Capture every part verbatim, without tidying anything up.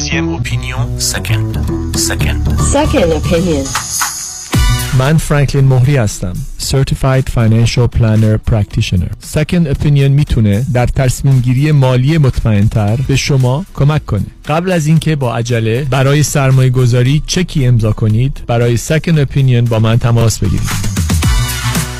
Deuxième opinion, second, second. Second opinion. من فرانکلین مهری هستم. Certified Financial Planner Practitioner. Second Opinion میتونه در تصمیم گیری مالی مطمئن‌تر به شما کمک کنه. قبل از اینکه با عجله برای سرمایه گذاری چکی امضا کنید، برای Second Opinion با من تماس بگیرید.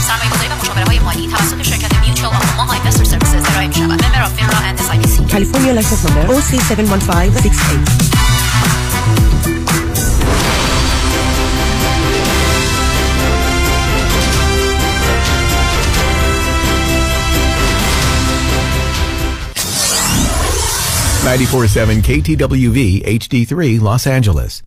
سرمایه گذاری و مشاوره های مالی توسط شرکت Mutual of Omaha Investor Services ارائه می شود. Member of FINRA and اس آی پی سی. California license number او سی هفت یک پنج شش هشت. ninety four point seven کی تی دبلیو وی اچ دی تری Los Angeles.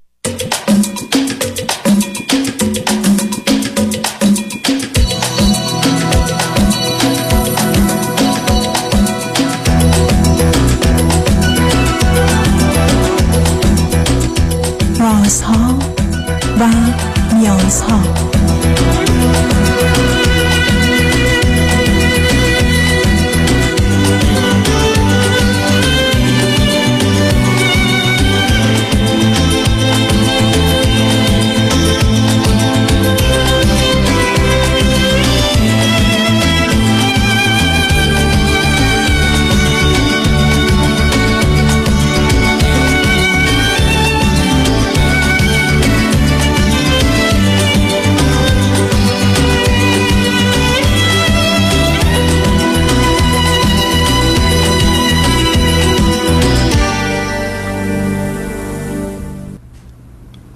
رازها و نیازها.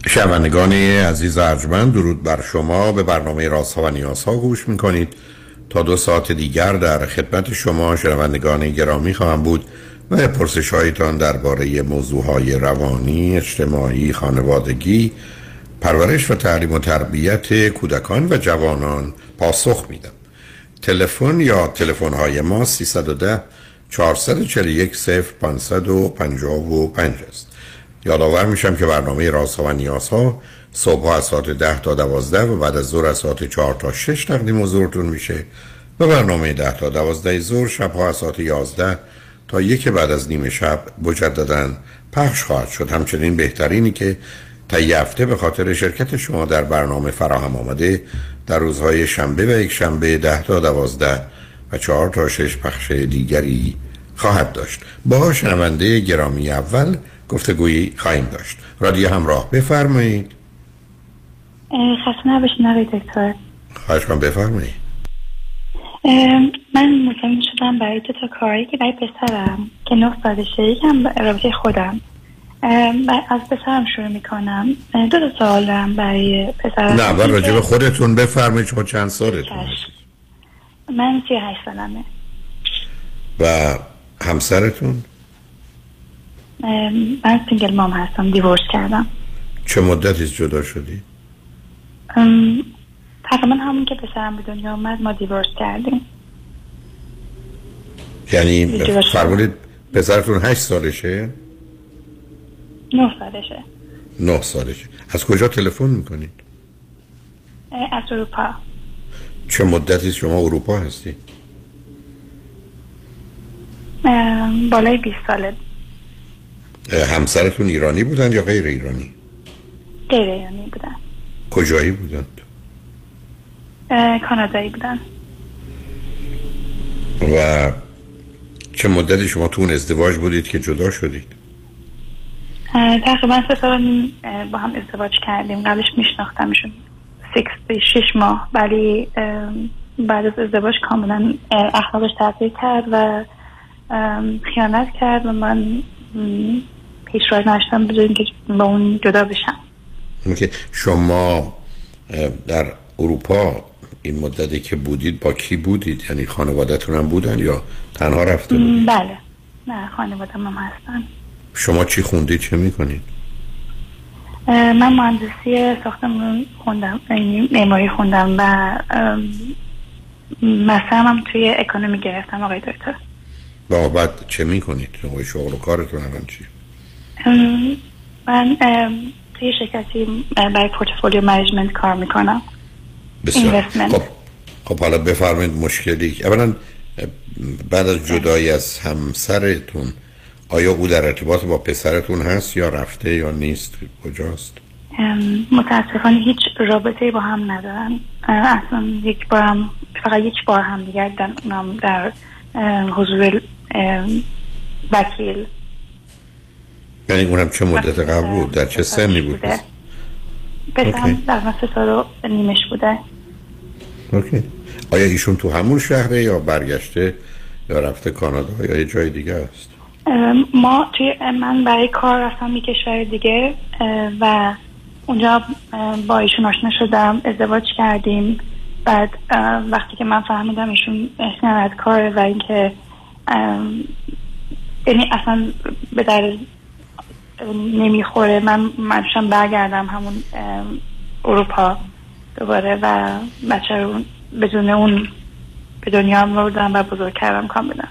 شنوندگان عزیز ارجمند، درود بر شما. به برنامه رازها و نیازها گوش میکنید. تا دو ساعت دیگر در خدمت شما شنوندگان گرامی خواهم بود و پرسش هایتان درباره موضوع های روانی، اجتماعی، خانوادگی، پرورش و تعلیم و تربیت کودکان و جوانان پاسخ میدم. تلفن یا تلفن های ما سه یک صفر چهار چهار یک صفر پنج پنج پنج است. یادآور میشم که برنامه رازها و نیازها صبح از ساعت ده تا دوازده و بعد از ظهر از ساعت چهار تا شش تقدیم حضورتون میشه و برنامه ده تا دوازده ظهر شبها از ساعت یازده تا یک بعد از نیم شب مجدداً پخش خواهد شد. همچنین بهترینی که تا یه هفته به خاطر شرکت شما در برنامه فراهم آمده در روزهای شنبه و یک شنبه ده تا دوازده و چهار تا شش پخش دیگری خواهد داشت. با شنونده گرامی اول گفتگویی خواهیم داشت. رادیو همراه، بفرمایید. خسته نباشید دکتر. خواهش می‌کنم، بفرمایید. من مزاحم شدم برای دو تا کاری که برای پسرم که نه سالشه، یکم رابطه خودم. از پسرم شروع می‌کنم. دو تا سوال دارم برای پسرم. نه، اول راجع به خودتون بفرمایید. شما چند سالتون هست؟ من سی و هشت سالمه. و همسرتون؟ من سینگل مام هستم، دیورس کردم. چه مدتی جدا شدی؟ تقریبا همون که پسرم به دنیا اومد ما دیورس کردیم. یعنی فرمودید پسرتون هشت سالشه؟ نه سالشه. نه سالشه. از کجا تلفن میکنید؟ از اروپا. چه مدتی شما اروپا هستی؟ بالای بیست ساله. همسرتون ایرانی بودن یا غیر ایرانی؟ غیر ایرانی بودن. کجایی بودن؟ کانادایی بودن. و چه مدتی شما تو اون ازدواج بودید که جدا شدید؟ تقریبا سه سال با هم ازدواج کردیم. قبلش میشناختمشون شش ماه، ولی بعد از ازدواج کاملا اخلاقش تغییر کرد و خیانت کرد و من پیش را نشتم بدون که با اون جدا بشم. اینکه شما در اروپا این مدتی که بودید با کی بودید؟ یعنی خانوادتون هم بودن یا تنها رفته بودید؟ بله، نه خانوادم هم هستن. شما چی خوندید، چه میکنید؟ من مهندسی ساختمون خوندم، معماری خوندم و مثلا هم توی اکانومی گرفتم آقای دکتر. با بعد چه میکنید؟ آقای شغل و کارتون الان چی؟ من توی شرکتی برای پورتفولیو منیجمنت کار میکنم. بسیار خب. خب حالا بفرمایید مشکلی اولا بعد از جدایی از همسرتون آیا او در ارتباط با پسرتون هست یا رفته یا نیست، کجاست؟ متاسفانه هیچ رابطه با هم ندارن اصلا. یک بار هم، فقط یک بار هم دیگر در حضور وکیل. یعنی اونم چه مدت قبل بود؟ در چه سنی بود؟ پسرم در سه سال و نیمش بوده. اوکی. آیا ایشون تو همون شهره یا برگشته یا رفته کانادا یا یه جای دیگه است؟ ما توی من برای کار رفتم یک کشور دیگه و اونجا با ایشون آشنا شدم، ازدواج کردیم. بعد وقتی که من فهمیدم ایشون صنعتکاره و اینکه یعنی اصلا به در نمیخوره، من منشم برگردم همون اروپا دوباره و بچه رو بدون اون به دنیا آوردم و بزرگ کردم کاملا.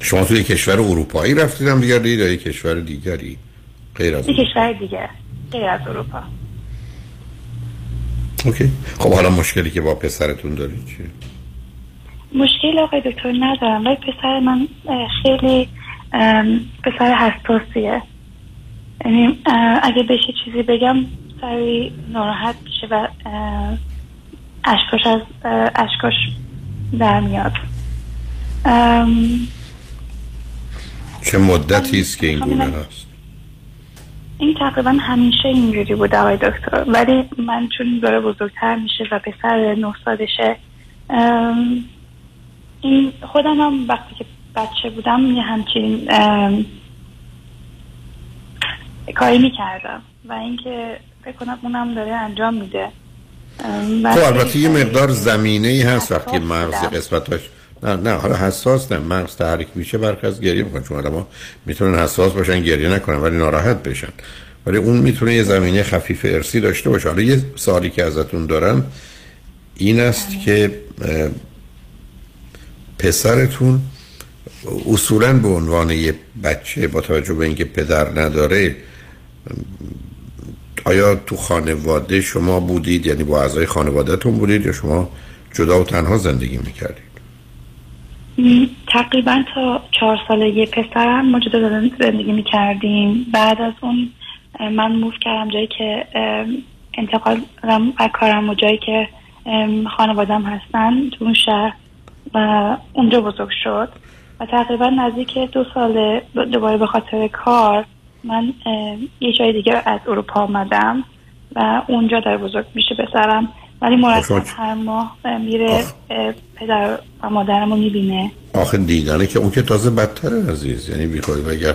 شما توی کشور اروپایی رفتیدم دیگر دید یا یک کشور دیگری غیر از یک کشور دیگر غیر از اروپا؟ اوکی. خب حالا مشکلی که با پسرتون دارید چیه؟ مشکل آقای دکتر ندارم ولی پسر من خیلی پسر حساسیه، یعنی اگه بشه چیزی بگم سری ناراحت میشه و اشکاش از اشکاش در میاد. چه مدتی است که این گونه هست؟ این تقریبا همیشه اینجوری بوده آقای دکتر، ولی من چون داره بزرگتر میشه و پسر نه سالشه، این خودم هم وقتی که بچه بودم یه همچین کاری میکردم و اینکه بکنم اونم داره انجام میده. خب البته یه مقدار زمینه ای هست وقتی مغز قسمتاش نه نه حالا حساس نه مغز تحریک میشه برخی از گریه میکنن، چون آدما میتونن حساس باشن گریه نکنن ولی ناراحت بشن، ولی اون میتونه یه زمینه خفیف ارثی داشته باشه. حالا یه سوالی که ازتون دارم این است که پسرتون اصولاً به عنوان یه بچه با توجه به اینکه پدر نداره آیا تو خانواده شما بودید، یعنی با اعضای خانواده‌تون بودید یا شما جدا و تنها زندگی میکردید؟ تقریبا تا چهار سالگی پسرم ما جدا زندگی میکردیم. بعد از اون من موو کردم جایی که انتقال دادم و کارم و جایی که خانوادم هستن تو اون شهر و اونجا بزرگ شد و تقریبا نزدیک دو سال دوباره به خاطر کار من یه جای دیگه از اروپا آمدم و اونجا در بزرگ میشه پسرم، ولی مرتب هر ماه میره آخ. پدر و مادرم رو میبینه. آخه دیدنه که اون که تازه بدتره عزیز، یعنی بیخوری اگر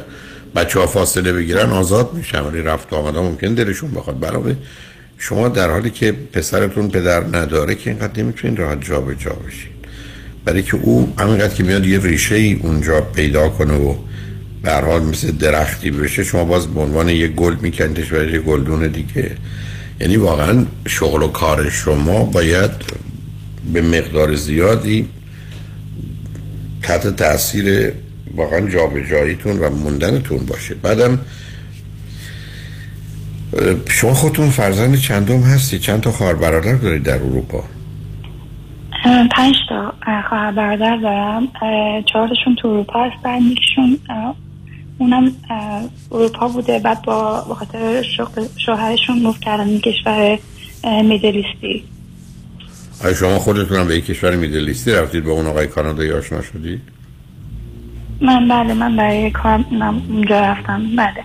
بچه ها فاصله بگیرن آزاد میشن ولی رفت آمدن ممکن دلشون بخواد. برای شما در حالی که پسرتون پدر نداره که اینقدر نمیتونین راحت جا به جا بشین، برای که او همینقدر که میاد یه ریشه ای اونجا پیدا کنه و به هر حال مثل درختی بشه شما باز به عنوان یه گل میکندش برای یه گلدون دیگه. یعنی واقعا شغل و کار شما باید به مقدار زیادی تحت تاثیر واقعا جابجاییتون و موندنتون باشه. بعدم شما خودتون فرزند چندم هستی؟ چند تا خواهر برادر دارید در اروپا؟ پنج تا خواهر برادر دارم، چهارشون تو اروپا هستن، یکشون اونم اروپا بوده بعد با خاطر شوهرشون موو کردن یک کشور میدلیستی. آیا شما خودتونم به یک کشور میدلیستی رفتید، با اون آقای کانادایی آشنا شدید؟ من بله، من برای کار اونجا رفتم بله.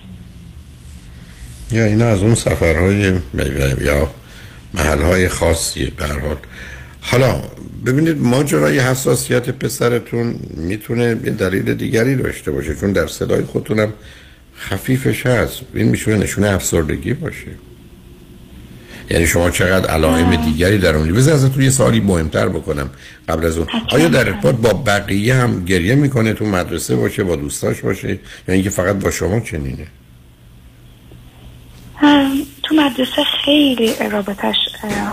یا اینا از اون سفرهای یا محلهای خاصیه به هر حال. حالا ببینید ماجرای حساسیت پسرتون میتونه یه دلیل دیگری داشته باشه، چون در صدای خودتونم خفیفش هست، این میشه نشونه افسردگی باشه. یعنی شما چقدر علائم دیگری در اون. بذار ازتون یه سوالی مهمتر بکنم قبل از اون. آیا در ارتباط با بقیه هم گریه میکنه؟ تو مدرسه باشه، با دوستاش باشه، یا یعنی اینکه فقط با شما چنینه؟ تو مدرسه خیلی رابطش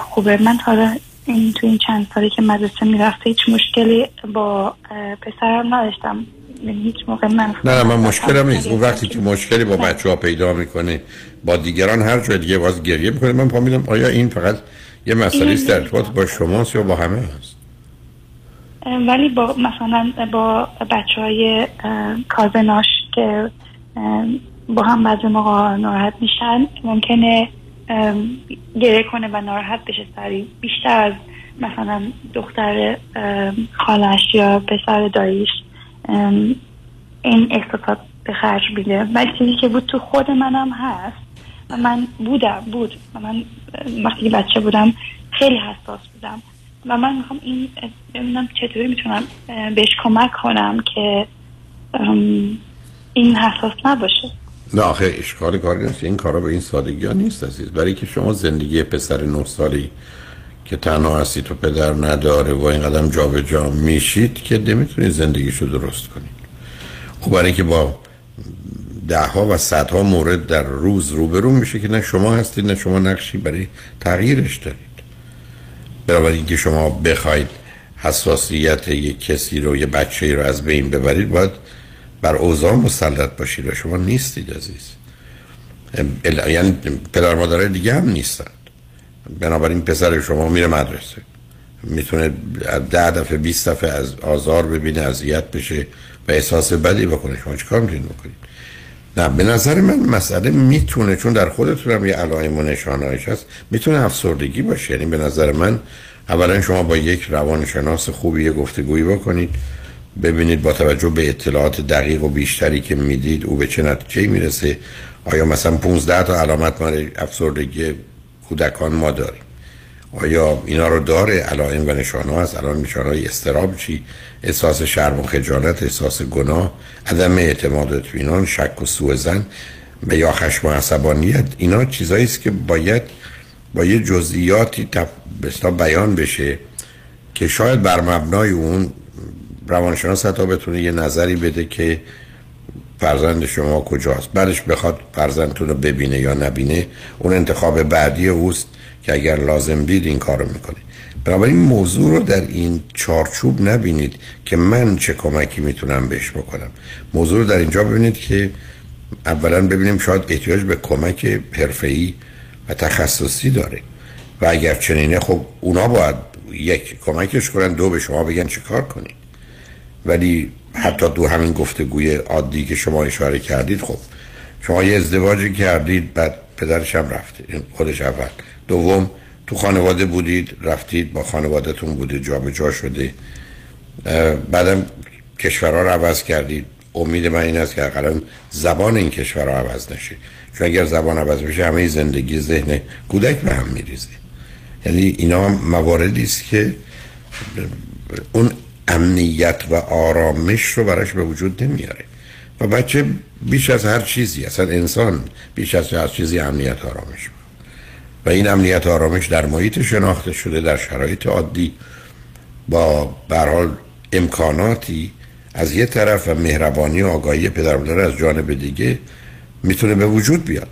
خوبه. من حالا این تو این چند سالی که مدرسه میرفته هیچ مشکلی با پسرم نداشتم. هیچ موقع من نه من مشکلم نیست. اون وقتی که مشکلی با بچه‌ها پیدا میکنه با دیگران هر جای دیگه باز گریه میکنه. من فهمیدم آیا این فقط یه مسئله است در ارتباط با شماست یا با همه هست؟ ولی با مثلا با بچهای کازناش که با هم بعضی موقع ناراحت میشن ممکنه گریه کنه و ناراحت بشه سری بیشتر از مثلا دختر خالش یا پسر داییش این احساسات به خرج میده. ولی چیزی که بود تو خود منم هست و من بودم بود و من وقتی بچه بودم خیلی حساس بودم و من میخوام این ببینم چطوری میتونم بهش کمک کنم که این حساس نباشه. نه آخه اشکال کاری نیست، این کارا به این سادگی ها نیست عزیز. برای که شما زندگی پسر نه سالی که تنها هستی تو پدر نداره و این قدم جا به جا میشید که نمیتونید زندگیشو درست کنید. خب برای که با ده ها و صد ها مورد در روز روبرو میشه که نه شما هستید نه شما نقشی برای تغییرش دارید. برای اینکه شما بخواید حساسیت یک کسی رو، یه بچه‌ای رو از بین ببرید باید بر اوضاع مسلط باشید و شما نیستید عزیز. یعنی پدر مادرای دیگه هم نیستن. بنابراین پسر شما میره مدرسه، میتونه ده دفعه بیست دفعه از آزار ببینه، اذیت بشه و احساس بدی بکنه. شما چیکار میتونید بکنید؟ نه به نظر من مسئله میتونه، چون در خودتون هم یه علائم و نشانه‌هاش هست، میتونه افسردگی باشه. یعنی به نظر من اولا شما با یک روانشناس خوبی گفتگویی بکنید، ببینید با توجه به اطلاعات دقیق و بیشتری که میدید او به چه نتیجه‌ای میرسه. آیا مثلا پانزده تا علامت مال افسردگی کودکان ما داریم؟ آیا اینا رو داره؟ علائم و نشانه‌ها هست. الان نشانه‌های اضطراب چی؟ احساس شرم و خجالت، احساس گناه، عدم اعتماد به اطمینان، شک و سوءظن و یا خشم و عصبانیت. اینا چیزایی است که باید با یه جزئیاتی بسیار بیان بشه که شاید بر مبنای اون روانشناس حتی بتونه یه نظری بده که فرزند شما کجاست. بعدش بخواد فرزندتون رو ببینه یا نبینه، اون انتخاب بعدی اوست که اگر لازم دید این کار رو میکنه. بنابراین موضوع رو در این چارچوب نبینید که من چه کمکی میتونم بهش بکنم. موضوع رو در اینجا ببینید که اولا ببینیم شاید احتیاج به کمک حرفه‌ای و تخصصی داره و اگر چنینه خب اونا باید یک کمکش کنن، دو به شما بگن چه کار کنید. ولی حتی تو همین گفتگوی عادی که شما اشاره کردید، خب شما یه ازدواجی کردید، بعد پدرش هم رفته، این خودش اول. دوم تو خانواده بودید، رفتید با خانوادهتون بوده، جا به جا شده، بعدم کشورها رو عوض کردید. امید من این است که حداقل زبان این کشورها عوض نشه، چون اگر زبان عوض بشه همه زندگی ذهن کودک به هم میریزه. یعنی اینا مواردی است که اون امنیت و آرامش رو براش به وجود نمیاره و بچه بیش از هر چیزی، اصلا انسان بیش از هر چیزی امنیت آرامش و این امنیت آرامش در محیط شناخته شده، در شرایط عادی، با به هر حال امکاناتی از یه طرف و مهربانی و آگاهی پدر مادر از جانب دیگه میتونه به وجود بیاد.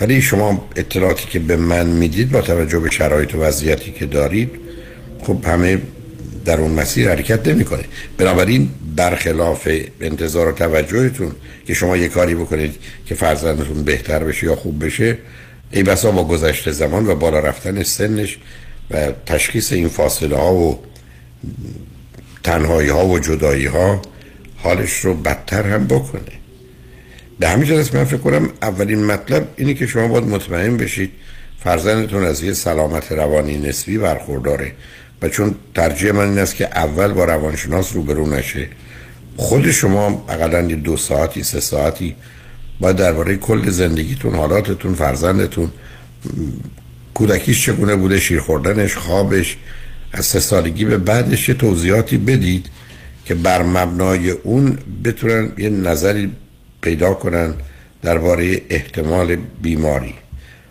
ولی شما اطلاعاتی که به من میدید با توجه به شرایط و وضعیتی که دارید خب همه در اون مسیر حرکت نمی‌کنه. بنابراین برخلاف انتظار و توجهتون که شما یه کاری بکنید که فرزندتون بهتر بشه یا خوب بشه، ای بسا با گذشت زمان و بالا رفتن سنش و تشخیص این فاصله ها و تنهایی ها و جدایی ها حالش رو بدتر هم بکنه. به همین جهت من فکر کنم اولین مطلب اینه که شما باید مطمئن بشید فرزندتون از یه سلامت روانی نسبی برخورداره و چون ترجیح من این است که اول با روانشناس روبرو نشه، خود شما حداقل دو ساعتی سه ساعتی باید درباره کل زندگیتون، حالاتتون، فرزندتون، کودکیش چگونه بوده، شیر خوردنش، خوابش، از سه سالگی به بعدش یه توضیحاتی بدید که بر مبنای اون بتونن یه نظری پیدا کنن درباره احتمال بیماری،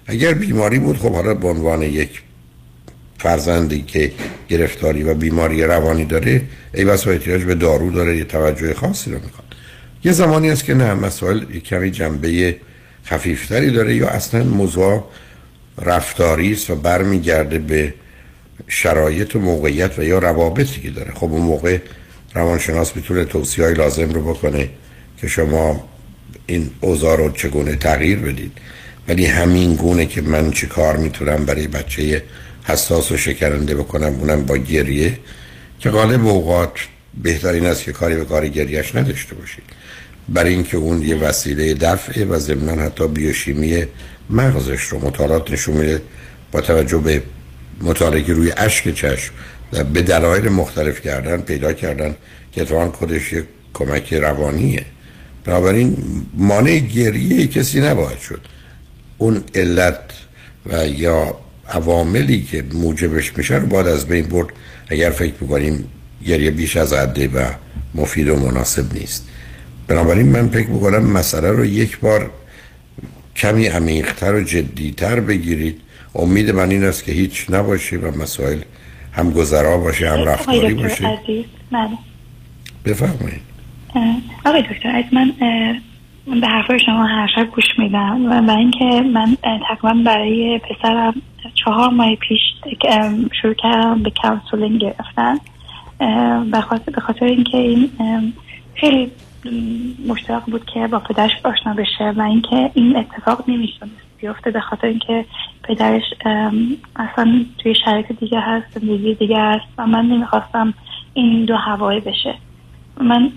اگر بیماری بود خب حالا به عنوان یک فرزندی که گرفتاری و بیماری روانی داره ای بسا احتیاج به دارو داره، یه توجه خاصی رو میخواد. یه زمانی هست که نه، مسائل یک کمی جنبه خفیفتری داره یا اصلا موضوع رفتاری است و برمیگرده به شرایط و موقعیت و یا روابطی که داره. خب اون موقع روانشناس میتونه توصیه‌های لازم رو بکنه که شما این اوضاع رو چگونه تغییر بدید، ولی همین گونه که من چه کار میتونم برای بچه حساس و شکرنده بکنم، اونم با گریه، که غالب اوقات بهترین است که کاری به کار گریهش نداشته باشید، برای اینکه اون یه وسیله دفعه و ضمناً حتی بیوشیمی مغزش رو مطالعات نشون میده با توجه به مطالعه روی اشک چشم و به دلایل مختلف کردن پیدا کردن که اتفاقاً خودش یک کمک روانیه. بنابراین مانع گریه کسی نباید شد. اون علت و یا عواملی که موجبش میشه رو باید از بین برد اگر فکر بکنیم گریه بیش از حده و مفید و مناسب نیست. بنابراین من فکر میکنم مسئله رو یک بار کمی عمیق‌تر و جدی‌تر بگیرید. امید من این است که هیچ نباشه و مسائل هم گذرا باشه هم رفتاری باشه. بفرمایید آقای دکتر عزیز. من به حرفای شما هر شب گوش میدم و برای اینکه من تقریبا برای پسرم چهار ماه پیش شروع کردم به کانسولینگ گرفتن به خاطر اینکه این خیلی مشتاق بود که با پدرش آشنا بشه و اینکه این اتفاق نمی‌تونه بیفته، به خاطر اینکه پدرش اصلا توی شرایط دیگه هست، زندگی دیگه هست و من نمیخواستم این دو هوایی بشه. من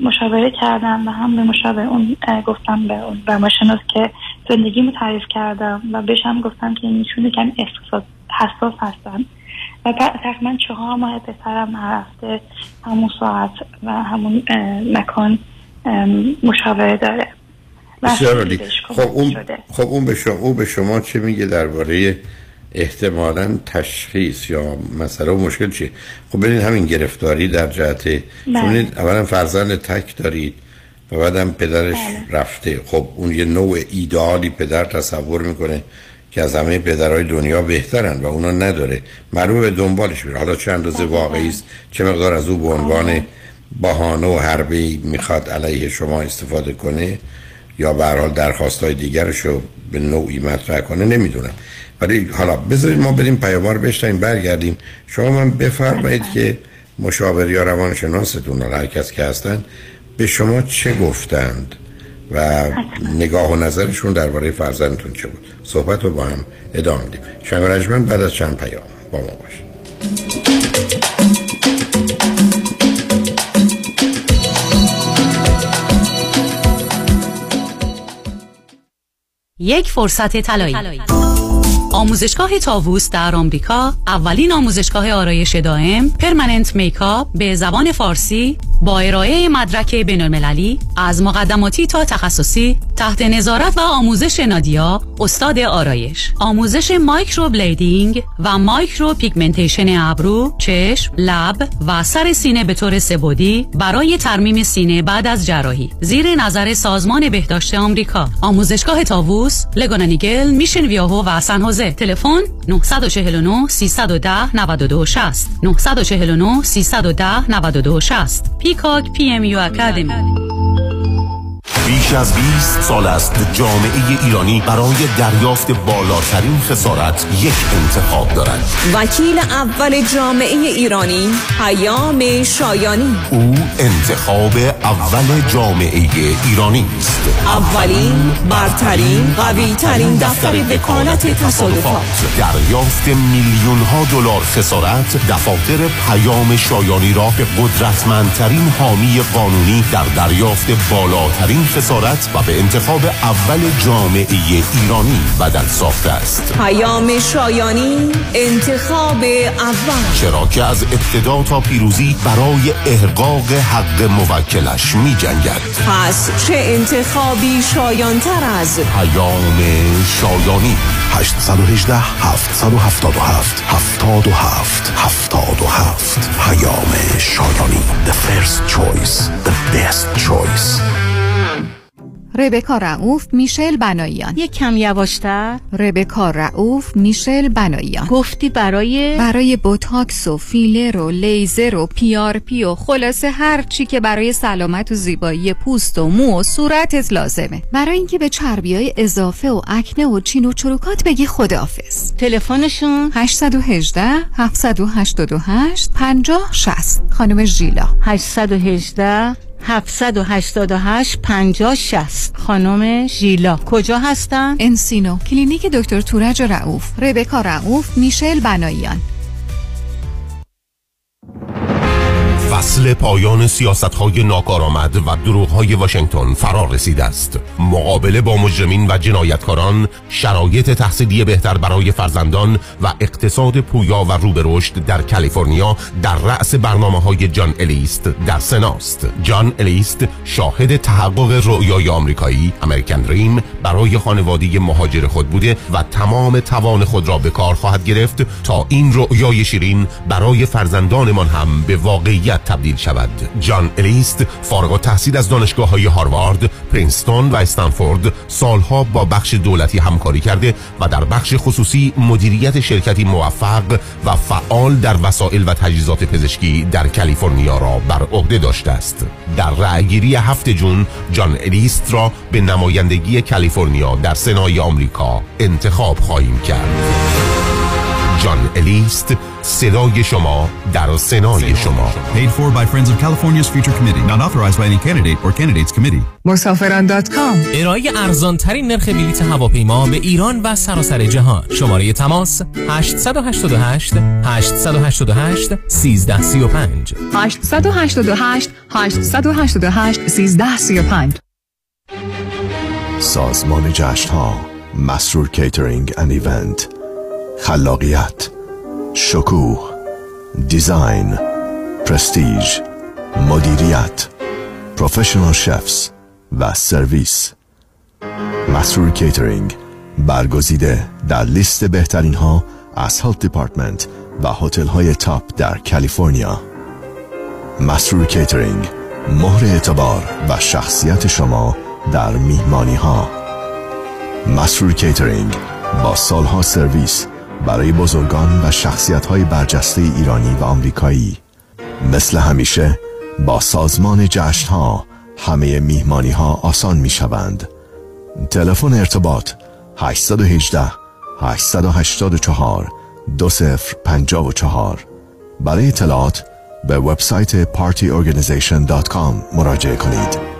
مشاوره کردم و هم به مشاوره اون گفتم به اون روانشناس که زندگیمو تعریف کردم و بهش هم گفتم که این چون کم احساس حساس هستم و تقریبا چهار ماه پسرم هر هفته همون ساعت و همون مکان مشاوره داره. خب اون خب اون به شما او به شما چه میگه درباره احتمالاً تشخیص یا مسئله و مشکل چیه؟ خب ببینید همین گرفتاری در جهت چون اولا فرزند تک دارید و بعدم پدرش بله. رفته. خب اون یه نوع ایدئالی پدر تصور میکنه که از همه پدرهای دنیا بهترن و اونا نداره، معلومه به دنبالش میره. حالا چه اندازه واقعی است، چه مقدار از او به عنوان بهانه و حربه‌ای میخواد علیه شما استفاده کنه یا به هر حال درخواست‌های دیگرش رو به نوعی مطرح کنه، نمیدونم. ولی حالا بذارید ما بریم پیاموار بشتیم برگردیم. شما من بفرمایید که مشاور یا روانشناستون یا هر کس که هستن به شما چه گفتند و نگاه و نظرشون درباره فرزندتون چه بود. صحبت رو با هم ادامه میدیم. شنگ رجمن بعد از چند پیام با ما باشید. یک فرصت طلایی. آموزشگاه طاووس در آمریکا، اولین آموزشگاه آرایش دائم پرمننت میکاپ به زبان فارسی با ارائه مدرک بین‌المللی از مقدماتی تا تخصصی تحت نظارت و آموزش نادیا استاد آرایش، آموزش مایکرو بلیدینگ و مایکرو پیگمنتیشن ابرو، چشم، لب و سر سینه به طور سه‌بعدی برای ترمیم سینه بعد از جراحی زیر نظر سازمان بهداشت آمریکا. آموزشگاه طاووس، لگانانیگل، میشن ویاهو و سن هوزه. تلفن نه چهار نه سه یک صفر نه دو دو شش صفر نه چهار نه سه یک صفر نه دو دو شش صفر. پیکاک پی ام یو اکادمی. بیش از بیست سال است جامعه ایرانی برای دریافت بالاترین خسارت یک انتخاب دارد. وکیل اول جامعه ایرانی پیام شایانی. او انتخاب اول جامعه ایرانی است. اولین، برترین، قویترین دفتر وکالت تصادفات. دریافت میلیون ها دلار خسارت، دفاتر پیام شایانی را به قدرتمندترین حامی قانونی در دریافت بالاترین خسارت و به انتخاب اول جامعه ایرانی بدل ساخته است. پیام شایانی، انتخاب اول. چرا که از ابتدا تا پیروزی برای احقاق حق موکلش می جنگد. پس چه انتخابی شایانتر از پیام شایانی؟ هشت یک هشت هفت هفت هفت هفت هفت هفت هفت هفت. پیام شایانی. The first choice, the best choice. ربکا رئوف، میشل بنایان. یک کم یواشتر. ربکا رئوف، میشل بنایان. گفتی برای برای بوتاکس و فیلر و لیزر و پی آر پی و خلاصه هر چی که برای سلامت و زیبایی پوست و مو و صورتت لازمه. برای اینکه به چربیای اضافه و اکنه و چین و چروکات بگی خداحافظ. تلفنشون هشت یک هشت، هفت هشت هشت، پنج صفر شش صفر. خانم ژیلا. هشت یک هشت، هفت هشت هشت، پنج صفر شش صفر. خانم ژیلا کجا هستن؟ انسینو کلینیک دکتر تورج رئوف، ربکا رئوف، میشل بنایان. فصل پایان سیاست‌های ناکارآمد و دروغ‌های واشنگتن فرا رسیده است. مقابله با مجرمین و جنایتکاران، شرایط تحصیلی بهتر برای فرزندان و اقتصاد پویا و رو به رشد در کالیفرنیا در رأس برنامه‌های جان الیاس در سناست. جان الیاس شاهد تحقق رؤیای آمریکایی، امریکن دریم، برای خانواده مهاجر خود بوده و تمام توان خود را به کار خواهد گرفت تا این رؤیای شیرین برای فرزندانمان هم به واقعیت تبدیل شود. جان الیاس فارغ التحصیل از دانشگاه‌های هاروارد، پرینستون و استنفورد سالها با بخش دولتی همکاری کرده و در بخش خصوصی مدیریت شرکتی موفق و فعال در وسایل و تجهیزات پزشکی در کالیفرنیا را بر عهده داشته است. در رأی‌گیری هفت جون جان الیاس را به نمایندگی کالیفرنیا در سنای آمریکا انتخاب خواهیم کرد. جان الیاس، صدای شما در سنای شما. Paid for by Friends of California's Future Committee. Not authorized by any candidate or candidates committee. مسافران دات کام. ارائه ارزان‌ترین نرخ بلیط هواپیما به ایران و سراسر جهان. شماره تماس هشت هشت هشت، هشت هشت هشت، یک سه سه پنج. هشت هشت هشت، هشت هشت هشت، یک سه سه پنج. سازمان جشن‌ها، مسرور کیترینگ اند ایونت. خلاقیت، شکوه، دیزاین، پرستیژ، مدیریت، پروفشنال شفز و سرویس. مسرور کیترینگ برگزیده در لیست بهترین ها از هلت دیپارتمنت و هتل های تاپ در کالیفرنیا. مسرور کیترینگ، مهر اعتبار و شخصیت شما در میهمانی ها. مسرور کیترینگ با سالها سرویس برای بزرگان و شخصیت‌های برجسته ایرانی و آمریکایی. مثل همیشه با سازمان جشن‌ها همه میهمانی‌ها آسان می‌شوند. تلفن ارتباط هشت یک هشت، هشت هشت چهار، دو صفر پنج چهار. برای اطلاعات به وبسایت پارتی اورگانایزیشن دات کام مراجعه کنید.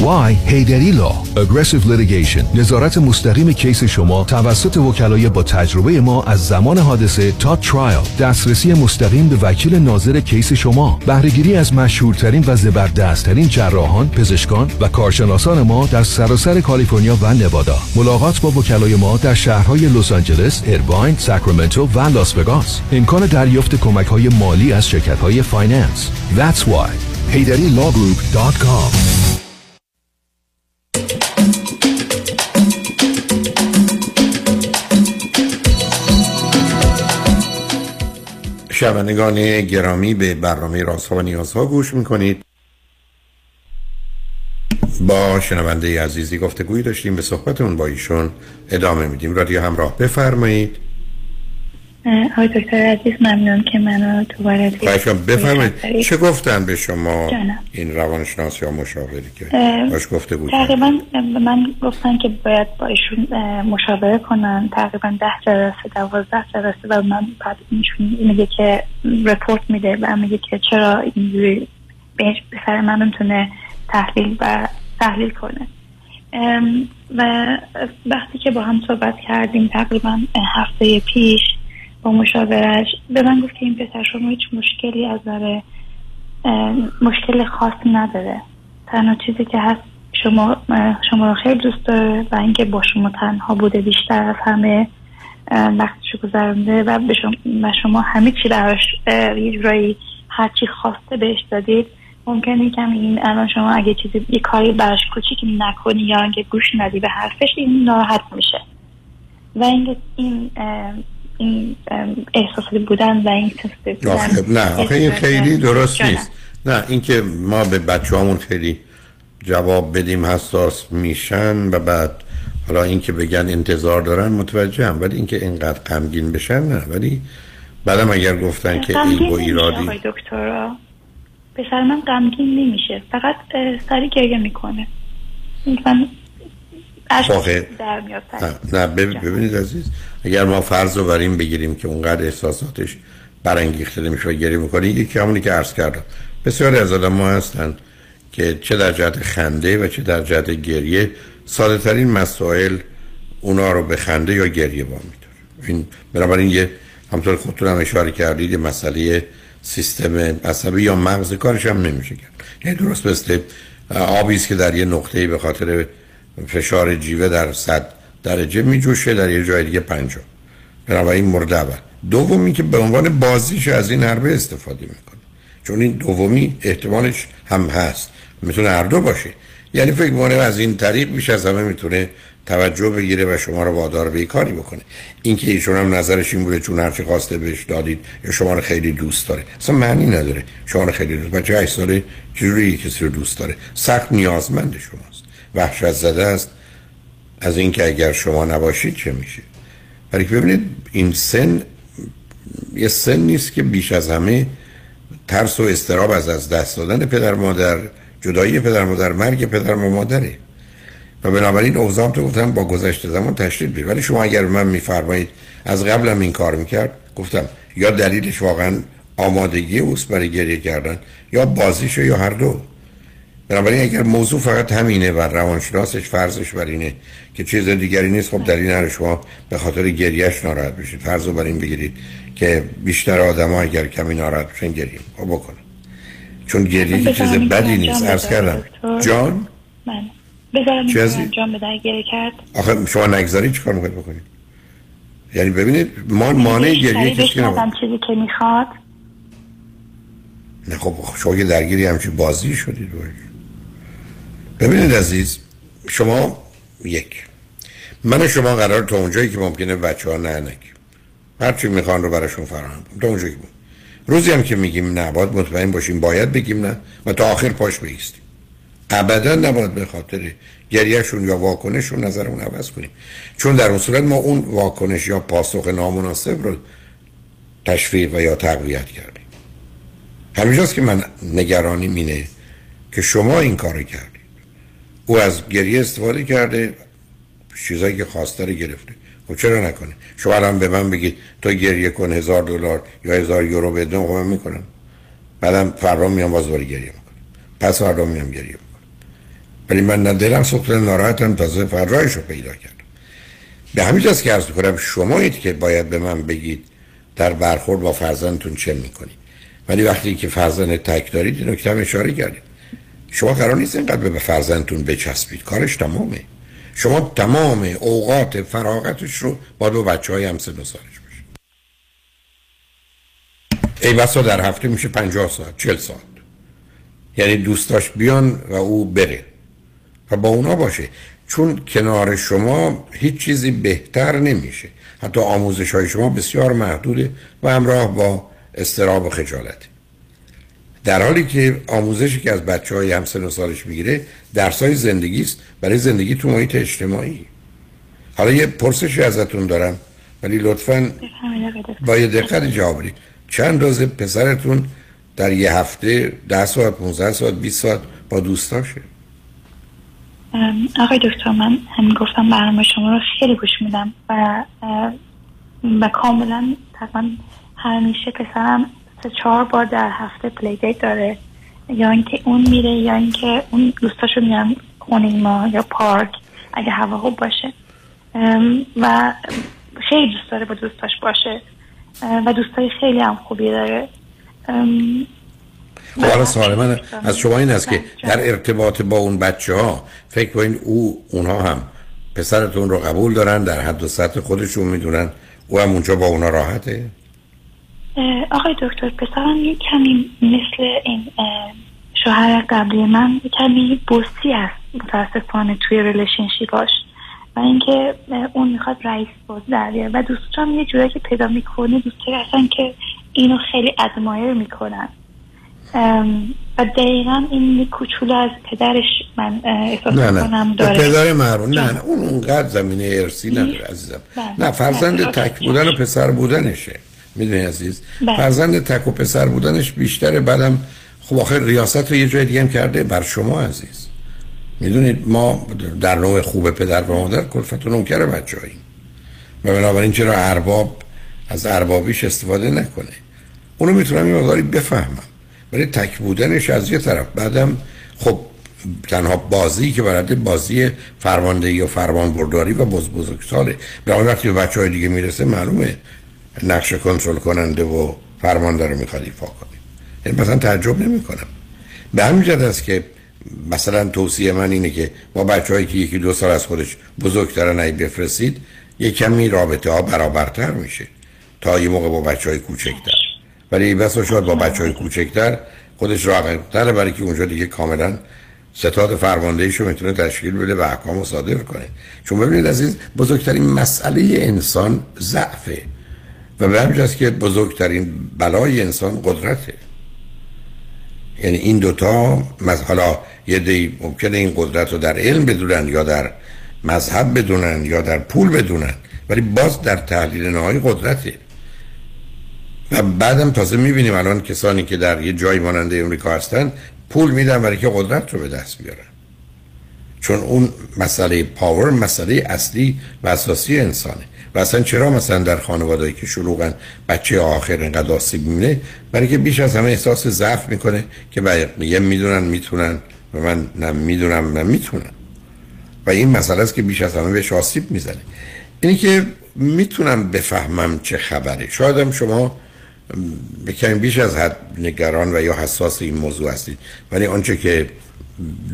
وای هیدری لا، اگریسیو لیتیگیشن، نظارت مستقیم کیس شما توسط وکلای با تجربه ما از زمان حادثه تا ترایل، دسترسی مستقیم به وکیل ناظر کیس شما، بهره‌گیری از مشهورترین و زبردستترین جراحان، پزشکان و کارشناسان ما در سراسر کالیفرنیا و نوادا. ملاقات با وکلای ما در شهرهای لس آنجلس، ایرواین، ساکرامنتو و لاس وگاس. امکان دریافت کمک‌های مالی از شرکت‌های فایننس. That's why هیدری لا گروپ دات کام. شنوندگان گرامی، به برنامه رازها و نیازها گوش میکنید. با شنونده عزیزی گفتگویی داشتیم، به صحبتمون با ایشون ادامه میدیم. رادیو همراه، بفرمایید. آقای دکتر عزیز، ممنون که منو دوباره دیدید. بفرمایید، چه گفتن به شما جانب این روانشناس یا مشاوری که باش گفتگو کردید؟ تقریبا من گفتن که باید با ایشون مشاوره کنن، تقریبا ده جلسه دوازده جلسه، و من بعد ایشون میگه که رپورت میده و میگه که چرا اینجوری به سر من میتونه تحلیل و تحلیل کنه. و وقتی که با هم صحبت کردیم تقریبا هفته پیش با مشاورش، به من گفت که این پسر شما هیچ مشکلی از نظر مشکل خاص نداره، تنها چیزی که هست شما شما رو خیلی دوست داره و اینکه با شما تنها بوده، بیشتر از همه وقتشو گذرونده و به شما, شما همه چی براش یه جورایی هرچی خواسته بهش دادید. ممکنه کم این الان شما اگه چیزی یه کاری براش کوچیکی نکنی یا اینکه گوش ندی به حرفش، این ناراحت میشه و اینکه این این احساسی بودن و این تفسیر بودن. نه آخه این خیلی درست نیست. نه اینکه ما به بچه‌هامون خیلی جواب بدیم حساس میشن و بعد حالا اینکه بگن انتظار دارن متوجهم، ولی اینکه اینقدر غمگین بشن نه. ولی بعدم اگر گفتن که ایگو ایرادی آقای دکترا به سر من غمگین نمیشه، فقط سری گریه میکنه من آخه نه. ببینید عزیز، اگر ما فرض رو بریم بگیریم که اونقدر احساساتش برانگیخته نمیشه و گریه میکنه، یکی همونی که عرض کردم بسیاری از آدم‌ها هستن که چه در جهت خنده و چه در جهت گریه ساده ترین مسائل اونا رو به خنده یا گریه با میداره. این بنابراین یه همطور خودتون هم اشاره کردید مسئله سیستم عصبی یا مغز کارش هم نمیشه کرد. یعنی درست مثل آبی است که در یه نقطه‌ای به خاطر فشار جیوه در صد درجه میجوشه، در یه جای دیگه پنجاه. بنابراین مورد اول. دومی که به عنوان بازیش از این حربه استفاده میکنه، چون این دومی احتمالش هم هست، میتونه هر دو باشه. یعنی فکر میکنه از این طریق بیش از همه میتونه توجه بگیره و شما رو وادار به کاری بکنه. اینکه ایشون هم نظرش این بوده چون هرچی خواسته بهش دادید یا شما رو خیلی دوست داره، اصلا معنی نداره. شما رو خیلی دوست داره، بچه هشت ساله چجوری کسی رو دوست داره؟ سخت نیازمند شماست، وحشت زده است از اینکه اگر شما نباشید چه میشه. ولی ببینید این سن یه سن نیست که بیش از همه ترس و استراب از از دست دادن پدر مادر، جدایی پدر مادر، مرگ پدر و مادره. و بنابراین اوضاع تو گفتم با گذشت زمان تشدید بشه. ولی شما اگر من میفرمایید از قبلم این کار میکرد، گفتم یا دلیلش واقعا آمادگی اوست برای گریه کردن یا بازیشه یا هر دو. بنابراین اگر موضوع فقط همینه و روانشناسش فرضش بر اینه که چیز دیگری نیست، خب دلیل نداره شما به خاطر گریهش ناراحت بشید. فرض رو بر این بگیرید که بیشتر آدما اگر کمی ناراحت بشن گریه خب بکنن، چون گریه که چیز بدی نیست. عرض کردم جان من بذارم انجام بده گریه کرد. آخه شما نگذارید چیکار می‌خواید بکنید؟ یعنی ببینید ما مانع گریه کسی نمی‌خوام چیزی که می‌خواد. نه خب شما که درگیری همش بازی شدید. ببینید عزیز، شما یک من و شما قرار تا اونجایی که ممکنه بچه‌ها نه نگیم، هرچی میخوان رو براشون فراهم کنیم تا اونجایی که بود. روزی هم که میگیم نه باید مطمئن باشیم، باید بگیم نه و تا آخر پاش بایستیم. ابدا نباید به خاطر گریهشون یا واکنششون نظرمون عوض کنیم، چون در اون صورت ما اون واکنش یا پاسخ نامناسب رو تشویق و یا تقویت کردیم. همینجاست که من نگرانیم اینه که شما این کارو کردید، او از گریه استفاده کرده، چیزایی که خواسته رو گرفته. خب چرا نکنه؟ شما الان به من بگید تو گریه کن هزار دلار یا هزار یورو بدم، خب من میکنم. بعدم فردا میام باز دوباره گریه میکنم، پس فردا میام گریه میکنم. ولی من نه دلم سوخته ناراحتم، تازه فردایشو پیدا کردم. به همین جاست که عرض میکنم شمایید که باید به من بگید در برخورد با فرزندتون چه میکنید. ولی وقتی که فرزند تک دارید اینو که اشاره کردید، شما قرار نیست اینقدر به فرزندتون بچسبید، کارش تمامه. شما تمام اوقات فراغتش رو با دو بچه های همسن و سالش بشه. ای بسا در هفته میشه پنجاه ساعت، چهل ساعت. یعنی دوستاش بیان و او بره و با اونا باشه، چون کنار شما هیچ چیزی بهتر نمیشه. حتی آموزش های شما بسیار محدوده و همراه با استراب و خجالته. در حالی که آموزشی که از بچه‌های همسن و سالش میگیره درسای زندگی است برای زندگی تو محیط اجتماعی. حالا یه پرسشی ازتون دارم ولی لطفاً با یه دقت جواب بدید. چند روز پسرتون در یه هفته ده ساعت، پانزده ساعت، بیست ساعت با دوستاشه؟ آقای دکتر من همین گفتم برنامه شما رو خیلی گوش میدم و و کاملاً تقریباً همیشه پسرم چهار بار در هفته پلی دیت داره، یا اینکه اون میره یا اینکه اون دوستاشو میان خونه ما یا پارک اگه هوا خوب باشه، و خیلی دوست داره با دوستاش باشه و دوستای خیلی هم خوبی داره. حالا سوال من از شما این است که در ارتباط با اون بچه ها فکر کنین او اونها هم پسرتون رو قبول دارن، در حد و سطح خودشون میدونن، او هم اونجا با اونا راحته؟ آقای دکتر پسرم یک کمی مثل این شوهر قبلی من یک کمی بوسی است متاسفانه توی ریلیشنشیپاش، و اینکه اون میخواد رئیس باز داره و دوستان یه جوری که پیدا میکنه دوستی هستن که اینو خیلی ادمایر میکنن و دقیقا این کوچولو از پدرش من احساس کنم داره. پدر محروم نه نه اون اونقدر زمینه ارثی نداره عزیزم. نه فرزند تک بودن و پسر بودنشه میدونی عزیز. فرزند تک و پسر بودنش بیشتره. بعدم خب آخر ریاست رو یه جای دیگه هم کرده بر شما عزیز. میدونید ما در نوع خوب پدر و مادر کلفت و نوکر بچه‌هاییم و بنابراین چرا ارباب از اربابیش استفاده نکنه؟ اونو میتونم یه مقداری بفهمم برای تک بودنش از یه طرف، بعدم خب تنها بازی که برده بازی فرماندهی و فرمانبرداری و بزبزرگساله. به اون وقتی به بچه های دیگه میرسه معلومه نقش کنترل کننده و فرمانده رو میخواد ایفا کنه. یعنی مثلا تعجب نمیکنم. به همین جهت است که مثلا توصیه من اینه که با بچه‌هایی که یکی دو سال از خودش بزرگترن ای بفرستید، یک کمی رابطه ها برابرتر میشه تا یه موقع با بچه‌های کوچکتر. ولی بسا شاید با بچه‌های کوچکتر خودش راغب‌تره برای که اونجا دیگه کاملا ستاد فرماندهیشو میتونه تشکیل بده و احکامو صادر کنه. چون ببینید عزیز، بزرگترین مسئله انسان ضعفه و به همین جاست که بزرگترین بلای انسان قدرته. یعنی این دوتا مثلا یه دی ممکنه این قدرت رو در علم بدونن یا در مذهب بدونن یا در پول بدونن، ولی باز در تحلیل نهایی قدرته. و بعدم تازه میبینیم الان کسانی که در یه جایی ماننده امریکا هستن پول میدن برای که قدرت رو به دست بیارن، چون اون مسئله پاور مسئله اصلی و اساسی انسانه. و اصلا چرا مثلا در خانوادهایی که شلوغن بچه آخر اینقدر آسیب میبینه؟ برای که بیش از همه احساس ضعف میکنه که بقیه میدونن میتونن و من نمیدونم نمیتونم. و این مسئله است که بیش از همه بهش آسیب میزنه. اینی که میتونم بفهمم چه خبره. شاید هم شما کمی بیش از حد نگران و یا حساس این موضوع هستید، ولی آنچه که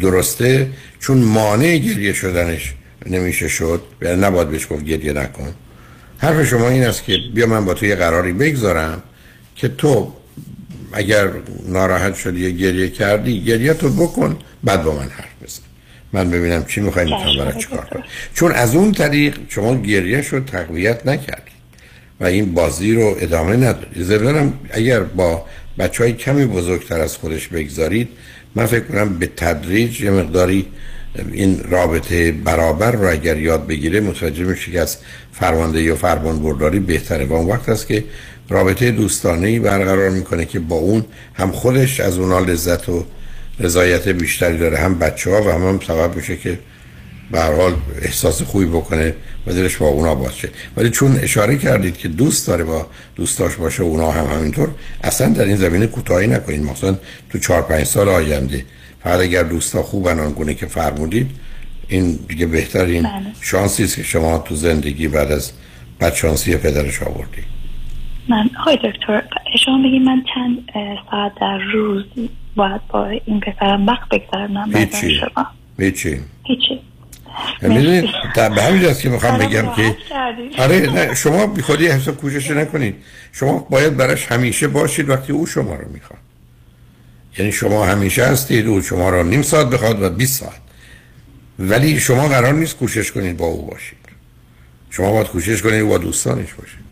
درسته چون مانع گریه شدنش نمیشه شد و نباید بهش گفت گریه نکن. حرف شما این است که بیا من با تو یه قراری بگذارم که تو اگر ناراحت شدی یا گریه کردی گریه تو بکن، بعد با من حرف بزن، من ببینم چی میخوایی میتونم برای چیکار کنم. چون از اون طریق شما گریه شد تقویت نکردی و این بازی رو ادامه نداری. زبنم اگر با بچه های کمی بزرگتر از خودش بگذارید، من فکر کنم به تدریج یه مقداری این رابطه برابر رو اگر یاد بگیره متوجه میشه که از فرماندهی و فرمانبرداری بهتره. و اون وقت است که رابطه دوستانه‌ای برقرار میکنه که با اون هم خودش از اونها لذت و رضایت بیشتری داره، هم بچه‌ها و هم هم سبب میشه که به هر حال احساس خوبی بکنه و دلش با اونها باز شه. ولی چون اشاره کردید که دوست داره با دوستاش باشه، اونها هم همینطور، اصلا در این زمینه کوتاهی نکنید. مثلا تو چهار پنج سال آینده فقط اگر دوستا خوبن آنگونه که فرمودید، این دیگه بهترین شانسی است که شما تو زندگی بعد از بدشانسی پدرش آوردی. من آقای دکتر شما بگید من چند ساعت در روز باید با این پسرم وقت بگذارم؟ هیچی هیچی هیچی میدونید به همین جاست که میخوام بگم که آره نه شما بی خودی حساب کوشش نکنید. شما باید براش همیشه باشید وقتی او شما رو میخواد. یعنی شما همیشه هستید، او شما رو نیم ساعت بخواد و بیست ساعت، ولی شما قرار نیست کوشش کنید با او باشید. شما باید کوشش کنید با دوستانش باشید.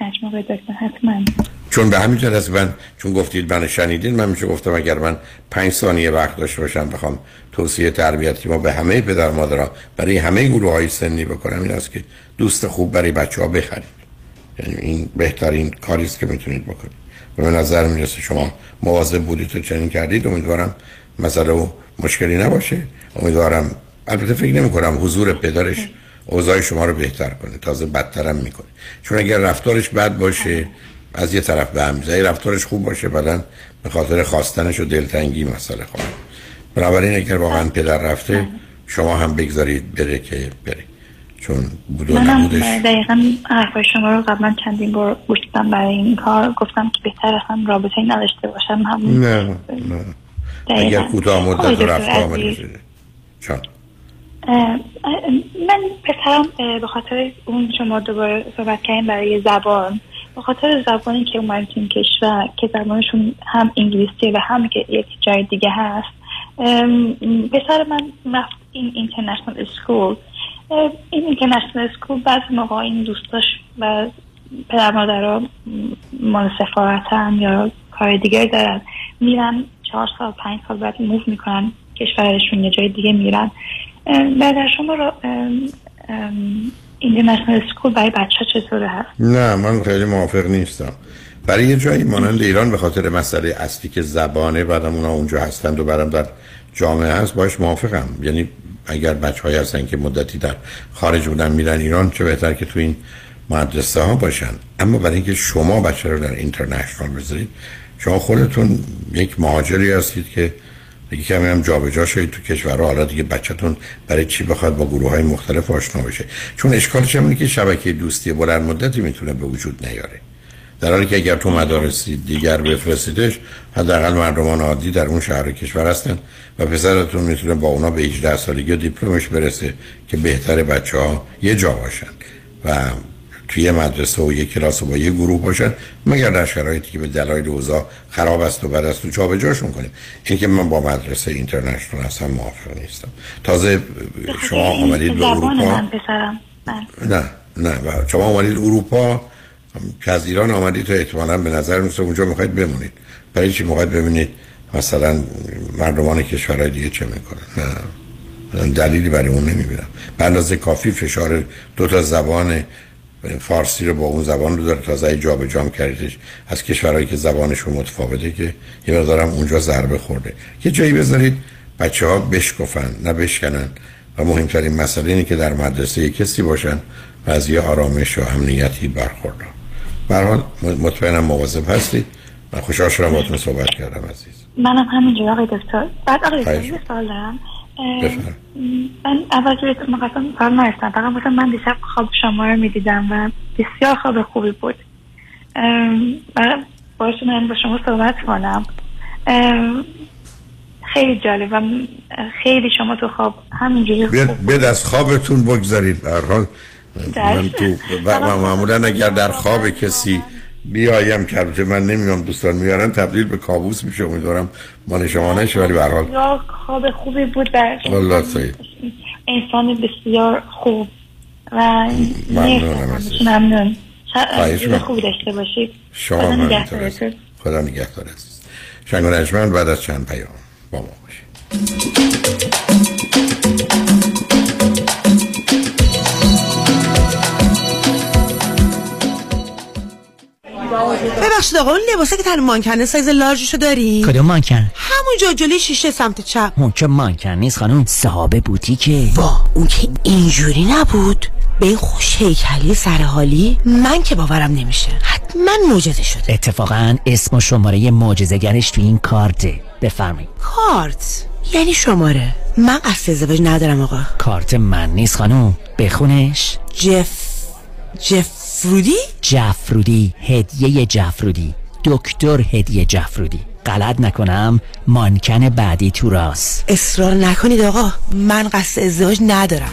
تجربه دکتر حتما. چون به همین جهت است من چون گفتید من شنیدین، من میشه گفتم اگر من پنج ثانیه وقت داشته باشم بخوام توصیه تربیتی ما به همه پدر مادرها برای همه گروه‌های سنی بکنم این است که دوست خوب برای بچه‌ها بخرید. یعنی این بهترین کاری است که میتونید بکنید. به نظر میرسه شما مواظب بودید و چنین کردید. امیدوارم مسئله و مشکلی نباشه. امیدوارم، البته فکر نمی کنم حضور پدرش اوضاع شما رو بهتر کنه، تازه بدترم میکنه. چون اگر رفتارش بد باشه از یه طرف به هم میزنه، رفتارش خوب باشه بعدن به خاطر خواستنش و دلتنگی مسئله خواهد. بنابراین اگر واقعا پدر رفته شما هم بگذارید بره که بره، چون بودو نبودش. من دقیقا حرفای شما رو قبلا چندین بار گوش دادم. برای این کار گفتم که بهتر هم رابطه‌ای نداشته باشم. هم نه نه دقیقا. اگر کوتاه مدت رفت آمد چون من پسرم به خاطر اون شما دوباره صحبت کردیم برای زبان، به خاطر زبانی که اومدیم کشور که زبانشون هم انگلیسی و هم که یک جای دیگه هست، پسر من رفت این اینترنشنال اسکول. این اینترنشنال اسکول بعض موقع این دوستاش و پدر مادرها مال سفارتن یا کار دیگری دارن، میرن چهار سال پنج سال بعد موو میکنن کشورشون، یه جای دیگه میرن. بعد شما رو اینترنشنال اسکول برای بچه چطوره هست؟ نه من خیلی موافق نیستم. برای یه جایی مانند ایران به خاطر مسئله اصلی که زبانه بعدم اونا اونجا هستند و بعدم در جامعه هست باش موافقم. یعنی اگر بچه‌هایی هستن که مدتی در خارج بودن میرن ایران، چه بهتر که تو این مدرسه ها باشن. اما برای اینکه شما بچه رو در اینترنشنال بذارید، شما خودتون یک مهاجری هستید که دیگه کمی هم جابجا شید تو کشورها. حالا دیگه بچه‌تون برای چی بخواد با گروه‌های مختلف آشنا بشه؟ چون اشکالش اینه که شبکه دوستی بلند مدتی میتونه به وجود نیاره. در حالی که اگر تو مدارسی دیگر بفرستیدش، حداقل مردمان عادی در اون شهر و کشور هستن و پسرتون میتونه با اونا به هجده سالگی دیپلمش برسه که بهتر بچه‌ها یه جا باشن و توی مدرسه و یک کلاس و با یک گروه باشن، مگر در شرایطی که به دلایل اوضاع خراب است و بعد از تو جابجاشون کنیم. اینکه من با مدرسه اینترنشنال اصلا موافق نیستم. تازه شما اومدید به اروپا، نه نه شما اومدید اروپا که از ایران آمدید تا احتمالاً به نظر میسه اونجا میخواید بمونید. برای چی میخواید ببینید مثلا مردمان کشورهای دیگه چه میکنن؟ نه دلیلی برای اون نمیبینم. به اندازه کافی فشار دو تا زبان فارسی رو با اون زبان رو داره، تازه جابجا کردیدش از کشورهایی که زبانشون متفاوته که یه مقدارم اونجا ضربه خورده. یه جایی بذارید بچه‌ها بشکفن نه بشکنن و مهمترین مسئله اینه که در مدرسه کسی باشن و از یه آرامش و امنیتی برخوردار. به هر حال مطمئنم مواظب هستید. من خوشحال شدم باهاتون صحبت کردم عزیز. منم همینجوری آقای دکتر. بعد آقای دکتر سوال دارم. من اول که مقصد سوال نرسیدم، فقط گفتم من دیشب خواب شما رو میدیدم و بسیار خواب خوبی بود. من باعث من با شما صحبت کنم. خیلی جالب، خیلی شما تو خواب همینجوری خوب بد از خوابتون بگذارید. به هر حال من تو و معمولا اگر در خواب کسی بیایم که من نمیام دوستان میارن تبدیل به کابوس میشه. امیدوارم مال شما نشه، ولی به هر حال خواب خوبی بود والله. سعید انسان بسیار خوب و ممنون. شما خوب داشته باشید. شما ممنون. خدا نگهدار عزیز. شنگ و رجمن بعد از چند پیام با ما باشید. ببخشید آقا، اون لباسه که تن مانکنه سایز لارژشو داری؟ کدوم مانکن؟ همونجا جلوی شیشه سمت چپ. اون که مانکن نیست خانم، صاحب بوتیکه. وا اون که اینجوری نبود. به این خوش هیکلی سرحالی من که باورم نمیشه. حتما معجزه شده. اتفاقا اسم و شماره معجزه‌گرش تو این کارته. بفرمایید. کارت یعنی شماره؟ من قصد ازدواج ندارم آقا. کارت من نیست خانم، بخونش. جف جف جفرودی؟ جفرودی، هدیه جفرودی، دکتر هدیه جفرودی. غلط نکنم مانکن بعدی تو راست. اصرار نکنید آقا، من قصد ازدواج ندارم.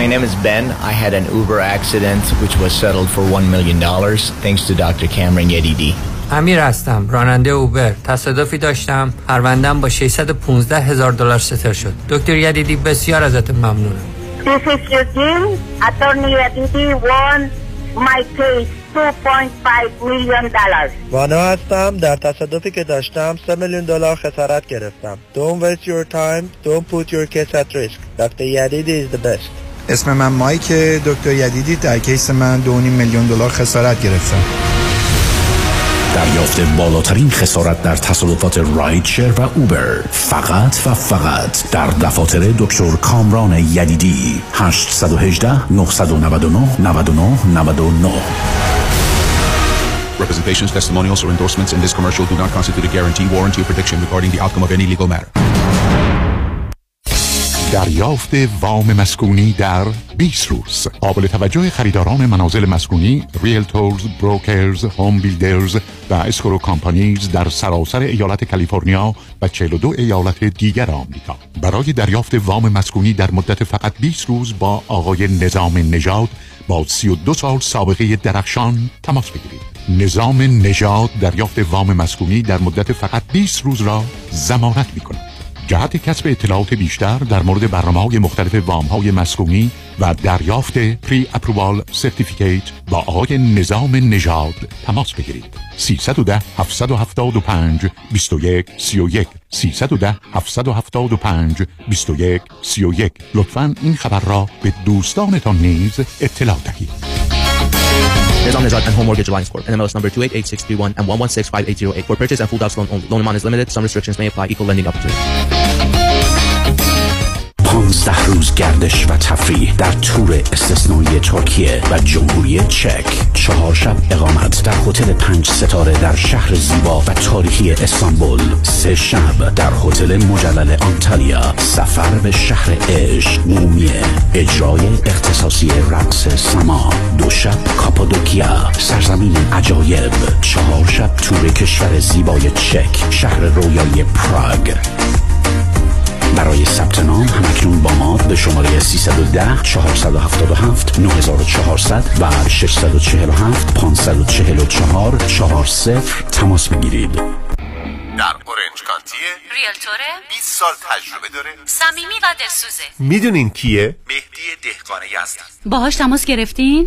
My name is Ben. I had an Uber accident which was settled for one million dollars thanks to doctor Cameron Yadidi. امیر هستم، راننده اوبر. تصادفی داشتم، پرونده‌ام با ششصد و پانزده هزار دلار ستر شد. دکتر یدیدی بسیار ازت ممنونم. This is Eugene. Attorney Yadidi won my case دو و پنج دهم میلیون دلار. وانا هستم، در تصادفی که داشتم سه میلیون دلار خسارت گرفتم. Don't waste your time. Don't put your case at risk. دکتر یدیدی is the best. اسم من مایک، دکتر یدیدی در کیس من دو و نیم میلیون دلار خسارت گرفتم. دریافت بالاترین خسارت در تصادفات رایدشر و اوبر فقط و فقط در دفاتر دکتر کامران یدیدی. هشت یک هشت نه نه نه نه نه نه نه. Representations, testimonials or endorsements in this commercial do not constitute a guarantee, warranty or prediction regarding the outcome of any legal matter. دریافت وام مسکونی در بیست روز. قابل توجه خریداران منازل مسکونی، ریلتورز، بروکرز، هوم بیلدرز و اسکرو کامپانیز در سراسر ایالت کالیفرنیا و چهل و دو ایالت دیگر آمریکا. برای دریافت وام مسکونی در مدت فقط بیست روز با آقای نظام نژاد با سی و دو سال سابقه درخشان تماس بگیرید. نظام نژاد دریافت وام مسکونی در مدت فقط بیست روز را ضمانت می‌کند. جهت کسب اطلاعات بیشتر در مورد برنامه‌های مختلف وام‌های مسکونی و دریافت پری اپرووال سرتیفیکیت با آقای نظام نژاد تماس بگیرید. سه یک صفر هفت هفت پنج دو یک سه یک سه یک صفر هفت هفت پنج دو یک سه یک. لطفاً این خبر را به دوستانتان نیز اطلاع دهید. Nezam Nejad and Home Mortgage Alliance Corp. N M L S number two eight eight six three one and one one six five eight zero eight. For purchase and full docs loan only. Loan amount is limited. Some restrictions may apply. Equal lending opportunity. پانزده روز گردش و تفریح در تور استثنایی ترکیه و جمهوری چک. چهار شب اقامت در هتل پنج ستاره در شهر زیبا و تاریخی استانبول. سه شب در هتل مجلل آنتالیا. سفر به شهر عشق، مومیه، اجرای اختصاصی رقص سما. دو شب کاپادوکیا، سرزمین عجایب. چهار شب تور کشور زیبای چک، شهر رویای پراگ. برای ثبت نام همکنون با ما به شماره سیصد و ده چهارصد و هفتاد و هفت نه هزار و چهارصد و ششصد و چهل و هفت پانصد و چهل و چهار چهارصد تماس بگیرید. در اورنج کانتیه ریلتوره، بیست سال تجربه داره، صمیمی و دلسوزه. میدونین کیه؟ مهدی دهقانی هست. باهاش تماس گرفتین؟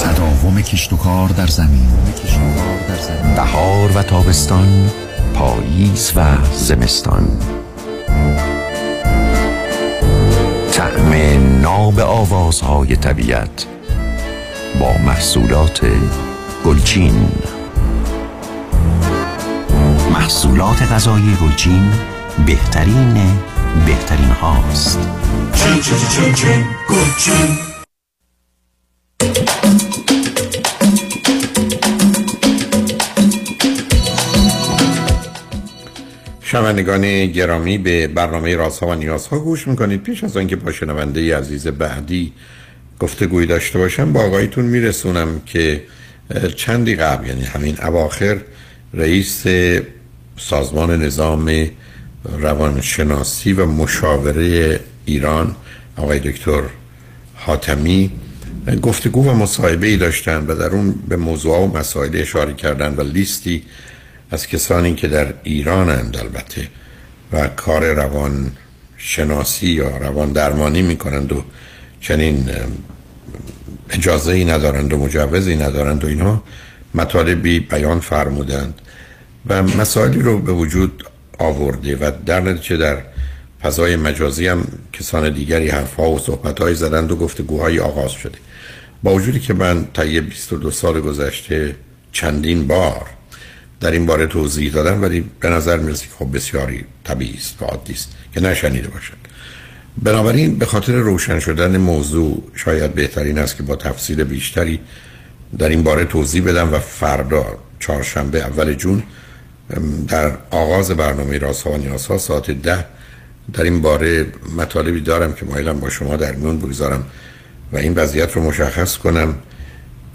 تداوم کشت و کار در زمین، بهار و تابستان، پاییز و زمستان، طعم ناب آوازهای طبیعت با محصولات گلچین. محصولات غذایی گلچین بهترین بهترین هاست. چین چین چین چین گلچین. شنوندگان گرامی، به برنامه رازها و نیازها گوش میکنید. پیش از آنکه با شنونده عزیز بعدی گفتگوی داشته باشم، با آقایتون میرسونم که چندی قبل، یعنی همین اواخر، رئیس سازمان نظام روانشناسی و مشاوره ایران آقای دکتر حاتمی گفتگو و مصاحبه‌ای داشتند و در اون به موضوعات و مسائل اشاره کردند و لیستی از کسانی که در ایران هم البته و کار روانشناسی یا روان درمانی میکنند و چنین اجازه ای ندارند و مجوزی ندارند و اینها مطالبی بیان فرمودند و مسائلی رو به وجود آورده و در نتیجه در فضای مجازی هم کسان دیگری حرفها و صحبتهایی زدند و گفتگوهای آغاز شده. با وجودی که من طی بیست و دو سال گذشته چندین بار در این باره توضیح دادم، ولی به نظر میرسه که خب بسیاری طبیعی است و عادی است که نشنیده باشد. بنابراین به خاطر روشن شدن موضوع شاید بهترین است که با تفصیل بیشتری در این باره توضیح بدم و فردا چهارشنبه اول جون در آغاز برنامه رازها و نیازها ساعت ده در این باره مطالبی دارم که مایلم با شما در میون بگذارم و این وضعیت رو مشخص کنم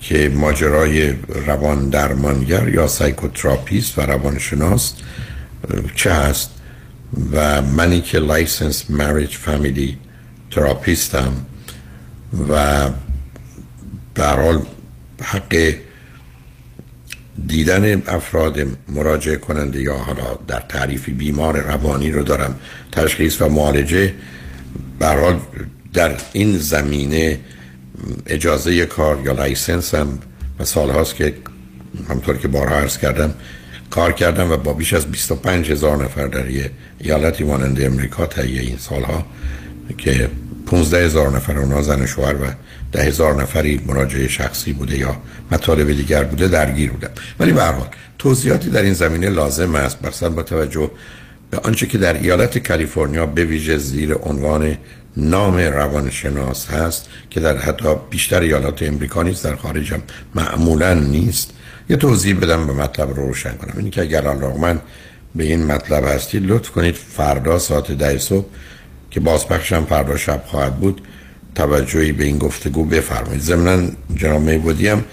که ماجرای روان درمانگر یا سایکوتراپیست و روانشناس چه هست و منی که لایسنس مریج فامیلی تراپیستم و به هر حال حق دیدن افراد مراجعه کننده یا حالا در تعریفی بیمار روانی رو دارم، تشخیص و معالجه. به هر حال در این زمینه اجازه کار یا لایسنس هم و سالهاست که همطور که بارها عرض کردم کار کردم و با بیش از بیست و پنج هزار نفر در یه ایالتی مانند امریکا تا این سالها که پانزده هزار نفر اونا زن و شوهر و ده هزار نفری مراجعه شخصی بوده یا مطالب دیگر بوده درگیر بودم. ولی به هر حال توضیحاتی در این زمینه لازم است، مثلا با توجه به آنچه که در ایالت کالیفرنیا به ویژه زیر عنوان نام روانشناس هست که در حتی بیشتر ایالات امریکا نیست، در خارج هم معمولا نیست، یه توضیح بدم به مطلب رو روشن کنم. اینکه اگر علاقه‌مند به این مطلب هستید لطف کنید فردا ساعت ده صبح که بازپخش هم فردا شب خواهد بود توجهی به این گفتگو بفرمایید. ضمناً جناب مهبودی هم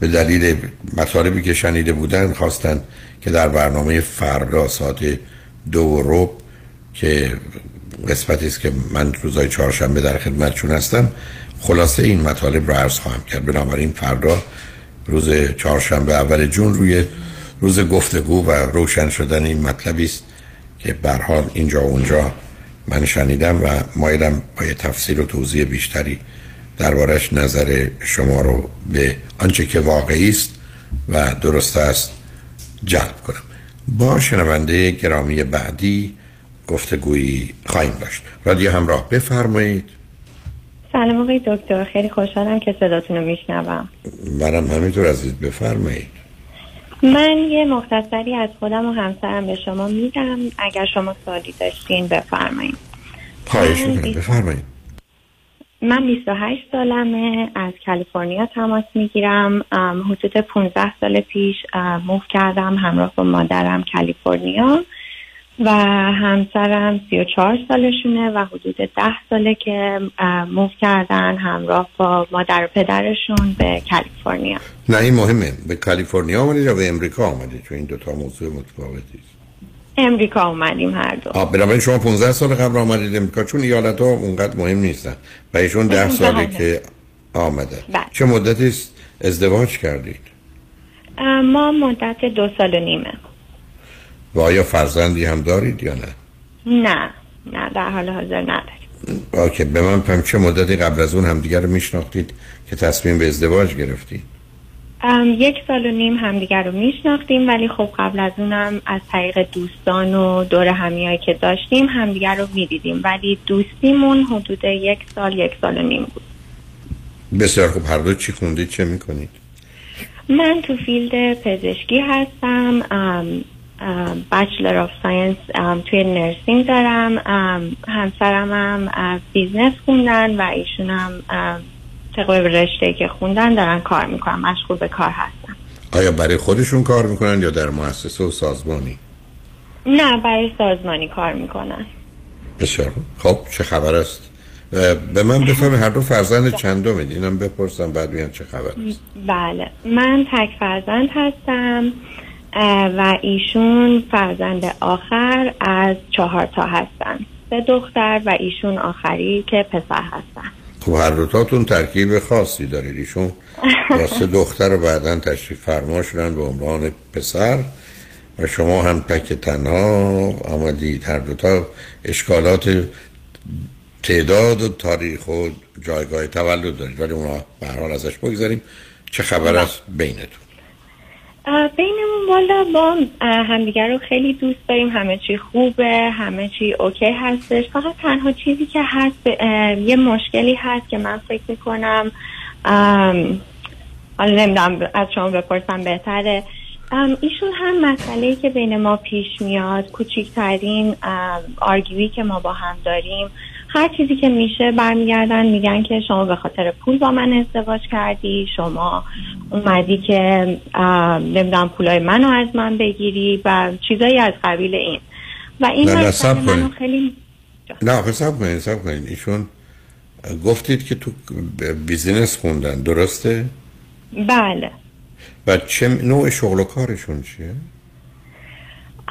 به دلیل مطالبی که شنیده بودن خواستن که در برنامه فردا ساعت دو و ربع که قسمتی است که من روزهای چهارشنبه در خدمتشون هستم خلاصه این مطالب رو عرض خواهم کرد. بنابراین فردا روز چهارشنبه اول جون روی روز گفتگو و روشن شدن این مطلبی است که به هر حال اینجا و اونجا من شنیدم و مایلم با یه تفسیر و توضیح بیشتری دربارش نظر شما رو به آنچه که واقعی است و درست است جلب کنم. با شنونده گرامی بعدی گفتگویی خواهیم داشت. رادیو همراه بفرمایید. سلام آقای دکتر، خیلی خوشحالم که صداتون رو میشنوم. منم همینطور عزیز، بفرمایید. من یه مختصری از خودم و همسرم به شما میدم، اگر شما سوالی داشتین بفرمایید. خواهش می‌کنم بفرمایید. من بیست و هشت سالمه، از کالیفرنیا تماس میگیرم. حدود پانزده سال پیش موو کردم همراه با مادرم کالیفرنیا و همسرم سی و چهار سالشونه و حدود ده ساله که موو کردن همراه با مادر و پدرشون به کالیفرنیا. نه این مهمه، به کالیفرنیا آمدید یا به امریکا آمدید؟ چون این دوتا موضوع متفاوتی. امریکا آمدیم هر دو. آه بنابراین شما پانزده سال قبل آمدید امریکا، چون ایالت ها اونقدر مهم نیستن و ایشون ده ساله که آمدن. چه مدتی ازدواج کردید؟ ما مدت دو سال و نیمه. و آیا فرزندی هم دارید یا نه؟ نه نه در حال حاضر نداریم. آکه به من پم چه مدتی قبل از اون همدیگر رو میشناختید که تصمیم به ازدواج گرفتید؟ یک سال و نیم همدیگر رو میشناختیم، ولی خب قبل از اونم از طریق دوستان و دور همیایی که داشتیم همدیگر رو میدیدیم، ولی دوستیمون حدود یک سال یک سال و نیم بود. بسیار خوب. هر دو چی خوندید، چه میکنید؟ من تو فیلد پزشکی هستم، بچلر آف ساینس توی نرسینگ دارم. همسرم هم از بیزنس خوندن و ایشون هم تقریبا رشته‌ای که خوندن دارن کار میکنن، مشغول به کار هستن. آیا برای خودشون کار میکنن یا در مؤسسه و سازمانی؟ نه برای سازمانی کار میکنن. بسیار خب. چه خبر است؟ به من بفهم هر دو فرزند چندمید؟ اینم بپرسم بعد ببینم چه خبر است. بله من تک فرزند هستم و ایشون فرزند آخر از چهار تا هستن، سه دختر و ایشون آخری که پسر هستن. خب هر دوتاتون ترکیب خاصی دارید، ایشون با سه دختر و بعدن تشریف فرما شدن به عنوان پسر و شما هم تک تنها آمدید. هر دوتا اشکالات تعداد و تاریخ و جایگاه تولد دارید، ولی اونا به هر حال ازش بگذاریم. چه خبر است بینتون؟ بینمون والا با همدیگر رو خیلی دوست داریم، همه چی خوبه، همه چی اوکی هستش. فقط تنها چیزی که هست یه مشکلی هست که من فکر میکنم حالا نمیدونم از شما بپرسم بهتره. ایشون هم مسئلهی که بین ما پیش میاد، کوچکترین آرگیوی که ما با هم داریم، هر چیزی که میشه برمیگردن میگن که شما به خاطر پول با من ازدواج کردی، شما اومدی که نمیدونم پولای منو از من بگیری و چیزایی از قبیل این و این. نه سب کنین خیلی... نه سب کنین سب کنین ایشون گفتید که تو بیزینس خوندن، درسته؟ بله. و چه نوع شغل و کارشون چیه؟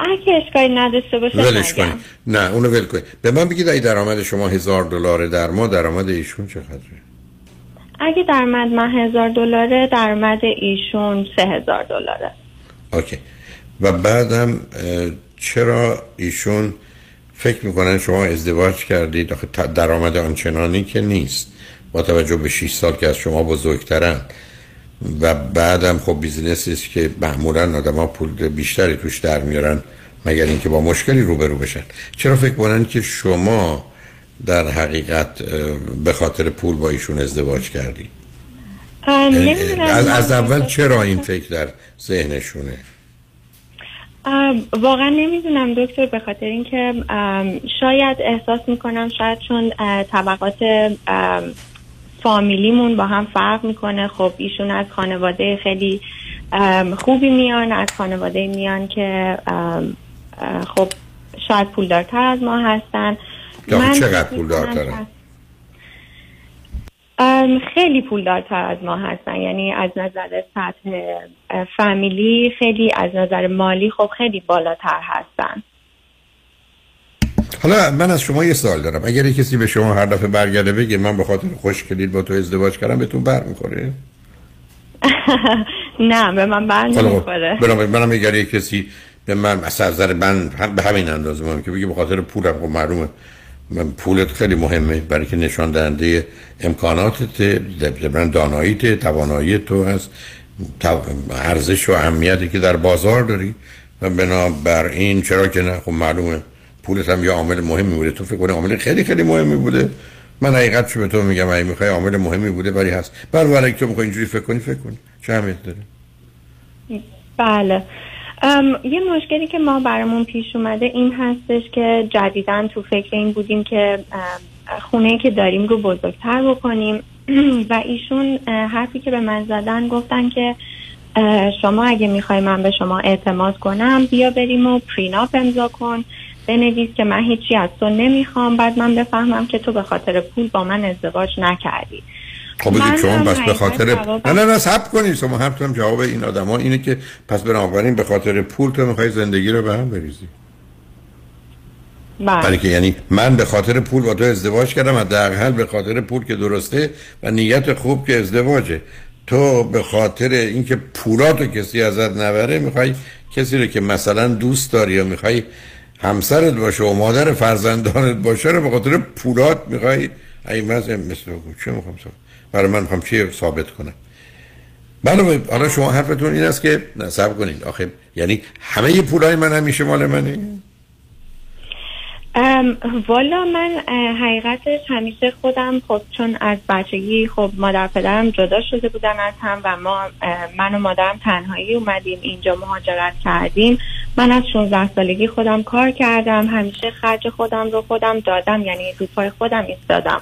اگه اشکالی نداشته باشه ولش کنید. نه اونو ول کنید. به من بگید اگه درآمد شما هزار دلاره در ماه، درآمد ایشون چقدره؟ اگه درآمد من هزار دلاره، درآمد ایشون سه هزار دلاره. اوکی. و بعدم چرا ایشون فکر میکنن شما ازدواج کردید؟ آخه درآمد آنچنانی که نیست، با توجه به شش سال که از شما بزرگترن و بعدم خب بیزینسی است که معمولاً آدم‌ها پول بیشتری توش در میارن مگر اینکه با مشکلی روبرو بشن. چرا فکر کنن که شما در حقیقت به خاطر پول با ایشون ازدواج کردی؟ از, از اول چرا این فکر در ذهنشونه؟ واقعا نمیدونم دکتر، به خاطر اینکه شاید احساس میکنم شاید چون طبقات فامیلیمون با هم فرق میکنه. خب ایشون از خانواده خیلی خوبی میان، از خانواده میان که خب شاید پولدارتر از ما هستن. من چقدر پولدارترن؟ خیلی پولدارتر از ما هستن، یعنی از نظر سطح فامیلی خیلی، از نظر مالی خب خیلی بالاتر هستن. حالا من از شما یه سوال دارم، اگر کسی به شما هر دفعه برگرده بگه من به خاطر خوشگلیت با تو ازدواج کردم، بهتون برمیخوره؟ نه به من برنمیخوره. منم اگر یه کسی به من از نظر من به همین اندازه مهم که بگه به خاطر پولم، خب معلومه من پولت خیلی مهمه برای که نشان دهنده امکاناتت، داناییت، توانایی تو هست، ارزش و اهمیتی که در بازار داری و بنابراین چرا که نه، خب معلومه پولت هم یه عامل مهمی بوده. تو فکر کنی عامل خیلی خیلی مهمی بوده؟ من حقیقت چه به تو میگم، اگه میخوای عامل مهمی بوده برای هست، برای برای که تو میخوای اینجوری فکر کنی، فکر کنی چه اهمیت داره. بله ام، یه مشکلی که ما برامون پیش اومده این هستش که جدیداً تو فکر این بودیم که خونه‌ای که داریم رو بزرگتر بکنیم و ایشون حرفی که به من زدن گفتن که شما اگه میخوای من به شما اعتماد کنم بیا بریم و پریناپ امضا کن، بنویس که من هیچی از تو نمیخوام، بعد من بفهمم که تو به خاطر پول با من ازدواج نکردی. خب بگید شما پس به خاطر نه نه نه سب کنید، شما هم تونم جواب این آدم ها اینه که پس بنابراین به خاطر پول تو میخوای زندگی رو به هم بریزی. بله، برای که یعنی من به خاطر پول با تو ازدواج کردم، حداقل به خاطر پول که درسته و نیت خوب که ازدواجه، تو به خاطر اینکه پولاتو کسی ازت نبره میخوای کسی رو که مثلا دوست داری یا میخوای همسرت باشه و مادر فرزندانت باشه رو به خاطر پولات میخوای ایمز مثل چه میخوام برای من میخوام چی ثابت کنم. بله حالا شما حرفتون این است که نصب کنین، آخه یعنی همه پولای من همیشه مال منه؟ والا من حقیقتش همیشه خودم، خب چون از بچگی خب مادر پدرم جدا شده بودن از هم و ما من و مادرم تنهایی اومدیم اینجا مهاجرت کردیم. من از شانزده سالگی خودم کار کردم، همیشه خرج خودم رو خودم دادم، یعنی رو پای خودم ایستادم.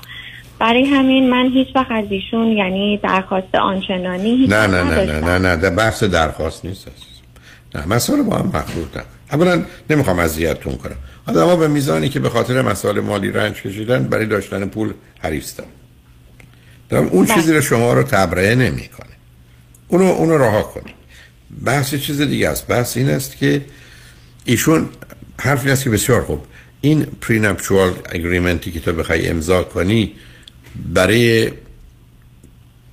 برای همین من هیچ وقت از ایشون یعنی درخواست آنچنانی هیچ نه نه نه نه نه نه در بحث درخواست نیست عزیزم. نه مسئله با هم مخلوطه. اولا نمیخوام اذیتتون کنم. آدم‌ها به میزانی که به خاطر مسائل مالی رنج کشیدن برای داشتن پول حریصن. اون چیزی رو شما رو تبرئه نمی‌کنه. اونو اونو رها کنید. بحث چیز دیگه است. بحث این است که ایشون حرفی است که بسیار خوب این پرینپچوال اگریمنتی که تو بخوای امضا کنی برای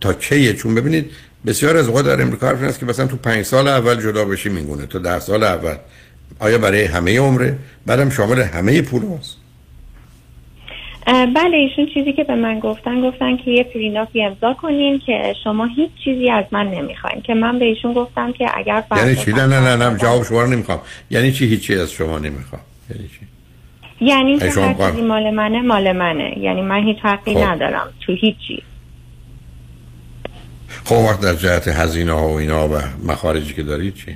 تا چیه؟ چون ببینید بسیار از اوقات در امریکا حرف این است که مثلا تو پنج سال اول جدا بشی میگونه تو ده سال اول، آیا برای همه عمره؟ بعدم شامل همه پول هست؟ بله ایشون چیزی که به من گفتن گفتن که یه پریناپی امضا کنین که شما هیچ چیزی از من نمیخواین، که من به ایشون گفتم که اگر یعنی چی؟ نه نه نه جواب شما رو نمیخوام. یعنی چی هیچی از شما نمیخوام؟ یعنی چی؟ یعنی که هر چیزی مال منه مال منه، یعنی من هیچ حقی خب. ندارم تو هیچی. خب وقت در جهت هزینه ها و اینا و مخارجی که دارید چی؟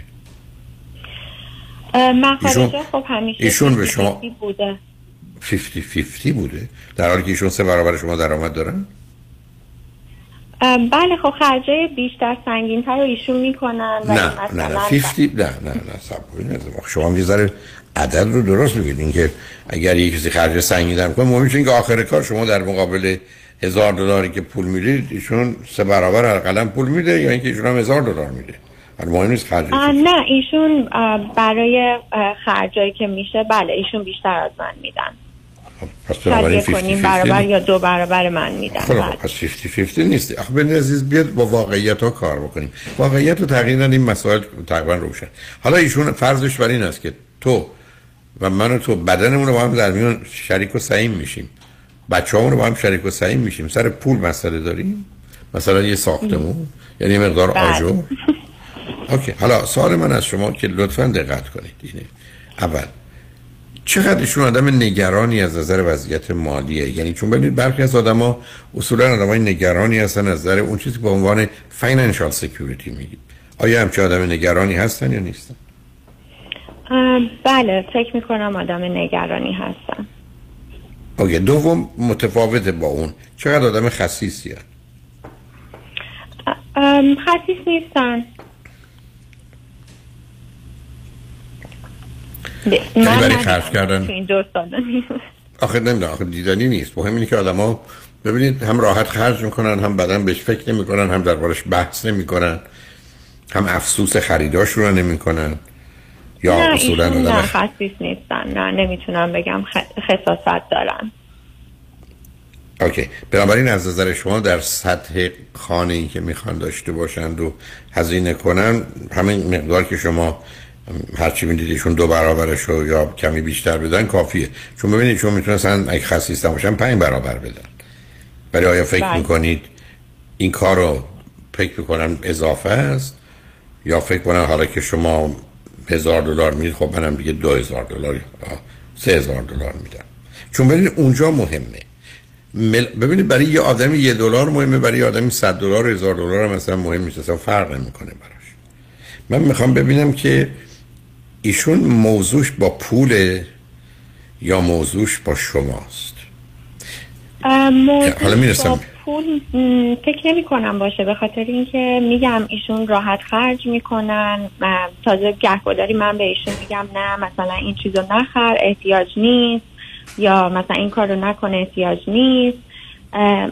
مخارجه خب همیشه ایشون به شما بوده پنجاه پنجاه بوده، در حالی که ایشون سه برابر شما درآمد دارن؟ بله خب خرجه بیشتر سنگین تر رو ایشون میکنن. نه نه نه پنجاه نه نه نه صبرین شما یه ذره عدد رو درست میگید، اینکه اگر یک کسی خرج سنگین تر کنه مهمه، چون که آخر کار شما در مقابل هزار دلاری که پول میدید ایشون سه برابر حداقل پول میده، یا اینکه ایشون هم هزار دلار میده. مهم نیست خرج. نه ایشون برای خرجایی که میشه بله ایشون بیشتر از من میدن. پس برای پنجاه برابر یا دو برابر من میدن. خب پس پنجاه پنجاه نیست. آخه بنی عزیز بیاد با واقعیت ها کار بکنیم. واقعیت و تقریبا این مسائل تقریبا روشن. حالا ایشون فرضش بر این است که تو و من و تو بدنمون رو با هم در میون شریک و سهیم میشیم، بچه‌هامون رو با هم شریک و سهیم میشیم، سر پول مسئله داریم، مثلا یه ساختمون، یعنی مقدار آجر. اوکی، حالا سوال من از شما که لطفاً دقت کنید اینه. اول چقدر ایشون آدم نگرانی از نظر وضعیت مالیه؟ یعنی چون ببینید برخی از آدما اصولا آدمای نگرانی هستن از نظر اون چیزی که به عنوان فینانشال سکیوریتی میگید. آیا همچین آدم نگرانی هستن یا نیستن؟ بله، فکر میکنم آدم نگرانی هستن. اوکی، دوم متفاوته با اون. چقدر آدم خسیسی هستن؟ خسیس نیستن. من برای خرج کردن این دو ساله نیست. آخه نمیدونم، آخه دیدنی نیست. مهم اینه که آدما ببینید هم راحت خرج میکنن، هم بدن بهش فکر نمیکنن، هم دربارش بحث نمیکنن، هم افسوس خریداشون رو نمیکنن. یا اصولا آدم خسیس نیستن. نه، نمیتونم بگم خساست دارن. اوکی، بنابراین از نظر شما در سطح خانه‌ای که میخوان داشته باشند و هزینه کنن، همین مقدار که شما هرچی میدید ایشون دو برابرش رو یا کمی بیشتر بدن کافیه. چون ببینید چون میتونستن اگه خسیستم باشن پنج برابر بدن. ولی آیا فکر باید. میکنید این کار رو فکر میکنم اضافه است یا فکر کنم حالا که شما هزار دلار میدید خب منم دیگه دو هزار دلار سه هزار دلار میدم؟ چون ببینید اونجا مهمه. مل... ببینید برای یه آدمی یه دلار مهمه، برای یه آدمی صد دلار هزار دلار مثلا مهم نیست، اصلا فرق نمیکنه براش. من میخوام ببینم که ایشون موضوعش با پول یا موضوعش با شماست. حالا میرسم پول فکر نمی کنم باشه، به خاطر اینکه میگم ایشون راحت خرج میکنن. تازه گهگداری من به ایشون میگم نه مثلا این چیزو نخر احتیاج نیست، یا مثلا این کارو نکنه احتیاج نیست،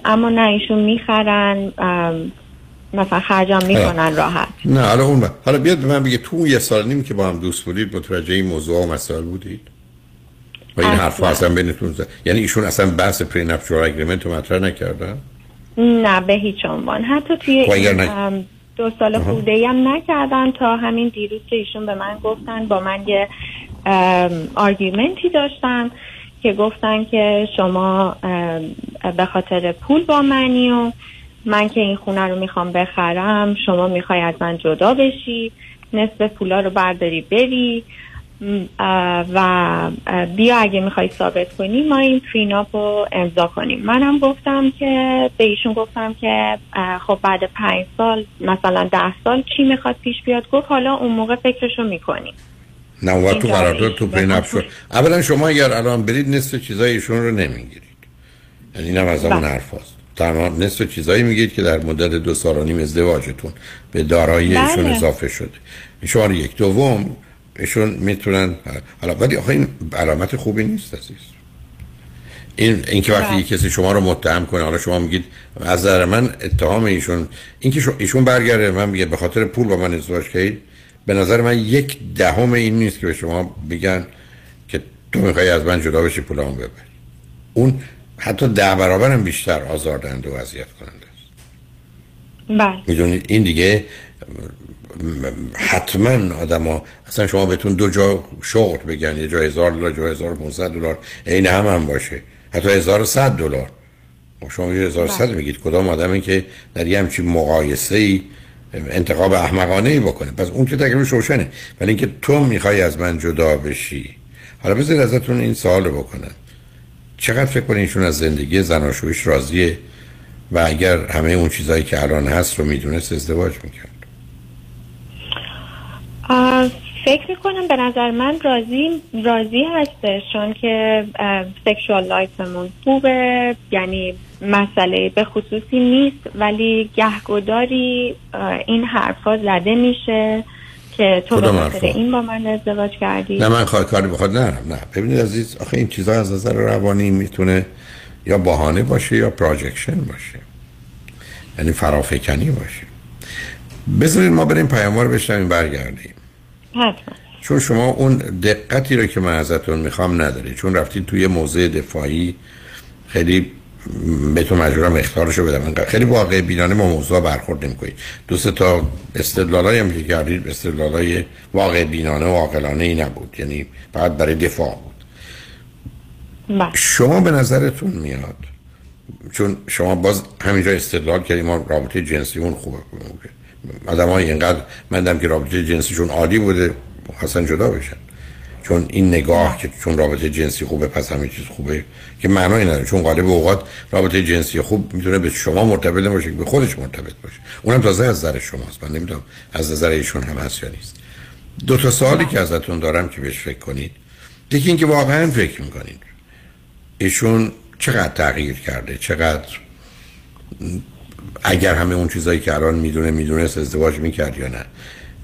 اما نه ایشون میخرن، مثلا خرجم میکنن راحت. نه حالا اون من. حالا بیاد به من بگه تو یه سال نیم که با هم دوست بودید متوجه این موضوع و مسائل بودید و این حرفا اصلا بینتون زد؟ یعنی ایشون اصلا بحث پرینپچوال اگریمنت رو مطرح نکردن؟ نه به هیچ عنوان. حتی توی این دو سال خوده ای هم نکردن تا همین دیروز که ایشون به من گفتن، با من یه آرگومنتی داشتن که گفتن که شما به خاطر پول با منی و من که این خونه رو میخوام بخرم شما میخوای از من جدا بشی، نصف پولا رو برداری بری و بیا اگه میخوای ثابت کنی ما این فیناپ رو امضا کنیم. منم گفتم که به ایشون گفتم که خب بعد پنج سال مثلا ده سال چی میخواد پیش بیاد؟ گفت حالا اون موقع فکرشو میکنیم. نه اون وقت تو قرارداد تو پیناپ شد. اولا شما اگر الان برید نصف چیزای ایشون رو نمیگیرید، یعنی اینم از اون حرفاست. تمام نصف چیزایی میگید که در مدت دو سال و نیم ازدواجتون به دارایی ایشون اضافه شده. شما یک دوم ایشون میتونن حالا، ولی آخه این علامت خوبی نیست عزیز. این اینکه وقتی کسی شما رو متهم کنه، حالا شما میگید از نظر من اتهام ایشون اینکه ایشون برگرده من میگه به خاطر پول با من ازدواج کردید، به نظر من یک دهم این نیست که به شما بگن که تو میخوای از من جدا بشی پولامو ببری. اون حتی ده برابر هم بیشتر آزاردهنده و اذیت کننده است. بله. میدونید این دیگه حتما آدما اصلا شما بهتون دو جا شغل بگن، یه جا هزار دلار، جا هزار و پانصد دلار، عین هم هم باشه، حتی هزار و صد دلار. شما هزار و صد میگید، کدام آدمی که در یه همچین مقایسه‌ای انتخاب احمقانه‌ای بکنه؟ پس اون که تکلیفش روشنه. ولی اینکه تو میخوای از من جدا بشی، حالا بذارید ازتون این سوالو بکنم، چقدر فکر کنین ایشون از زندگی زناشویش راضیه و اگر همه اون چیزایی که الان هست رو میدونست ازدواج میکرد؟ فکر میکنم به نظر من راضی راضی هستش، چون که سکشوال لایفمون خوبه، یعنی مسئله به خصوصی نیست، ولی گهگداری این حرفا زده میشه که تو به خاطر این با من ازدواج کردی. نه من خواهی کاری بخواد نرم. نه ببینید عزیز، آخه این چیزها از نظر روانی میتونه یا بهانه باشه یا پراجکشن باشه، یعنی فرافکنی باشه. بذارید ما بریم پیام رو بشنویم برگردیم. حتما. چون شما اون دقتی رو که من ازتون میخوام نداری، چون رفتید توی موضع دفاعی، خیلی به تو مجبورم اختیارشو بدم. من خیلی واقع بینانه ما موضوع برخورد نمی‌کنید. دو سه تا استدلالایی هم که کردید استدلالای واقع بینانه و عاقلانه‌ای نبود، یعنی فقط برای دفاع بود. با. شما به نظرتون میاد چون شما باز همینجا استدلال کردیم ما رابطه جنسیمون خوبه. آدمای اینقدر مندم که رابطه جنسیشون عالی بوده اصلا جدا بشن، چون این نگاه که چون رابطه جنسی خوبه پس همه چیز خوبه که معنی نداره، چون غالب اوقات رابطه جنسی خوب میتونه به شما مرتبط نباشه، به خودش مرتبط باشه، اونم تازه از نظر شماست. من نمیدونم از نظر ایشون هم هست یا نیست. دو تا سوالی که ازتون دارم که بهش فکر کنید، یکی اینکه واقعا فکر میکنید ایشون چقدر تغییر کرده، چقدر اگر همه اون چیزایی که الان میدونه میدونست ازدواج میکرد یا نه،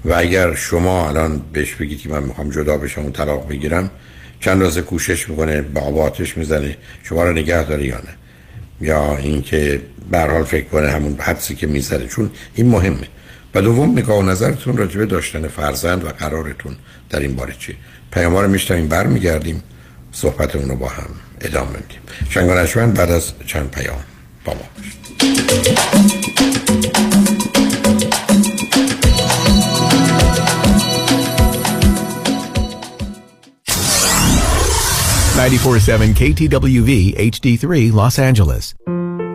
و اگر شما الان بهش بگید که من میخوام جدا بشم و طلاق بگیرم چند روز کوشش میکنه، با آتش میزنه شما رو نگه داره یا نه، یا اینکه به هر حال فکر کنه همون حدسی که میزنه، چون این مهمه. و دوم نگاه و نظرتون راجع به داشتن فرزند و قرارتون در این باره چی؟ پیاموار میشتیم برمیگردیم صحبتمون رو با هم ادامه میدیم. شنگانشوند بعد از چند پیام با ما نود و چهار ممیز هفت کی تی دبلیو وی اچ دی سه Los Angeles.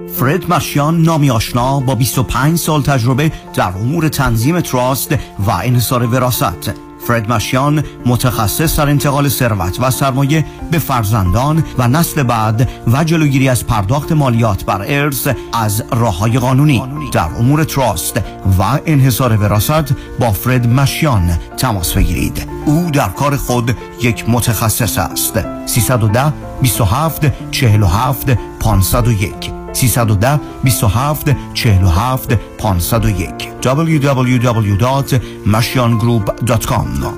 فرد مشیان، نامی آشنا با بیست و پنج سال تجربه در امور تنظیم تراست و انحصار وراثت. فرد مشیان متخصص در انتقال ثروت و سرمایه به فرزندان و نسل بعد و جلوگیری از پرداخت مالیات بر ارث از راه‌های قانونی. در امور تراست و انحصار وراثت با فرد مشیان تماس بگیرید. او در کار خود یک متخصص است. سیصد و ده بیست و هفت چهل و هفت پانصد و یک سیصد و ده بیست و هفت چهل و هفت پانصد و یک دبلیو دبلیو دبلیو دات مشیان گروپ دات کام.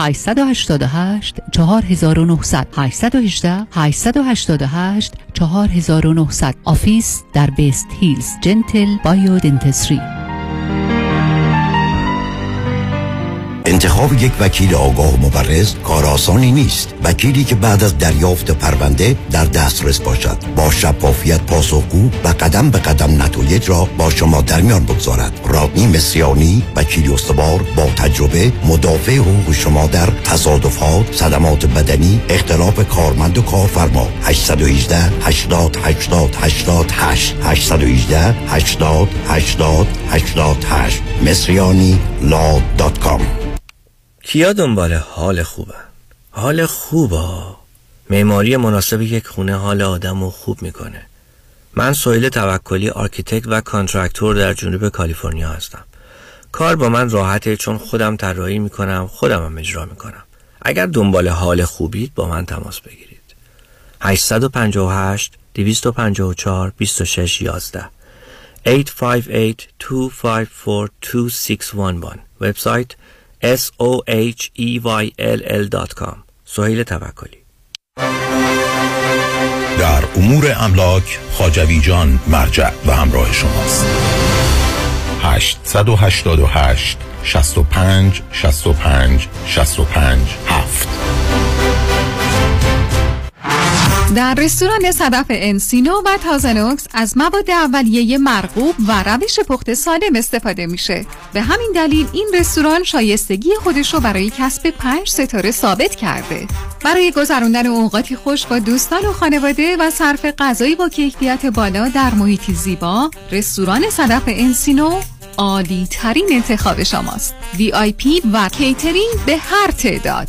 هشت هشت هشت هشت چهار نه صفر صفر هشت یک هشت هشت هشت هشت چهار نه صفر صفر. آفیس در بیست هیلز، جنتل بایو دنتستری. انتخاب یک وکیل آگاه و مبرز کار آسانی نیست. وکیلی که بعد از دریافت پرونده در دسترس باشد، با شفافیت پاسخگو و قدم به قدم نتایج را با شما در میان بگذارد. رادنی مصریانی، وکیل استوار با تجربه، مدافع حقوق شما در تصادفات، صدمات بدنی، اختلاف کارمند و کارفرما. هشت یک هشت هشتاد هشتاد هشتاد هشت هشت یک هشت هشتاد هشتاد هشتاد هشت مصریانی لا دات کام. کیا دنبال حال خوبه؟ حال خوبه معماری مناسب یک خونه حال آدمو خوب میکنه. من سهیل توکلی، آرکیتکت و کانترکتور در جنوب کالیفرنیا هستم. کار با من راحته چون خودم طراحی میکنم، خودم هم اجرا میکنم. اگر دنبال حال خوبید با من تماس بگیرید. هشت پنج هشت دو پنج چهار دو شش یک یک هشت پنج هشت دو پنج چهار دو شش یک یک وبسایت اس او اچ ای وای ال ال دات کام. سهیل توکلی. در امور املاک خواجوی جان مرجع و همراه شماست. هشت هشت هشت شصت و پنج شصت و پنج شصت و پنج هفت. در رستوران صدف انسینو و تازنوکس از مواد اولیه مرغوب و روش پخت سالم استفاده میشه. به همین دلیل این رستوران شایستگی خودش رو برای کسب پنج ستاره ثابت کرده. برای گذراندن اوقاتی خوش با دوستان و خانواده و صرف غذایی با کیفیت بالا در محیطی زیبا، رستوران صدف انسینو عالی ترین انتخاب شماست. وی آی پی و کیترینگ به هر تعداد،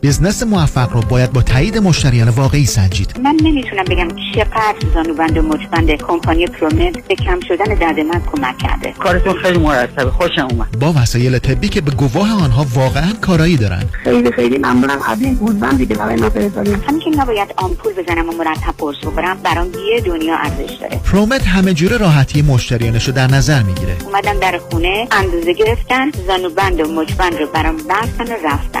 بیزنس موفق رو باید با تایید مشتریان واقعی سنجید. من نمیتونم بگم چقدر زانوبند و مچبند کمپانی پرومید به کم شدن درد من کمک کرده. کارتون خیلی مرتبه، خوشم اومد. با وسایل طبی که به گواه آنها واقعا کارایی دارن. خیلی خیلی ممنونم. همین گوزن دیگه برای ما فرستادید. همین که نباید آمپول بزنم و مرتب قرص بخورم، برام یه دنیا ارزش داره. پرومید همه جوره راحتی مشتریانش رو در نظر میگیره. اومدن در خونه، اندازه گرفتن، زانوبند و مچبند رو برام بستن و رفتن.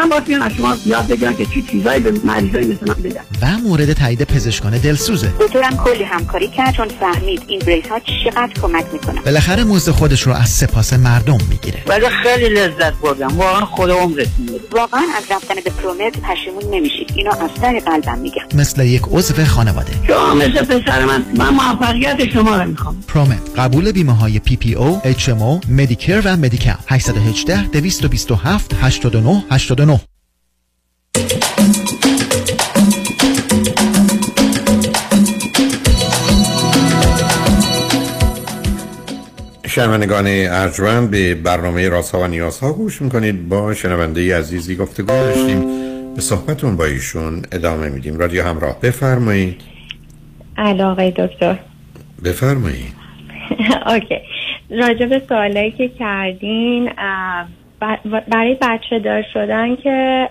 واقعا باید بیان از شما یاد بگیرن که چی چیزایی به مریضایی مثل من بدن. و مورد تایید پزشکان دلسوزه. دکترم کلی همکاری کرد چون فهمید این بریس ها چقدر کمک میکنن. بالاخره مزد خودش رو از سپاس مردم میگیره. ولی خیلی لذت بردم، واقعا خدا عمرتون بده. واقعا از رفتن به پرومید پشیمون نمیشید، اینو از ته قلبم میگم. مثل یک عضو خانواده. شما مثل پسر من، من موفقیت شما رو میخوام. پرومید قبول بیمه های پی پی او، اچ ام او، مدیکر و مدیکاپ. هشت یک هشت دویست و بیست و هفت هشتاد و نه هشتاد و نه. شنوندگان ارجمند، به برنامه رازها و نیازها گوش میکنید. با شنونده عزیزی گفتگو داشتیم، به صحبتون با ایشون ادامه میدیم. رادیو همراه، بفرمایید. الو آقای دکتر، بفرمایید. اوکی، راجع به سوالی که کردین برای بچه دار شدن، که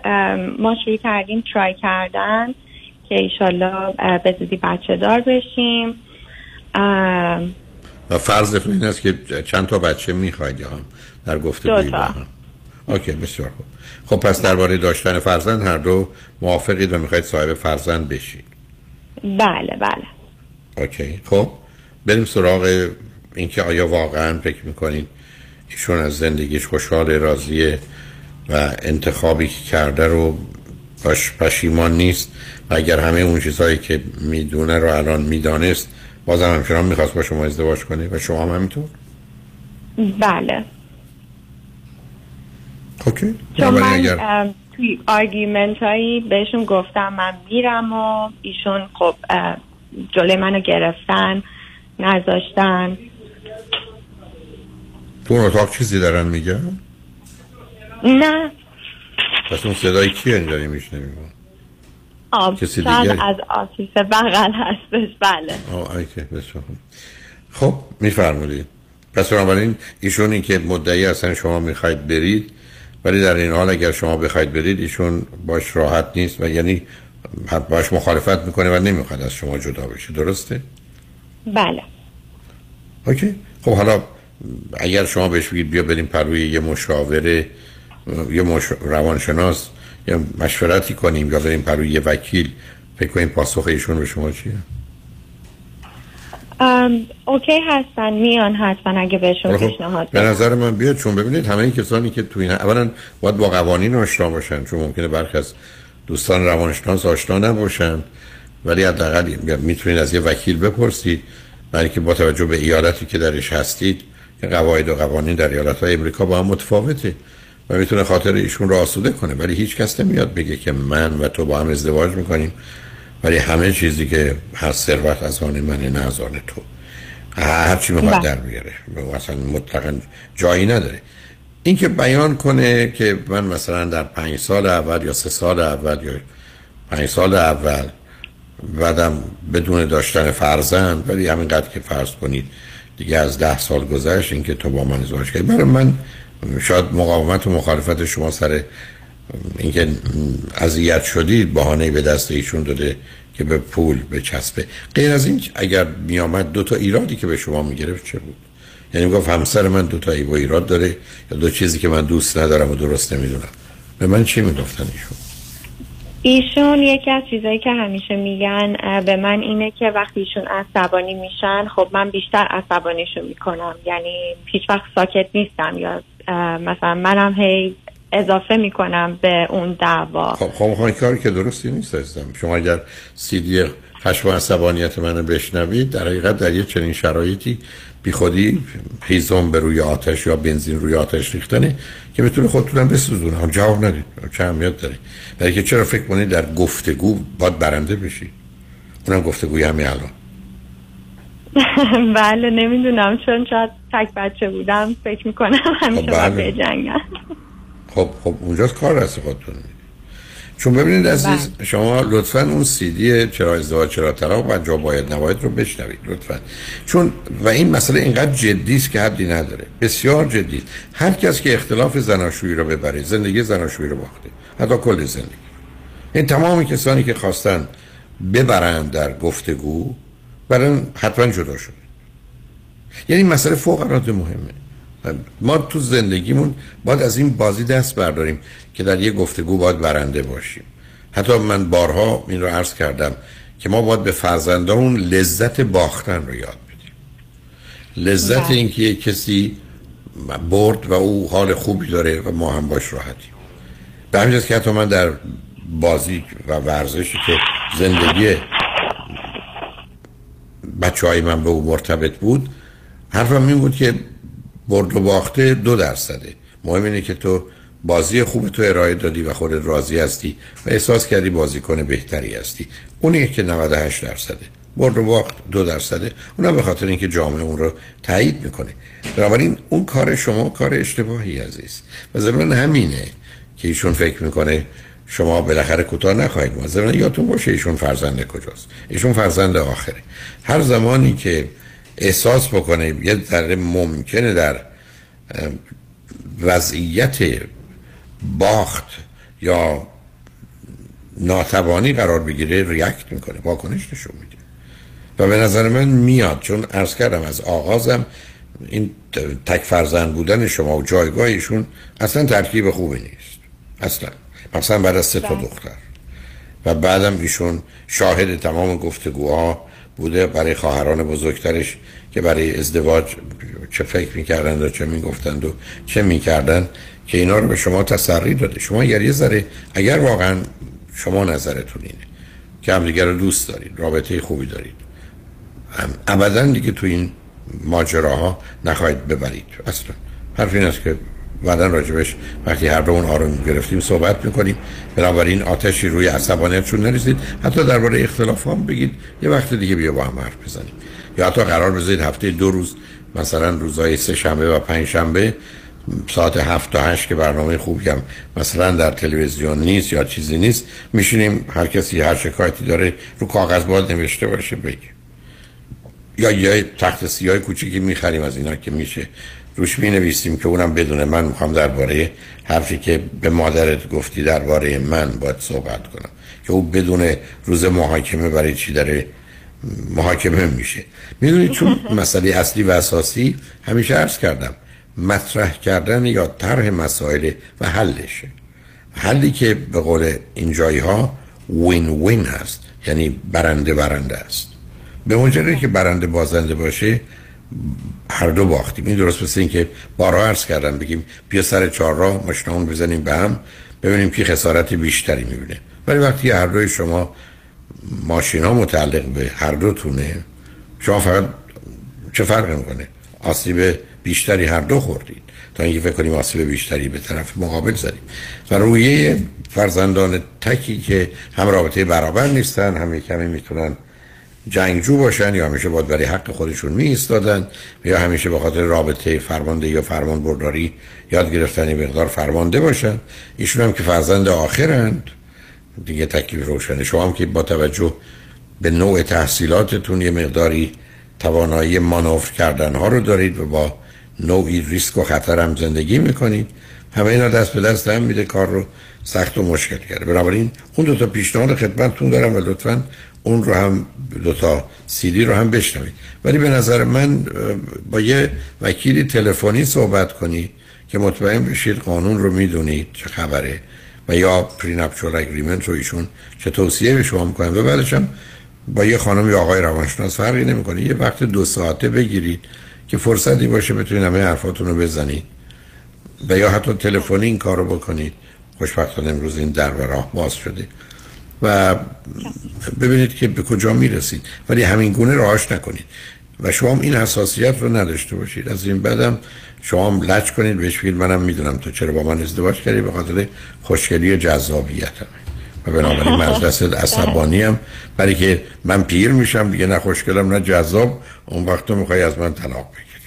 ما شروع کردیم ترای کردن که ایشالله به زودی بچه دار بشیم. فرضتون این است که چند تا بچه میخواید هم در گفتگوی با هم؟ اوکی، بسیار خوب. خب پس درباره داشتن فرزند هر دو موافقید و میخواید صاحب فرزند بشید؟ بله بله. اوکی، خب بریم سراغ اینکه آیا واقعا فکر میکنید ایشون از زندگیش خوشحال، راضیه و انتخابی که کرده رو باش پشیمان نیست و اگر همه اون چیزهایی که میدونه رو الان میدانست بازم همچنان میخواست با شما ازدواج کنه و شما هم همینطور؟ بله. اوکی. چون من اگر... توی آرگیمنت هایی بهشون گفتم من میرم و ایشون خب جلوی منو گرفتن، نذاشتن. تو اون اتاق چیزی دارن میگن؟ نه. پس اون صدای کی اینجایی میشنویم؟ آب کسی دیگه از آفیس بغل هستش. بله. آه ایکه بسیار خوب. خب میفرمایید. پس بنابراین ایشون این که مدعی اصلا شما میخواید برید، ولی در این حال اگر شما بخواید برید ایشون باش راحت نیست و یعنی باش مخالفت میکنه و نمیخواد از شما جدا بشه، درسته؟ بله. اوکی. خب حالا اگر شما بهش بگید بیا بریم پروی یه مشاوره، یه مش... روانشناس، یا مشورتی کنیم، یا بریم پروی یه وکیل، فکر کنیم پاسخ ایشون به شما چیه؟ ام، اوکی هستن، میان حتما اگه بهشون پیشنهاد بدن. به نظر من بیاد، چون ببینید همه این کسانی که تو این اولا باید با قوانین آشنا باشن، چون ممکنه برخی از دوستان روانشناس آشنا نباشن، ولی حداقل میتونید از یه وکیل بپرسید، برای که با توجه به ایالتی که درش هستید قواعد و قوانین در ایالت‌های امریکا با هم متفاوته و میتونه خاطر ایشون رو آسوده کنه. ولی هیچ کس نمیاد بگه که من و تو با هم ازدواج میکنیم، ولی همه چیزی که هست ثروت از آن منه نه از آن تو، هر چی میخواد در میاره، اصلا مطلقاً جایی نداره. این که بیان کنه که من مثلا در پنج سال اول یا سه سال اول یا پنج سال اول بعدم بدون داشتن فرزند، ولی همینقدر که فرض کنید دیگه از ده سال گذشت اینکه تو با من ازدواج کردی، برای من شاید مقاومت و مخالفت شما سر اینکه اذیت شدید بهانه‌ای به دست ایشون داده که به پول به چسبه. غیر از این اگر میامد دو تا ایرادی که به شما میگرفت چه بود؟ یعنی میگفت همسر من دو تا ایب و ایراد داره یا دو چیزی که من دوست ندارم و درست نمیدونم، به من چی میگفتن ایشون؟ ایشون یکی از چیزایی که همیشه میگن به من اینه که وقتی ایشون عصبانی میشن خب من بیشتر عصبانیشون میکنم، یعنی هیچ وقت ساکت نیستم یا مثلا منم هی اضافه میکنم به اون دعوا. خب خب کاری که درستی نیست هستم. شما اگر سی دی خشم و عصبانیت منو بشنوید، در حقیقت در یه چنین شرایطی بیخودی هیزم به روی آتش یا بنزین روی آتش ریختنه که بتونه خودتونم بسوزونه. جواب ندید، چه اهمیت داره؟ برای که چرا فکر کنید در گفتگو باید برنده بشید؟ اونم گفتگوی همین الان. بله نمیدونم، چون شاید تک بچه بودم فکر میکنم همیشه باید بجنگم. خب خب اونجاست کار رسید خودتون. چون ببینید عزیز شما لطفاً اون سی دی چرا ازدواج چرا طلاق و جا باید نباید رو بشنوید لطفاً، چون و این مسئله اینقدر جدی است که حدی نداره، بسیار جدی. هر کس که اختلاف زناشویی رو ببره زندگی زناشویی رو باخته، حتی کل زندگی. این تمام کسانی که خواستن ببرن در گفتگو برن حتما جدا شده. یعنی مسئله فوق العاده مهمه. ما تو زندگیمون باید از این بازی دست برداریم که در یه گفتگو باید برنده باشیم. حتی من بارها این رو عرض کردم که ما باید به فرزندامون لذت باختن رو یاد بدیم، لذت اینکه یه کسی برد و او حال خوبی داره و ما هم باش راحتیم. به همین جاست که حتی من در بازی و ورزشی که زندگی بچه‌های من به او مرتبط بود حرفم این بود که برد و باخته دو درصده، مهم اینه که تو بازی خوب تو ارائه دادی و خودت راضی هستی و احساس کردی بازیکن بهتری هستی، اونیه که نود و هشت درصده. برد و باخت دو درصده، اونم به خاطر اینکه جامعه اون رو تایید میکنه. بنابراین اون کار شما کار اشتباهی عزیز و ضمن همینه که ایشون فکر میکنه شما بالاخره کوتاه نخواهید ما. ضمن یادتون باشه ایشون فرزند کجاست، ایشون فرزند آخره. هر زمانی که احساس بکنه یه ذره ممکنه در وضعیت باخت یا ناتوانی قرار بگیره ریاکت میکنه، واکنش نشون میده و به نظر من میاد. چون عرض کردم از آغازم این تک فرزند بودن شما و جایگاهشون اصلا ترکیب خوبی نیست، اصلا مثلا بعد از سه تا دختر و بعدم ایشون شاهد تمام گفتگوها بوده برای خواهران بزرگترش که برای ازدواج چه فکر میکردند و چه میگفتند و چه میکردند که اینا رو به شما تسری داده. شما اگر یه ذره اگر واقعا شما نظرتون اینه که همدیگر رو دوست دارید، رابطه خوبی دارید، ابدا دیگه تو این ماجراها نخواهید ببرید. اصلا حرف این است که بعدا راجبش وقتی هر دو اون آروم گرفتیم صحبت میکنیم. بنابراین آتشی روی عصبانیتشون نریزید، حتی درباره اختلاف هم بگید یه وقت دیگه بیا با هم حرف بزنیم، یا حتی قرار بذارید هفته دو روز مثلا روزهای سه شنبه و پنج شنبه ساعت هفت تا هشت که برنامه خوبی هم مثلا در تلویزیون نیست یا چیزی نیست میشینیم هر کسی هر شکایتی داره رو کاغذ باید نوشته باشه بگه، یا یه تخت سیاه کوچیکی میخریم از اینا که میشه روش می‌نویسیم که اونم بدونه من می‌خوام درباره حرفی که به مادرت گفتی درباره من باید صحبت کنم که او بدونه روز محاکمه برای چی داره محاکمه میشه. میدونید چون مسئله اصلی و اساسی همیشه عرض کردم مطرح کردن یا طرح مسائل و حلشه، حلی که به قول این جایها وین وین هست، یعنی برنده برنده است. به مجرد که برنده بازنده باشه هر دو باختیم. این درست مثل این که بارها عرض کردم بگیم بیا سر چهارراه ماشینامون بزنیم به هم ببینیم کی خسارت بیشتری میبینه، ولی وقتی هر دوی شما ماشینا متعلق به هر دوتونه شما فقط چه فرق میکنه آسیب بیشتری هر دو خوردید تا اینکه فکر کنیم آسیب بیشتری به طرف مقابل زدیم. و رویه فرزندان تکی که هم رابطه برابر نیستن هم یکمی میتونن جنگجو باشن، یا همیشه باید برای حق خودشون می ایستادن یا همیشه به خاطر رابطه فرماندهی یا فرمان برداری یاد گرفتن مقدار فرمانده باشن. ایشون هم که فرزند آخرند دیگه تکلیف روشنه. شما هم که با توجه به نوع تحصیلاتتون یه مقداری توانایی مانور کردن ها رو دارید و با نوعی ریسک و خطر هم زندگی میکنید، همه اینا دست به دست هم میده کار رو سخت و مشکل کرده. بنابراین اون دو تا پیشنهاد خدمتتون دارم و لطفاً اون رو هم دو تا سی دی رو هم بشنوید. ولی به نظر من با یه وکیلی تلفنی صحبت کنی که مطمئن بشید قانون رو میدونید چه خبره و یا پرینپچوال اگریمنت رو ایشون چه توصیه به شما میکنن. و بعدش هم با یه خانم یا آقای روانشناس فرقی نمیکنه یه وقت دو ساعته بگیرید که فرصتی باشه بتونید همه حرفاتون رو بزنید و یا حتی تلفنی این کارو بکنید. خوشبختانه امروز این در و راه باز شده و ببینید که به کجا میرسید، ولی همین گونه راهش نکنید و شما هم این حساسیت رو نداشته باشید. از این بعدم شما هم لج کنید بهش بگید منم میدونم تو چرا با من ازدواج کردی به خاطر خوشگلی و جذابیتم و بنابراین من از دست عصبانیم برای که من پیر میشم دیگه، نه خوشگلم نه جذاب، اون وقت تو میخوای از من طلاق بگیری.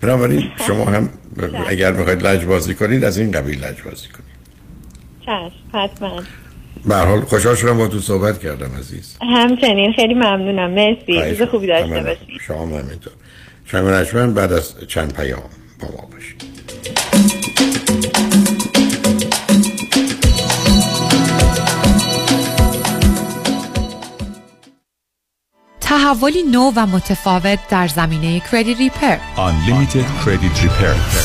بنابراین شما هم اگر میخواید لج بازی کنید از این قبیل لج بازی کنید. چشم حتما. به هر حال خوشحال شدم با تو صحبت کردم عزیز. همچنین خیلی ممنونم. مرسی. روز خوبی داشته باشید. شما ممنونم. شنوندگان بعد از چند پیام با ما باشید. تحولی نو و متفاوت در زمینه کردیت ریپر. Unlimited Credit Repair.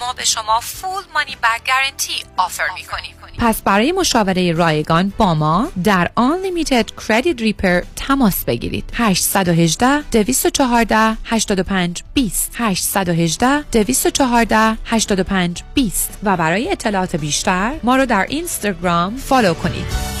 ما به شما فول مانی بک گارانتی آفر می کنیم. پس برای مشاوره رایگان با ما در Unlimited Credit Repair تماس بگیرید. هشت یک هشت دو یک چهار هشت پنج دو صفر هشت یک هشت دو یک چهار هشت پنج دو صفر و برای اطلاعات بیشتر ما رو در اینستاگرام فالو کنید.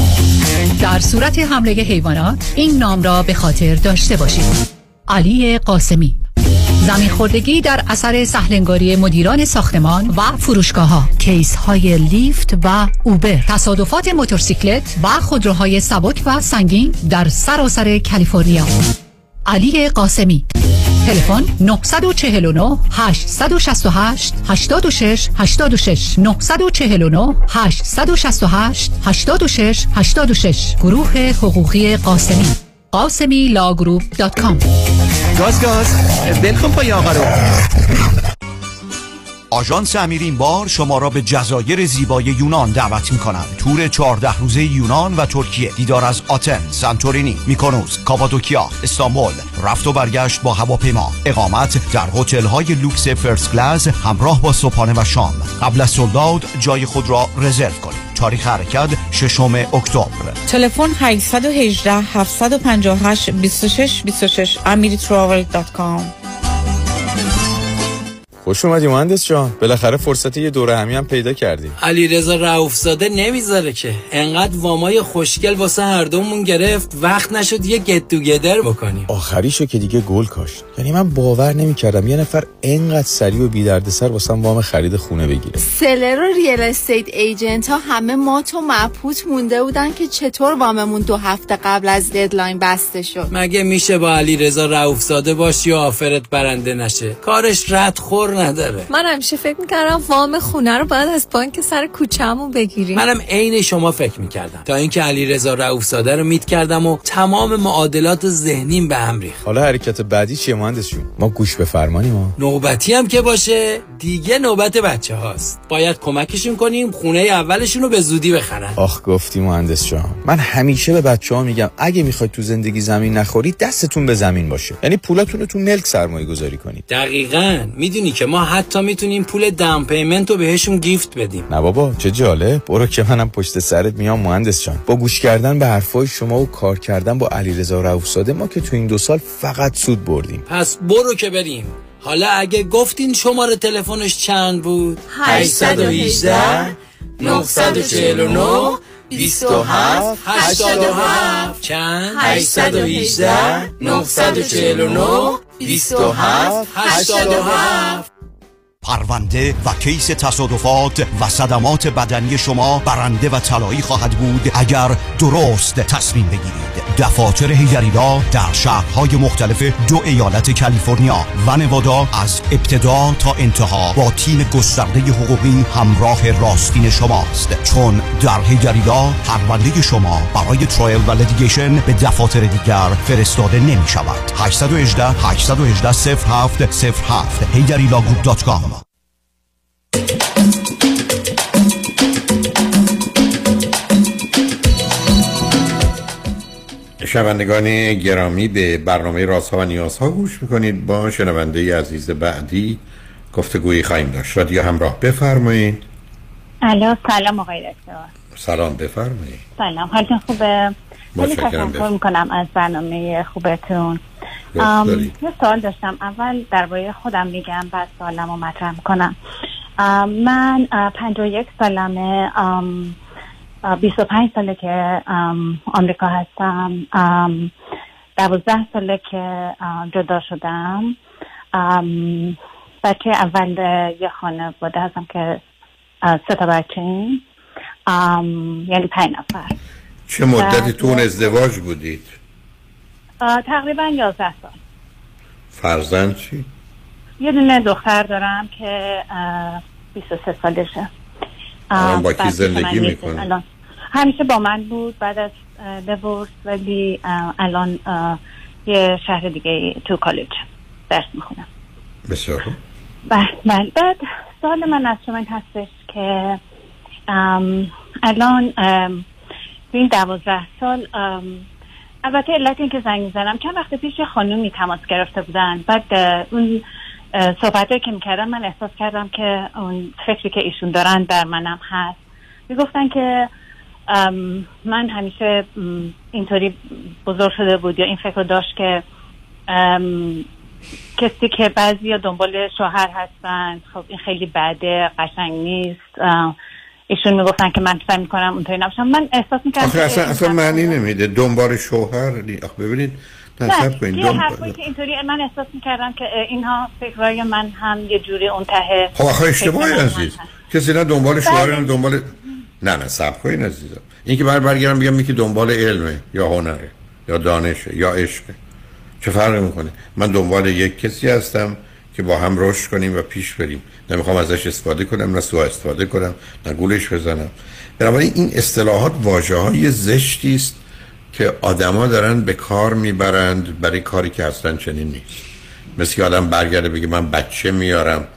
در صورت حمله حیوانات این نام را به خاطر داشته باشید. علی قاسمی. زمین خوردگی در اثر سهلنگاری مدیران ساختمان و فروشگاه‌ها، کیس‌های لیفت و اوبر، تصادفات موتورسیکلت و خودروهای سبک و سنگین در سراسر کالیفرنیا. علی قاسمی. تلفن نه چهار نه هشت شش هشت هشت شش هشت شش نه چهار نه هشت شش هشت هشت شش هشت شش. گروه حقوقی قاسمی، قاسمی لاگروپ دات کام. گاز گاز. بلکن پای آقا رو. آژانس امیر این بار شما را به جزایر زیبای یونان دعوت می‌کنم. تور چهارده روزه یونان و ترکیه، دیدار از آتن، سانتورینی، میکونوس، کاپادوکیا، استانبول، رفت و برگشت با هواپیما، اقامت در هتل‌های لوکس فرست کلاس همراه با صبحانه و شام. قبل از سولداوت جای خود را رزرو کنید. تاریخ حرکت ششم اکتبر. تلفن هشت یک هشت هفت پنج هشت دو شش دو شش amiritravel دات کام. خوش اومدی مهندس جان. بالاخره فرصت یه دوره همی هم پیدا کردیم. علیرضا رؤوفزاده نمیذاره که. انقدر وامای خوشگل واسه هر دومون گرفت وقت نشد یه گت تو گدر بکنیم. آخریشو که دیگه گل کاشت. یعنی من باور نمیکردم یه نفر انقدر سریع و بی دردسر واسه وام خرید خونه بگیره. سلر و ریل استیت ایجنت ها همه مات و مبهوت مونده بودن که چطور واممون دو هفته قبل از ددلاین بسته شد. مگه میشه با علیرضا رؤوفزاده باشی یا آفرت برنده نشه؟ کارش رد خور نداره. من همیشه فکر میکردم وام خونه رو باید از بانک سر کوچه‌مو بگیریم. منم عین شما فکر میکردم تا اینکه علیرضا رؤوفزاده رو میت کردم و تمام معادلات ذهنیم به هم ریخت. حالا حرکت بعدی چیه مهندس جون؟ ما گوش به فرمانی ما. نوبتی هم که باشه دیگه نوبت بچه‌هاست. باید کمکشون کنیم خونه اولشون رو به زودی بخرن. آخ گفتی مهندس جان. من همیشه به بچه‌ها میگم اگه میخواید تو زندگی زمین نخورید دستتون به زمین باشه. یعنی پولاتون رو تو ملک سرمایه‌گذاری کنید. دقیقاً. میدونی که ما حتی میتونیم پول دام پیمنت رو بهشون گیفت بدیم. نه بابا چه جالب. برو که منم پشت سرت میام مهندس جان. با گوش کردن به حرفای شما و کار کردن با علیرضا رؤوفزاده ما که تو این دو سال فقط سود بردیم. پس برو که بریم. حالا اگه گفتین شماره تلفنش چند بود؟ هشت یک هشت نه چهار نه دو هفت هشت هفت. چند؟ هشت یک هشت نه چهار نه دو هفت هشت هفت. پرونده و کیس تصادفات و صدمات بدنی شما برنده و طلایی خواهد بود اگر درست تصمیم بگیرید. دفاتر هیگریلا در شهرهای مختلف دو ایالت کالیفرنیا و نوادا از ابتدا تا انتها با تیم گسترده حقوقی همراه راستین شماست، چون در هیگریلا پرونده شما برای ترایل و لیتیگیشن به دفاتر دیگر فرستاده نمی شود. هشت یک هشت هشت یک هشت صفر هفت صفر هفت هیگریلا گروپ دات کام. شنوندگان گرامی به برنامه رازها و نیازها گوش میکنید. با شنونده عزیز بعدی گفتگویی خواهیم داشت. رادیو همراه، بفرمایید. الو، سلام آقای دکتر. سلام، بفرمایید. سلام، حالتون خوبه؟ خیلی تشکر می‌کنم از برنامه خوبتون. یه سوال داشتم. اول درباره خودم میگم بعد سوالمو مطرح می‌کنم. من پنجاه و یک سالمه، بیست و پنج ساله که آمریکا هستم، دوازده ساله که جدا شدم، بچه اول یه خانواده هستم که سه تا بچه ایم، یعنی پنج نفر. چه مدتی تو اون ازدواج بودید؟ تقریبا یازده سال. فرزند چی؟ یه دونه دختر دارم که بیست و سه سالشه. الان با کی زندگی میکنه؟ الان همیشه با من بود بعد از دیورس، ولی الان یه شهر دیگه تو کالج درس میخونم. بسیار خوب. بله. بعد سوال من از شما این هستش که الان این دوازده سال، البته علت این که زنگ زدم چند وقت پیش یه خانومی تماس گرفته بودن، بعد اون صحبتایی که میکردن من احساس کردم که اون فکری که ایشون دارن در منم هست. میگفتن که من همیشه اینطوری بزرگ شده بود یا این فکر رو داشت که کسی که بعضی دنبال شوهر هستن، خب این خیلی بده، قشنگ نیست. ایشون میگفتن که من فکر میکنم اونطوری نباشم. من احساس میکردم آخه اصلا, اصلا معنی نمیده دنبال شوهر. آخه ببینید یه حرفایی که اینطوری من احساس میکردم که اینها فکرهای من هم یه جوری اون ته. خب آخه اشتباهی عزیز، کسی نه دنبال شوهر نه دنبال نه نه صاحب کوین عزیزم. این که من برگردم بگم یکی دنبال علمه یا هنره یا دانشه یا عشق، چه فرقی میکنه؟ من دنبال یک کسی هستم که با هم رشد کنیم و پیش بریم. نمیخوام ازش استفاده کنم، نه سوء استفاده کنم، نه گولش بزنم. بنابراین این اصطلاحات واژه‌های زشتی است که آدما دارن به کار میبرند برای کاری که اصلا چنین نیست. مثل که آدم برگرده بگه من بچه میارم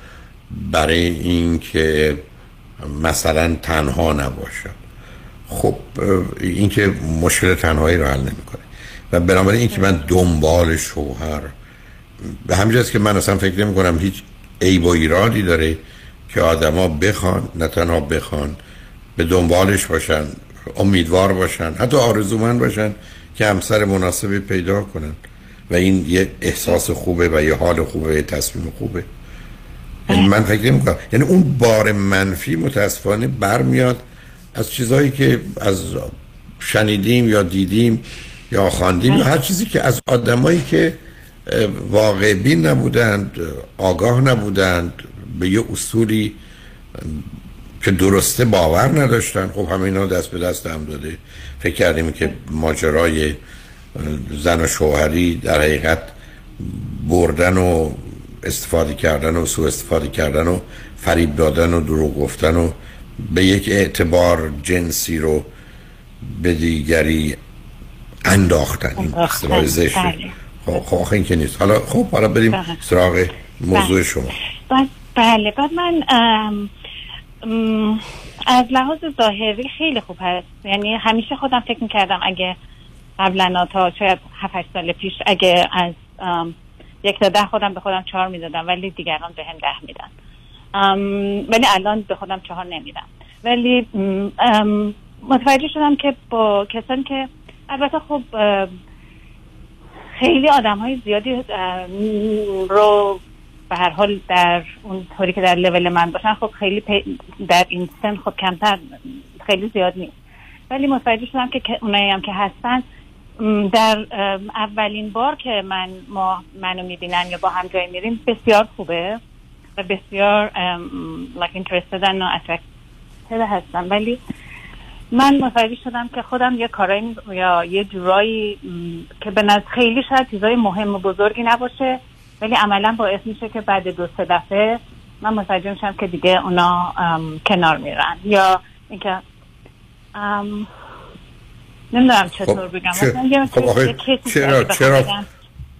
برای این که مثلا تنها نباشم. خب این که مشکل تنهایی رو حل نمیکنه. و بنابراین این که من دنبال شوهر، به همینجاست که من اصلا فکر نمی کنم هیچ عیب و ایرادی داره که آدما بخوان، نه تنها بخوان، به دنبالش باشن، امیدوار باشن، حتی آرزومند باشن که همسر مناسبی پیدا کنن. و این یه احساس خوبه و یه حال خوبه، یه تصمیم خوبه. من فکر نمی کنم، یعنی اون بار منفی متاسفانه برمیاد از چیزایی که از شنیدیم یا دیدیم یا خواندیم، هر چیزی که از آدمایی که واقع بین نبودند، آگاه نبودند، به یه اصولی که درسته باور نداشتن. خب همه اینا دست به دست هم داده. فکر کردیم که ماجرای زن و شوهری در حقیقت بردن و استفاده کردن و سوء استفاده کردن و فریب دادن و دروغ گفتن و به یک اعتبار جنسی رو به دیگری انداختن. این اصطلاح زشته. خب آخه این که نیست. حالا خب حالا بریم سراغ موضوع شما. بله. بعد من از لحاظ ظاهری خیلی خوب هست، یعنی همیشه خودم فکر میکردم اگه قبلا تا شاید هفت هشت سال پیش اگه از یک تا ده خودم به خودم چهار میدادم، ولی دیگران به هم ده میدن، ولی الان به خودم چهار نمیدم. ولی متوجه شدم که با کسانی که البته خب خیلی آدم های زیادی رو به هر حال در اون طوری که در لول من باشن، خب خیلی در این سن خب کمتر، خیلی زیاد نیست، ولی متوجه شدم که اونایی هم که هستن در اولین بار که من ما منو میبینن یا با هم جایی میریم بسیار خوبه و بسیار like interested and attracted هستن. ولی من متوجه شدم که خودم یه کارایی یا یه جورایی که به نظر خیلی شاید چیزای مهم و بزرگی نباشه، ولی عملا باعث میشه که بعد دو سه دفعه من متوجه میشم که دیگه اونا کنار میرن یا اینکه نمیدونم چطور بگم. چرا چرا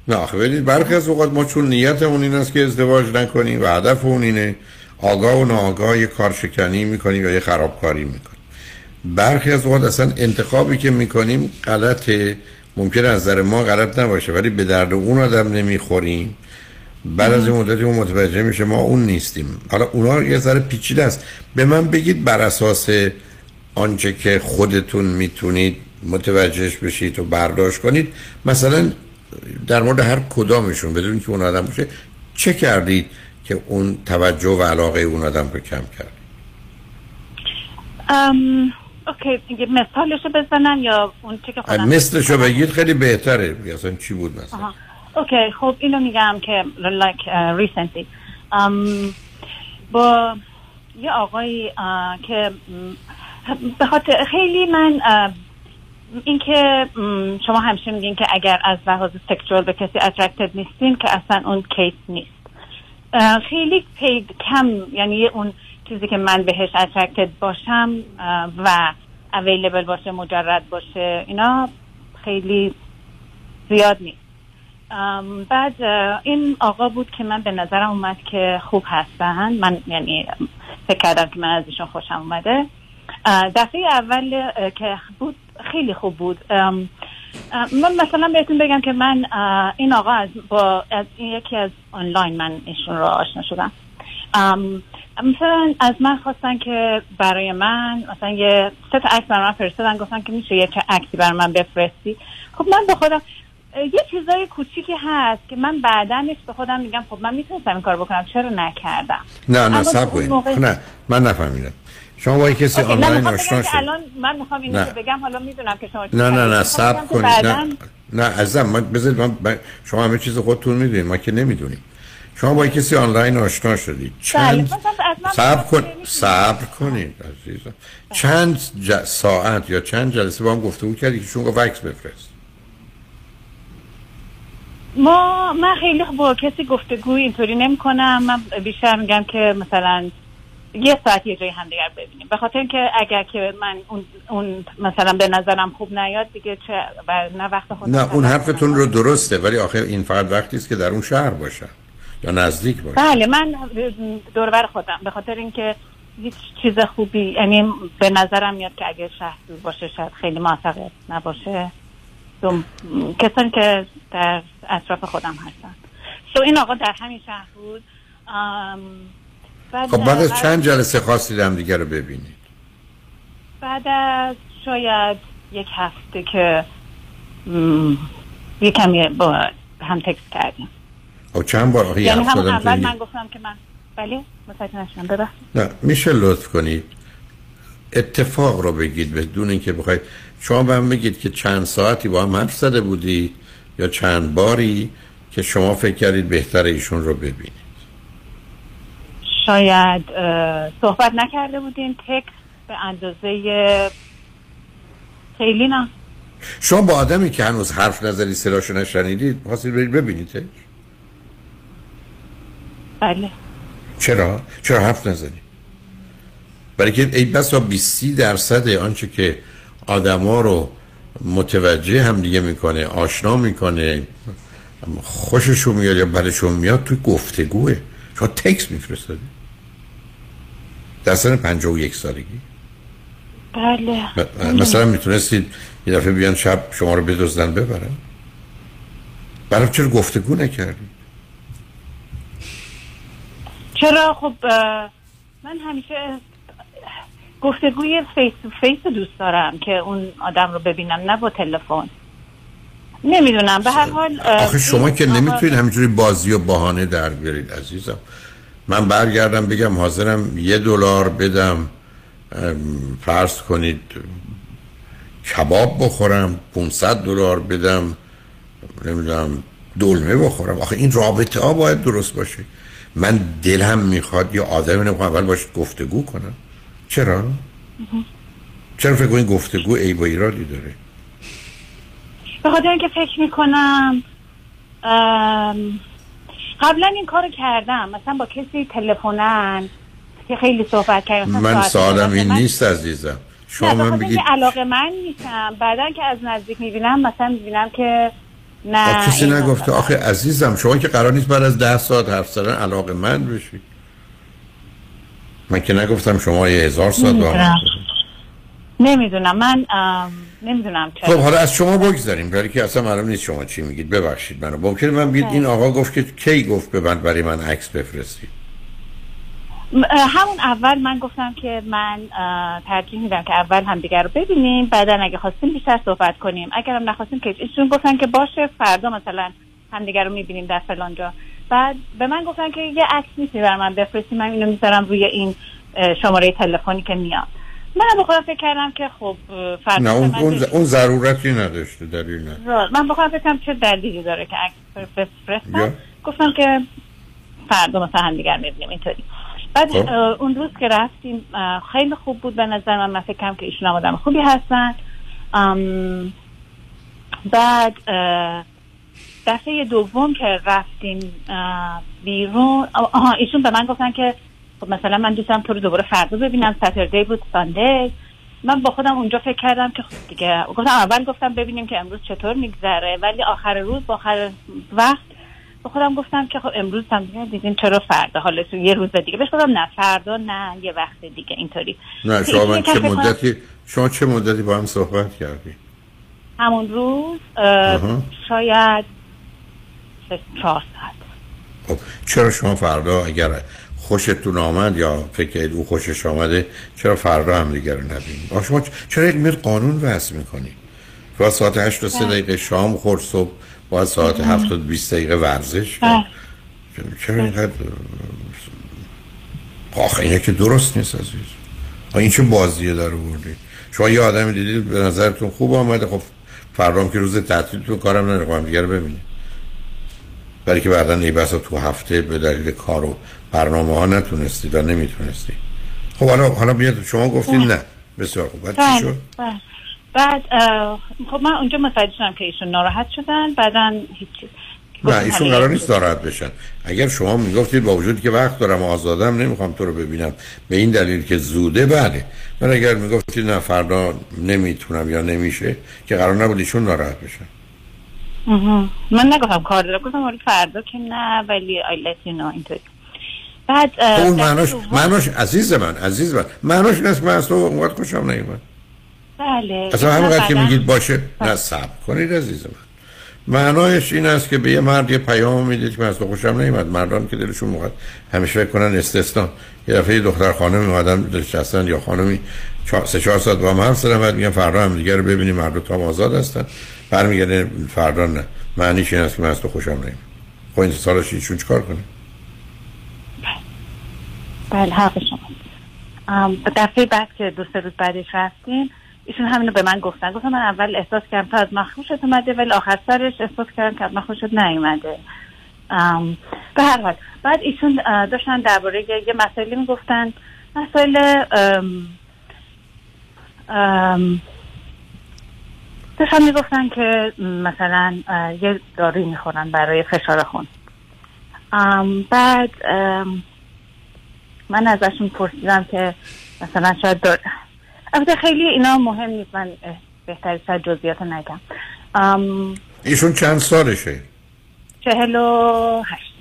نه آخه ببینید، برخی از اوقات ما چون نیتمون این است که ازدواج نکنیم و هدف اون اینه، آگاه و ناآگاه یه کارشکنی میکنیم یا یه خرابکاری میکنیم. برخی از اوقات اصلا انتخابی که میکنیم غلطه، ممکنه از نظر ما غلط نباشه ولی به درد اون آدم نمیخوریم بعد از این مدتی اون متوجه میشه ما اون نیستیم. حالا اونا یه ذره پیچیده است. به من بگید بر اساس آنچه که خودتون میتونید متوجهش بشید و برداشت کنید، مثلا در مورد هر کدامشون بدون که اون آدم باشه چه کردید که اون توجه و علاقه اون آدم رو کم کرد؟ ام اوکی، مثالشو بزنم یا اون چه که خودم مثلشو بگید خیلی بهتره. اصلا چی بود مثلا؟ آها. اوکی، خب اینو میگم که like uh, recently um, با یه آقایی uh, که به خاطر خیلی من uh, این که um, شما همیشه میگین که اگر از لحاظ سکشوال به کسی اترکتد نیستین که اصلا اون کیس نیست. uh, خیلی پی کم، یعنی اون چیزی که من بهش اترکتد باشم uh, و اویلیبل باشه، مجرد باشه، اینا خیلی زیاد نیست. Um, بعد uh, این آقا بود که من به نظرم اومد که خوب هستن، من یعنی فکر کردم که من از ایشون خوشم اومده. uh, دفعه اول uh, که بود خیلی خوب بود. um, uh, من مثلا بهتون بگم که من uh, این آقا از, با, از یکی از آنلاین من ایشون رو آشنا شدم. um, مثلا از من خواستن که برای من مثلا یه سه تا عکس برای من فرستادن، گفتن که میشه یه عکسی برای من بفرستی. خب من به خودم یه چیزای کوچیکی هست که من بعدنش به خودم میگم خب من میتونستم این کار بکنم، چرا نکردم؟ نه نه صبر کنید موقع... نه من نفهمیدم. شما با کسی آنلاین آشنا شدید؟ الان من میخوام اینو بگم، حالا میدونم که شما نه نه نه صبر کنید بعدن... نه نه عزیزم من بذارید من... من شما همه چیز خودتون میدونید، ما که نمیدونیم. شما با کسی آنلاین آشنا شدید چند صبر کن صبر کنید عزیزم، چند ج... ساعت یا چند جلسه با هم گفتگو کردید که شما وکس بفرست؟ ما من خیلی با کسی گفتگوی اینطوری نمی کنم. من بیشتر میگم که مثلا یه ساعت یه جای همدیگر ببینیم، به خاطر اینکه اگر که من اون, اون مثلا به نظرم خوب نیاد دیگه چه و نه وقت خودم. نه اون حرفتون رو درسته، ولی آخه این فقط وقتی است که در اون شهر باشن یا نزدیک باشن. بله من دور و بر خودم، به خاطر اینکه هیچ چیز خوبی یعنی به نظرم میاد که اگه شهر دور باشه شاید خیلی موثق نباشه، کسانی که در اطراف خودم هستن. سو این آقا در همین شهر بود. بعد خب بعد از چند جلسه خواستید هم دیگه رو ببینید؟ بعد از شاید یک هفته که یک کمی با هم تکست کردیم. او چند بار یعنی هم اول من گفتم که من بله متوجه نشدم ببخشید. نه میشه لطف کنید اتفاق رو بگید بدون اینکه بخواید. شما به من بگید که چند ساعتی با هم حرف زده بودی یا چند باری که شما فکر کردید بهتره ایشون رو ببینید؟ شاید صحبت نکرده بودین تکس به اندازه خیلی. نه شما با آدمی که هنوز حرف نزدی صداشو نشنیدید خواستید برید ببینیدش؟ بله. چرا؟ چرا حرف نزدی؟ برای که ای بسا بیست درصد آنچه که آدما رو متوجه هم دیگه میکنه، آشنا میکنه، خوششون میاد یا بدشون میاد تو گفتگوه. شما تکست میفرستادی در سن پنجاه و یک سالگی؟ بله. مثلا میتونستید یه دفعه بیان شب شما رو بدزدن ببرن؟ برای چرا گفتگو نکردید؟ چرا خب من همیشه گفتگوی فیس تو فیس دوست دارم که اون آدم رو ببینم نه با تلفن. نمیدونم به هر حال آخه شما که نمیتونید همینجوری بازی و بهانه در بیارید عزیزم. من برگردم بگم حاضرم یه دلار بدم فرض کنید کباب بخورم، پانصد دلار بدم نمیدونم دلمه بخورم. آخه این رابطه ها باید درست باشه. من دلم میخواد یه آدمی رو اول باش گفتگو کنم. چرا؟ چرا فکر کنید گفتگو ای با ایرادی داره؟ به خاطر اینکه فکر میکنم قبلا این کارو کردم، مثلا با کسی تلفنن که خیلی صحبت کردیم. من سوالم این من... نیست عزیزم شما من بگید علاقه من نیستم، بعدن که از نزدیک میبینم مثلا میبینم که نه کسی نگفته. آخه عزیزم شما که قرار نیست بعد از ده ساعت حرف زدن علاقه من بشی. من که نگفتم شما یه هزار ساعت با هم نمیدونم من نمیدونم چرا. خب حالا از شما بگذاریم، برای که اصلا معلوم نیست شما چی میگید، ببخشید منو. ممکنه من بگید این آقا گفت که کی گفت به من برای من عکس بفرستید؟ همون اول من گفتم که من ترجیح میدم که اول همدیگر رو ببینیم، بعدن اگه خواستیم بیشتر صحبت کنیم، اگر هم نخواستیم که ایشون گفتن که باشه فردا مثلا همدیگر رو میبینیم در فلان جا. بعد به من گفتن که یه عکس نیستی برای من بفرستیم، من اینو میذارم روی این شماره تلفنی که میاد. منم به خودم فکر کردم که خب فردا اون اون, ز... اون ضرورتی نداشته، دلیل نه. من به خودم فکرم چه دلیلی داره که عکس بفرستم، گفتم که فردا مثلا همدیگر میبینیم اینطوری. بعد اون روز که رفتیم خیلی خوب بود به نظر من، من فکرم که ایشون آدم خوبی هستن. بعد دفعه دوم که رفتیم بیرون، آها ایشون به من گفتن که مثلا من دوستم تو رو دوباره فردا ببینم، ساتردی بود ساندی. من با خودم اونجا فکر کردم که خب دیگه گفتم اول گفتم ببینیم که امروز چطور میگذره، ولی آخر روز با آخر وقت به خودم گفتم که خب امروز هم دیدین چرا فردا، حالا یه روز دیگه. بهش گفتم نه فردا نه، یه وقت دیگه اینطوری. نه شما من چه مدتی شما چه مدتی با هم صحبت کردی؟ همون روز شاید چهار ساعت. چرا شما فردا اگر خوشتون آمد یا فکر او خوشش آمده چرا فردا هم دیگر رو نبینیم؟ شما چرا یک مقدار قانون وضع میکنید؟ شما ساعت هشت و سه دقیقه شام خورد، صبح باید ساعت هفت و بیست دقیقه ورزش. چرا اینقدر آخه اینه که درست نیست عزیز. این چه بازیه داره بردید؟ شما یه آدمی دیدید به نظرتون خوب آمده، خب فردا که روز تعطیلتون کارم نداره خواهم دیگر ببینید، برای که بعداً ای بسا تو هفته به دلیل کار و برنامه ها نتونستید و نمیتونستید. خب حالا حالا بیاد شما گفتید نه. بسیار خوب. بعد چی شد؟ بره. بعد خب من اونجا متوجه شدم که ایشون ناراحت شدن، بعداً هیچ چیز. نه ایشون قرار نیست ناراحت بشن. اگر شما میگفتید با وجودی که وقت دارم آزادم نمیخوام تو رو ببینم به این دلیل که زوده، بله. من اگر میگفتید نه فردا نمیتونم یا نمیشه که قرار نبود ایشون ناراحت بشن. من نگفتم کار دارم، گفتم ولی فردا که نه، ولی I let you know اینطوری. بعد اون معناش معناش عزیز من عزیز من معناش نیست من اصلا اونقدر خوشم نمیاد. بله اصلا همونقدر که میگید باشه نه صبر کنید عزیز من، معناش این است که به یه مرد یه پیام میدید که من اصلا خوشم نمیاد. مردان که دلشون میخواد همیشه فکر کنن استثنا. یه دفعه دختر خانمی اومدن نشستن یا خانمی سه چهار ساعت با هم حرف زدن، بعد میگن فردا هم دیگه رو ببینیم، مرد و تا آزاد هستن. برمیگرده فردا نه، معنیش این است که من از تو خوشم نمیاد. خب این سالش ایشون چیکار کنه؟ بله حق شما. دفعه بعد که دو سه روز بعدش رفتیم ایشون همینو به من گفتن. گفتم من اول احساس کردم تا از من خوشت اومده، ولی آخر سرش احساس کردم که از من خوشت نیومده. به هر حال بعد ایشون داشتن درباره یه مسائلی میگفتن، مسائل داشتن میگفتن که مثلا یه داروی میخورن برای فشار خون. بعد من ازشون پرسیدم که مثلا شاید دار... البته خیلی اینا مهم نیست، من بهتره شاید جزئیات رو نگم. ایشون چند سالشه؟ چهل و هشت.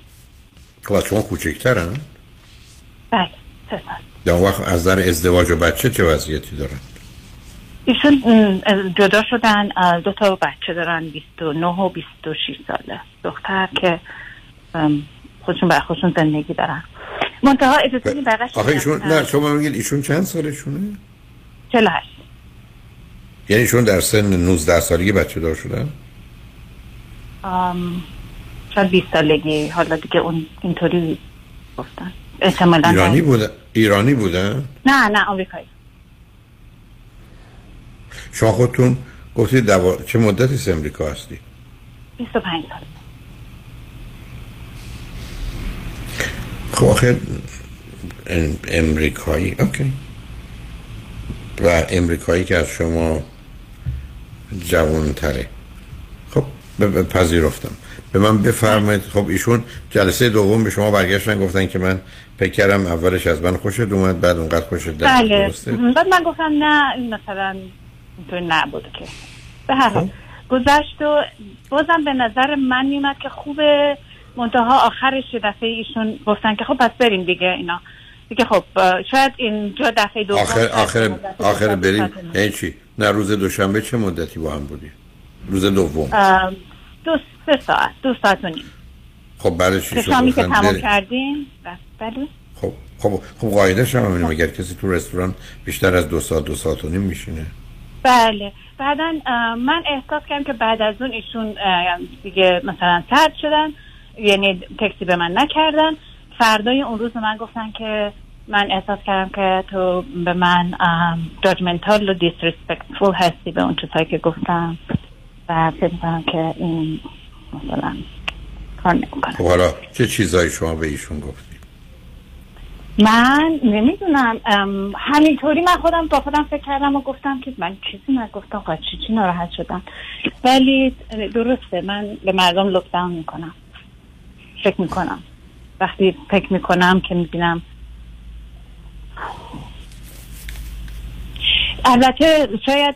خب شما کوچکترن؟ بله سه سال. در وقت از در ازدواج و بچه چه وضعیتی دارن؟ ایشون جدا شدن، دو تا بچه دارن، بیست و نه و بیست و شش ساله دختر که خودشون برای خودشون زندگی دارن. منتها اجازه بدید بقیش آخه ایشون نه شما میگید ایشون چند سالشونه؟ چهل و هشت. یعنی ایشون در سن نوزده سالگی بچه دار شدن؟ شاید بیست سالگی، حالا دیگه اون اینطوری گفتن. ایرانی بودن؟ ایرانی بودن؟ نه نه آمریکایی. شما خودتون گفتید دو... چه مدتی از امریکا هستی؟ بیست و پنج سال. خب آخه ام... امریکایی اوکی. و امریکایی که از شما جوان‌تره. خب ب... پذیرفتم. به من بفرمایید خب ایشون جلسه دوم به شما برگشتن گفتن که من فکر کردم اولش از من خوشت اومد بعد اونقدر خوشت نمیاد. بله. بعد من گفتم نه مثلا تو نبوده که به هر حال گذشت و بازم به نظر من میومد که خوبه. منتها آخرش یه دفعه ایشون گفتن که خب پس بریم دیگه اینا. دیگه. خب شاید اینجا دفعه دوم آخر آخر آخر بریم. یعنی چی؟ نه روز دوشنبه چه مدتی با هم بودیم؟ روز دوم دو سه ساعت، دو ساعت و نیم. خب برای چی شما که تمام کردین؟ بله. خب خب خب قاعده شما میگه اگر کسی تو رستوران بیشتر از دو ساعت دو ساعت و نیم میشینه. بله. بعدا من احساس کردم که بعد از اون ایشون دیگه مثلا سرد شدن، یعنی تاکسی به من نکردن. فردای اون روز من گفتن که من احساس کردم که تو به من جاجمنتال و دیسرسپکتفول هستی به اون چیزایی که گفتم و فکر می‌کنم که این مثلا کار نمی‌کنه. خب حالا چه چیزایی شما به ایشون گفتی؟ من نمیدونم، همینطوری من خودم با خودم فکر کردم و گفتم که من چیزی نگفتم، قاچی چی, چی ناراحت شدم. ولی درسته من به مردم لوکداون میکنم، فکر میکنم وقتی فکر میکنم که میبینم. البته شاید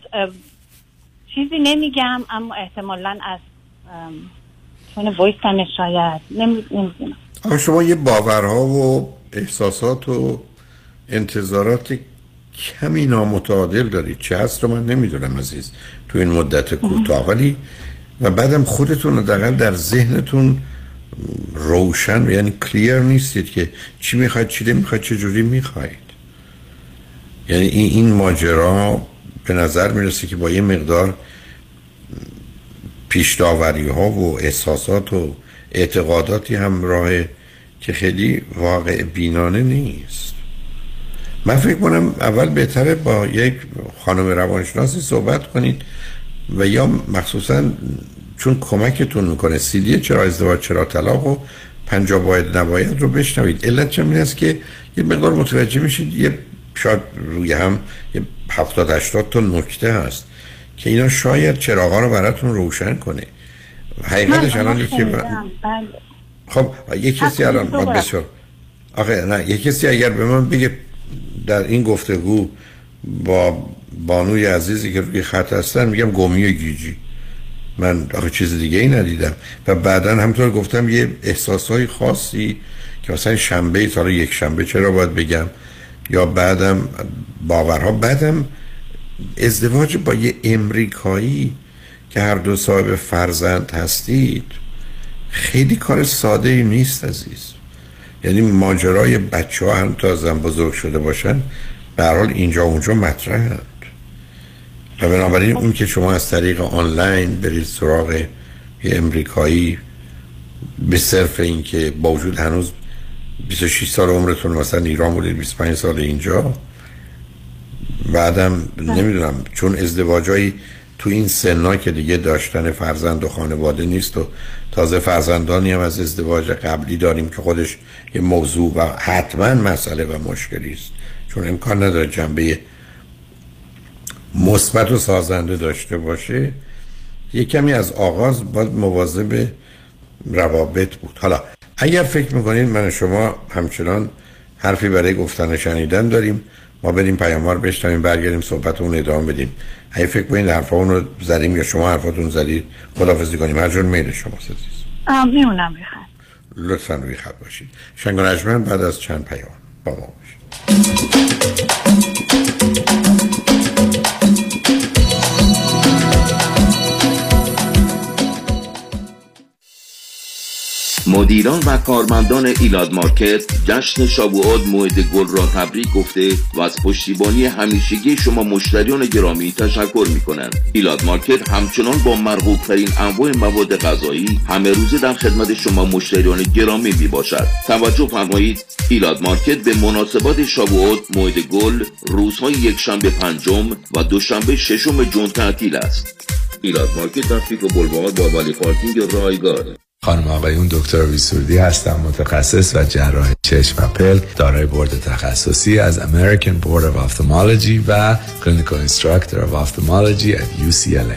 چیزی نمیگم اما احتمالاً از چون وایستم شاید نمیدونم. اما شما یه باورها و احساسات و انتظارات کمی نامتعادل دارید، چه هست رو من نمیدونم عزیز تو این مدت کوتاه، ولی و بعدم خودتون حداقل در ذهنتون روشن یعنی کلیر نیستید که چی میخواید چی نمیخواید چه جوری میخواید. یعنی این این ماجرا به نظر میرسه که با یه مقدار پیش داوری ها و احساسات و اعتقاداتی همراه که خیلی واقع بینانه نیست. من فکر کنم اول بهتره با یک خانم روانشناسی صحبت کنید و یا مخصوصا چون کمکتون میکنه سیدی چرا ازدواج چرا طلاق و پنجاه باید نباید رو بشنوید. علت چه می‌دونید که یه مقدار متوجه میشید یه شاید روی هم یه هفتاد هشتاد تا نکته هست که اینا شاید چراغا رو براتون روشن کنه. حقیقتش الان که خب یه کسی الان باید بشه آخه نه یه کسی اگر به من بگه در این گفتگو با بانوی عزیزی که روی خط هستن میگم گمی و گیجی، من آخه چیز دیگه ای ندیدم. و بعدا همونطور گفتم یه احساسای خاصی که مثلا شنبه تا یک شنبه چرا باید بگم یا بعدم باورها. بعدم ازدواج با یه امریکایی که هر دو صاحب فرزند هستید خیلی کار ساده ای نیست عزیز. یعنی ماجرای بچه ها هم تا زن بزرگ شده باشن به هر حال اینجا اونجا مطرحند و بنابراین اون که شما از طریق آنلاین برید سراغ یه امریکایی به صرف این که با وجود هنوز بیست و شش سال عمرتون مثلا ایران بودید بیست و پنج سال اینجا، بعدم نمیدونم چون ازدواجایی تو این سنا که دیگه داشتن فرزند و خانواده نیست و تازه فرزندانی هم از ازدواج قبلی داریم که خودش یه موضوع و حتما مسئله و مشکلی است، چون امکان نداره جنبه مثبت و سازنده داشته باشه. یه کمی از آغاز باید مواظب روابط بود. حالا اگر فکر میکنین من و شما همچنان حرفی برای گفتن شنیدن داریم، ما بریم پیام‌ها رو بشنویم برگردیم صحبتمون ادامه بدیم. اگه فکر کنید حرفامون رو زدیم یا شما حرفاتون زدید خداحافظی کنیم، هر جور میل شماست عزیز. میمونم روی خط. لطفاً روی خط باشید. شنگ و نجمن بعد از چند پیام با ما باشید. مدیران و کارمندان ایلاد مارکت جشن شابوعاد موعد گل را تبریک گفته و از پشتیبانی همیشگی شما مشتریان گرامی تشکر می‌کنند. ایلاد مارکت همچنان با مرغوب‌ترین انواع مواد غذایی همه روزه در خدمت شما مشتریان گرامی میباشد. توجه فرمایید ایلاد مارکت به مناسبات شابوعاد موعد گل روزهای یکشنبه پنجم و دوشنبه ششم جون تعطیل است. ایلاد مارکت در پیکو بلوار با والی پارکینگ رایگان. خانم آقایون دکتر ویسوردی هستم، متخصص و جراح چشم و پلک، دارای بورد تخصصی از American Board of Ophthalmology و Clinical Instructor of Ophthalmology at یو سی ال ای.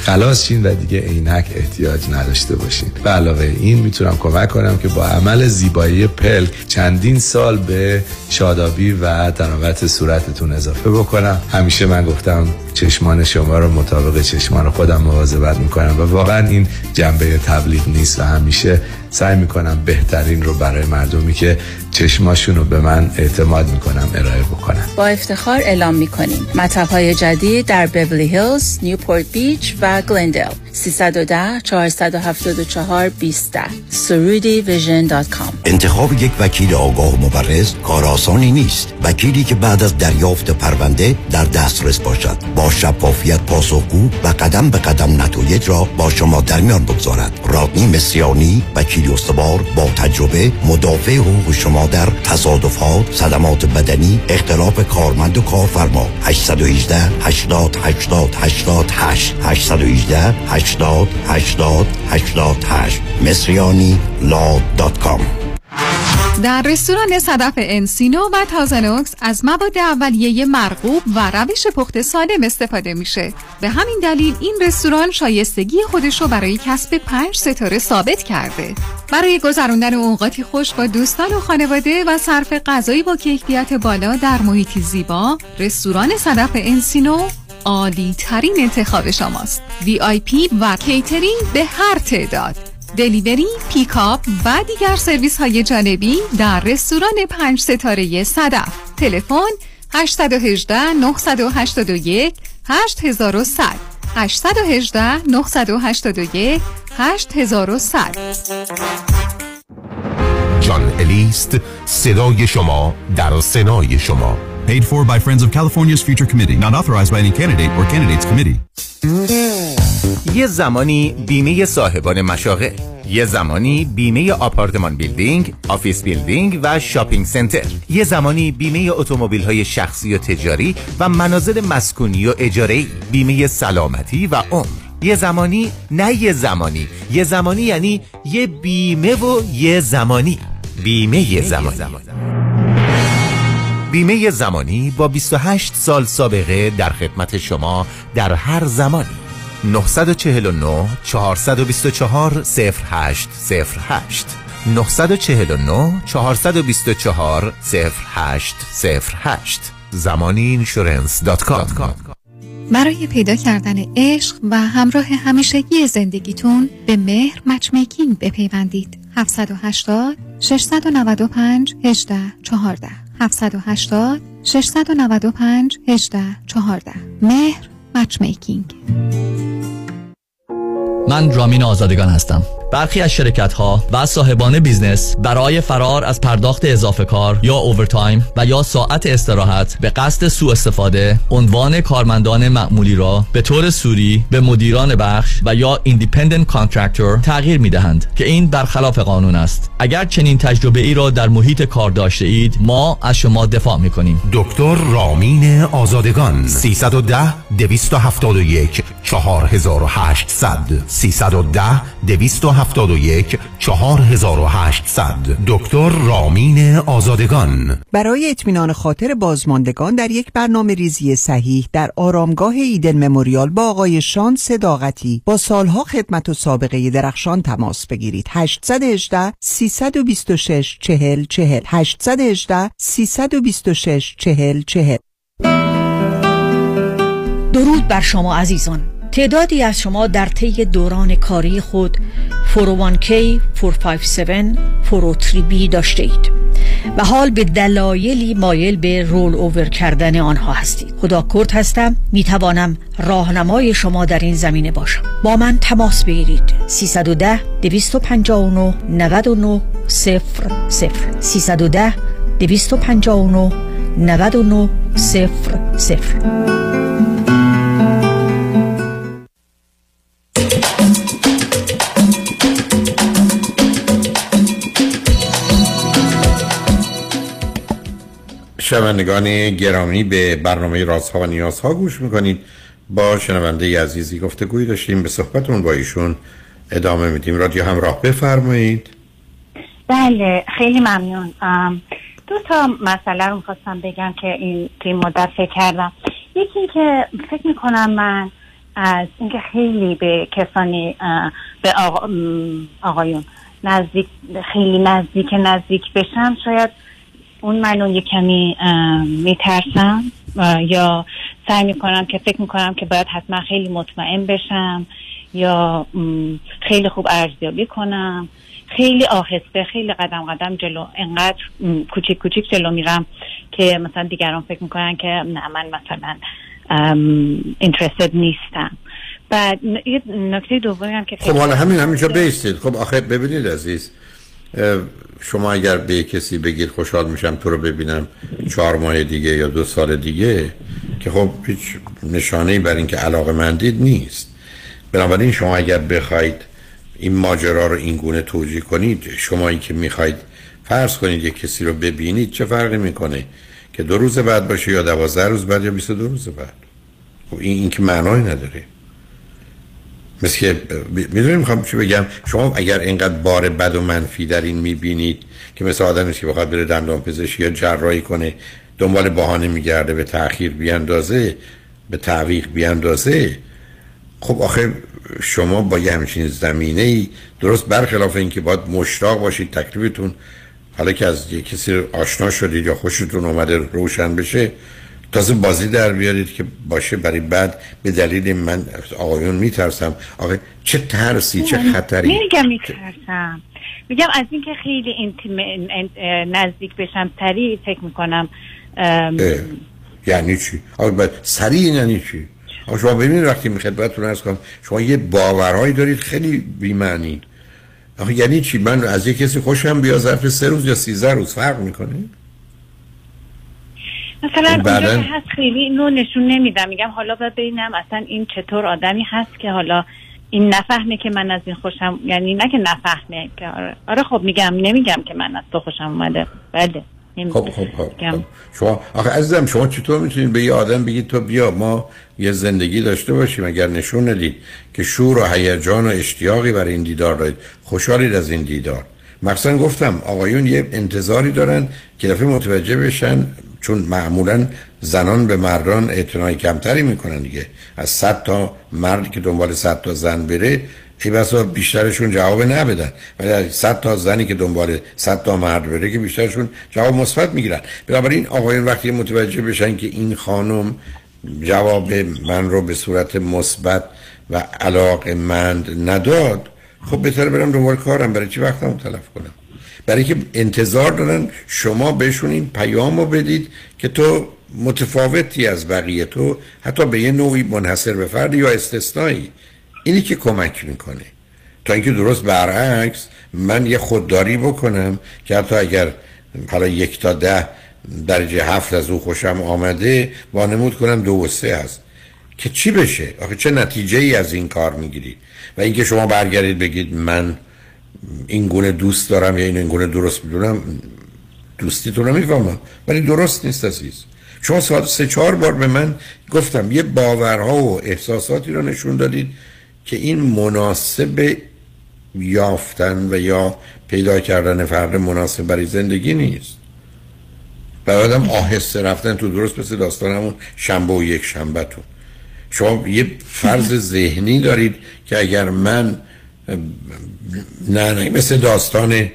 خلاص شین و دیگه عینک احتیاج نداشته باشین. و علاوه این میتونم کمک کنم که با عمل زیبایی پلک چندین سال به شادابی و تناوت صورتتون اضافه بکنم. همیشه من گفتم چشمان شما رو مطابق چشمان خودم مواظبت میکنم و واقعا این جنبه تبلیغ نیست و همیشه سعی میکنم بهترین رو برای مردمی که چشماشون رو به من اعتماد میکنم ارائه بکنم. با افتخار اعلام میکنیم مطب‌های جدید در بیولی هیلز، نیوپورت بیچ و گلندل. سه یک صفر چهار هفت چهار دو صفر یک صفر سرودی ویژن دات کام. انتخاب یک وکیل آگاه مبرز کار آسانی نیست. وکیلی که بعد از دریافت پرونده در دسترس باشد، با شفافیت پاسخگو و قدم به قدم نتایج را با شما در میان بگذارد. رادنی مصریانی، وکیل استوار با تجربه، مدافع حقوق شما در تصادفات، صدمات بدنی، اختلاف کارمند و کارفرما. هشت یک هشت هشت هشت هشت هشت هشت هشت یک هشت هشتاد هشتاد هشتاد هشت مصریانی لا دات کام. در رستوران صدف انسینو و تازنوکس از مواد اولیه مرغوب و روش پخت سالم استفاده میشه. به همین دلیل این رستوران شایستگی خودش رو برای کسب پنج ستاره ثابت کرده. برای گذراندن اوقاتی خوش با دوستان و خانواده و صرف غذایی با کیفیت بالا در محیطی زیبا، رستوران صدف انسینو عالی ترین انتخاب شماست. وی آی پی و کیترینگ به هر تعداد، دلیوری، پیکاپ و دیگر سرویس های جانبی در رستوران پنج ستاره صدف. تلفن هشت یک هشت نه هشت یک هشت یک صفر صفر هشت یک هشت نه هشت یک هشت یک صفر صفر. جان الیاس، صدای شما در سنای شما. Paid for by Friends of California's Future Committee. Not authorized by any candidate or candidates committee. یه زمانی بیمه صاحبان مشاغل، یه زمانی بیمه آپارتمان بیلدینگ، آفیس بیلدینگ و شاپینگ سنتر، یه زمانی بیمه اتومبیل‌های شخصی و تجاری و منازل مسکونی و اجاره‌ای، بیمه سلامتی و عمر. یه زمانی، نه یه زمانی، یه زمانی یعنی یه بیمه و یه زمانی. بیمه یه زمانی. بیمه زمانی با بیست و هشت سال سابقه در خدمت شما در هر زمانی. نه چهار نه چهار دو چهار صفر هشت صفر هشت نه چهار نه چهار دو چهار صفر هشت صفر هشت زمانی اینشورنس دات کام. برای پیدا کردن عشق و همراه همیشگی زندگیتون به مهر مچ‌میکینگ بپیوندید. هفت هشت صفر شش نه پنج یک هشت یک چهار هفت هشت صفر شش نه پنج یک هشت یک چهار مهر مچ‌میکینگ. من رامین آزادگان هستم. برخی از شرکت‌ها و صاحبان بیزنس برای فرار از پرداخت اضافه کار یا اوورتایم و یا ساعت استراحت به قصد سوء استفاده عنوان کارمندان معمولی را به طور سوری به مدیران بخش و یا ایندیپندنت کانترکتور تغییر می‌دهند که این برخلاف قانون است. اگر چنین تجربه‌ای را در محیط کار داشته اید، ما از شما دفاع می‌کنیم. دکتر رامین آزادگان، سه یک صفر دو هفت یک چهار هشت صفر صفر سه یک صفر دو هفت یک چهار هشت صفر صفر دکتر رامین آزادگان. برای اطمینان خاطر بازماندگان در یک برنامه ریزی صحیح در آرامگاه ایدن مموریال با آقای شان صداقتی با سالها خدمت و سابقه درخشان تماس بگیرید. هشت یک هشت سه دو شش چهار صفر چهار صفر هشت یک هشت سه دو شش چهار صفر چهار صفر. درود بر شما عزیزان. تعدادی از شما در طی دوران کاری خود چهار صفر یک کی، چهار پنج هفت، چهار صفر سه بی داشته اید و حال به دلایلی مایل به رول اوور کردن آنها هستید. خدا کرد هستم، میتوانم راهنمای شما در این زمینه باشم. با من تماس بگیرید. سه یک صفر دو پنج نه نه نه صفر صفر سه یک صفر دو پنج نه نه نه صفر صفر. شنوندگان گرامی، به برنامه رازها و نیازها گوش میکنید. با شنونده عزیزی گفتگوی داشتیم، به صحبتمون با ایشون ادامه میدیم. رادیو همراه، بفرمایید. بله، خیلی ممنون. دو تا مسئله رو میخواستم بگم که این توی مدت فکر کردم. یکی این که فکر میکنم من از اینکه خیلی به کسانی به آقا، آقایون نزدیک، خیلی نزدیک نزدیک بشم، شاید اون منو یه کمی میترسم یا سعی میکنم که فکر میکنم که باید حتما خیلی مطمئن بشم یا خیلی خوب ارزیابی کنم. خیلی آهسته، خیلی قدم قدم جلو، انقدر کوچیک کوچیک جلو میرم که مثلا دیگران فکر میکنن که نه من مثلا اینترستد نیستم. بعد یه نکته دومی هم که خب حالا همین همینجا بیستید. خب آخه ببینید عزیز، شما اگر به کسی بگید خوشحال میشم تو رو ببینم چهار ماه دیگه یا دو سال دیگه، که خب هیچ نشانه‌ای بر این که علاقه‌مندید نیست. بنابراین شما اگر بخواید این ماجرا رو این گونه توجیه کنید، شمایی که میخواید فرض کنید یک کسی رو ببینید، چه فرقی میکنه که دو روز بعد باشه یا دوازده روز بعد یا بیست و دو روز بعد؟ خب این, این که معنای نداره. مثل که میدونیم میخوام چی بگم، شما اگر اینقدر بار بد و منفی در این میبینید که مثل آدمی که بخواد بره دندان پزشکی یا جراحی کنه دنبال بهانه میگرده به تأخیر بیاندازه، به تعویق بیاندازه، خب آخه شما با یه همچین زمینه‌ای درست برخلاف این که باید مشتاق باشید تکلیفتون حالا که از یک کسی آشنا شدید یا خوشتون اومده روشن بشه، تازه بازی در بیارید که باشه برای بعد به دلیل من آقایون میترسم. آخه چه ترسی، چه خطری؟ نمیگم میترسم، میگم از این که خیلی انتیم... نزدیک بشم سریع فکر میکنم. ام... یعنی چی؟ آخه سریع یعنی چی؟ شما ببینید وقتی می خدمتتون عرض کنم شما یه باورهایی دارید خیلی بی‌معنی. آخه یعنی چی من از یک کسی خوشم بیا ظرف سه روز یا سیزده روز فرق میکنه؟ مثلا اونجا که هست خیلی اینو نشون نمیدم، میگم حالا ببینم اصلا این چطور آدمی هست که حالا این نفهمه که من از این خوشم، یعنی نه که نفهمه که آره, آره خب میگم، نمیگم که من از تو خوشم اومده. بله خب خب خب شما آخه عزیزم شما چطور میتونید به یه آدم بگید تو بیا ما یه زندگی داشته باشیم اگر نشون ندید که شور و هیجان و اشتیاقی برای این دیدار دارید، خوشحالید از این دیدار؟ مثلا گفتم آقایون یه انتظاری دارن که دفعه متوجه بشن، چون معمولا زنان به مردان اعتنای کمتری میکنن دیگه، از صد تا مرد که دنبال صد تا زن بره ای بسا بیشترشون جواب نه بدن، ولی صد تا زنی که دنبال صد تا مرد بره که بیشترشون جواب مثبت میگیرن. بنابراین آقایون وقتی متوجه بشن که این خانم جواب من رو به صورت مثبت و علاقه‌مند نداد، خب بهتره برم دنبال کارم، برای چی وقتمو تلف کنم؟ برای که انتظار دارن شما بهشون این پیامو بدید که تو متفاوتی از بقیه، تو حتی به یه نوعی منحصر به فرد یا استثنایی. اینی که کمک میکنه تا اینکه درست برعکس من یه خودداری بکنم که حتی اگر حالا یک تا ده درجه هفت از او خوشم آمده وانمود کنم دو و سه هست، که چی بشه؟ آخه چه نتیجه ای از این کار میگیرید؟ و اینکه شما برگردید بگید من این گونه دوست دارم یا این, این گونه درست میدونم، دوستیتون رو میفهمم ولی درست نیست عزیز. شما ساعت سه چهار بار به من گفتم یه باورها و احساساتی رو نشون دادید که این مناسب یافتن و یا پیدا کردن فرد مناسب برای زندگی نیست. برای آدم آهسته رفتن تو، درست مثل داستان همون شنبه و یک شنبه تون. شما یه فرض ذهنی دارید که اگر من نه نه مثل داستان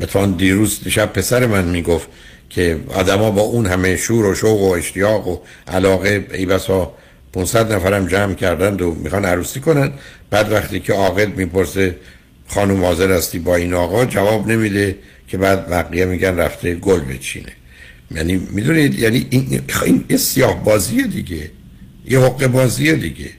مثلا دیروز شب پسر من میگفت که آدما با اون همه شور و شوق و اشتیاق و علاقه ای بسا پانصد نفرم جمع کردند و میخوان عروسی کنن، بعد وقتی که عاقل میپرسه خانم حاضر هستی با این آقا، جواب نمیده که بعد بقیه میگن رفته گل بچینه. یعنی میدونید یعنی این این سیاه بازیه دیگه، یه حقه بازیه دیگه.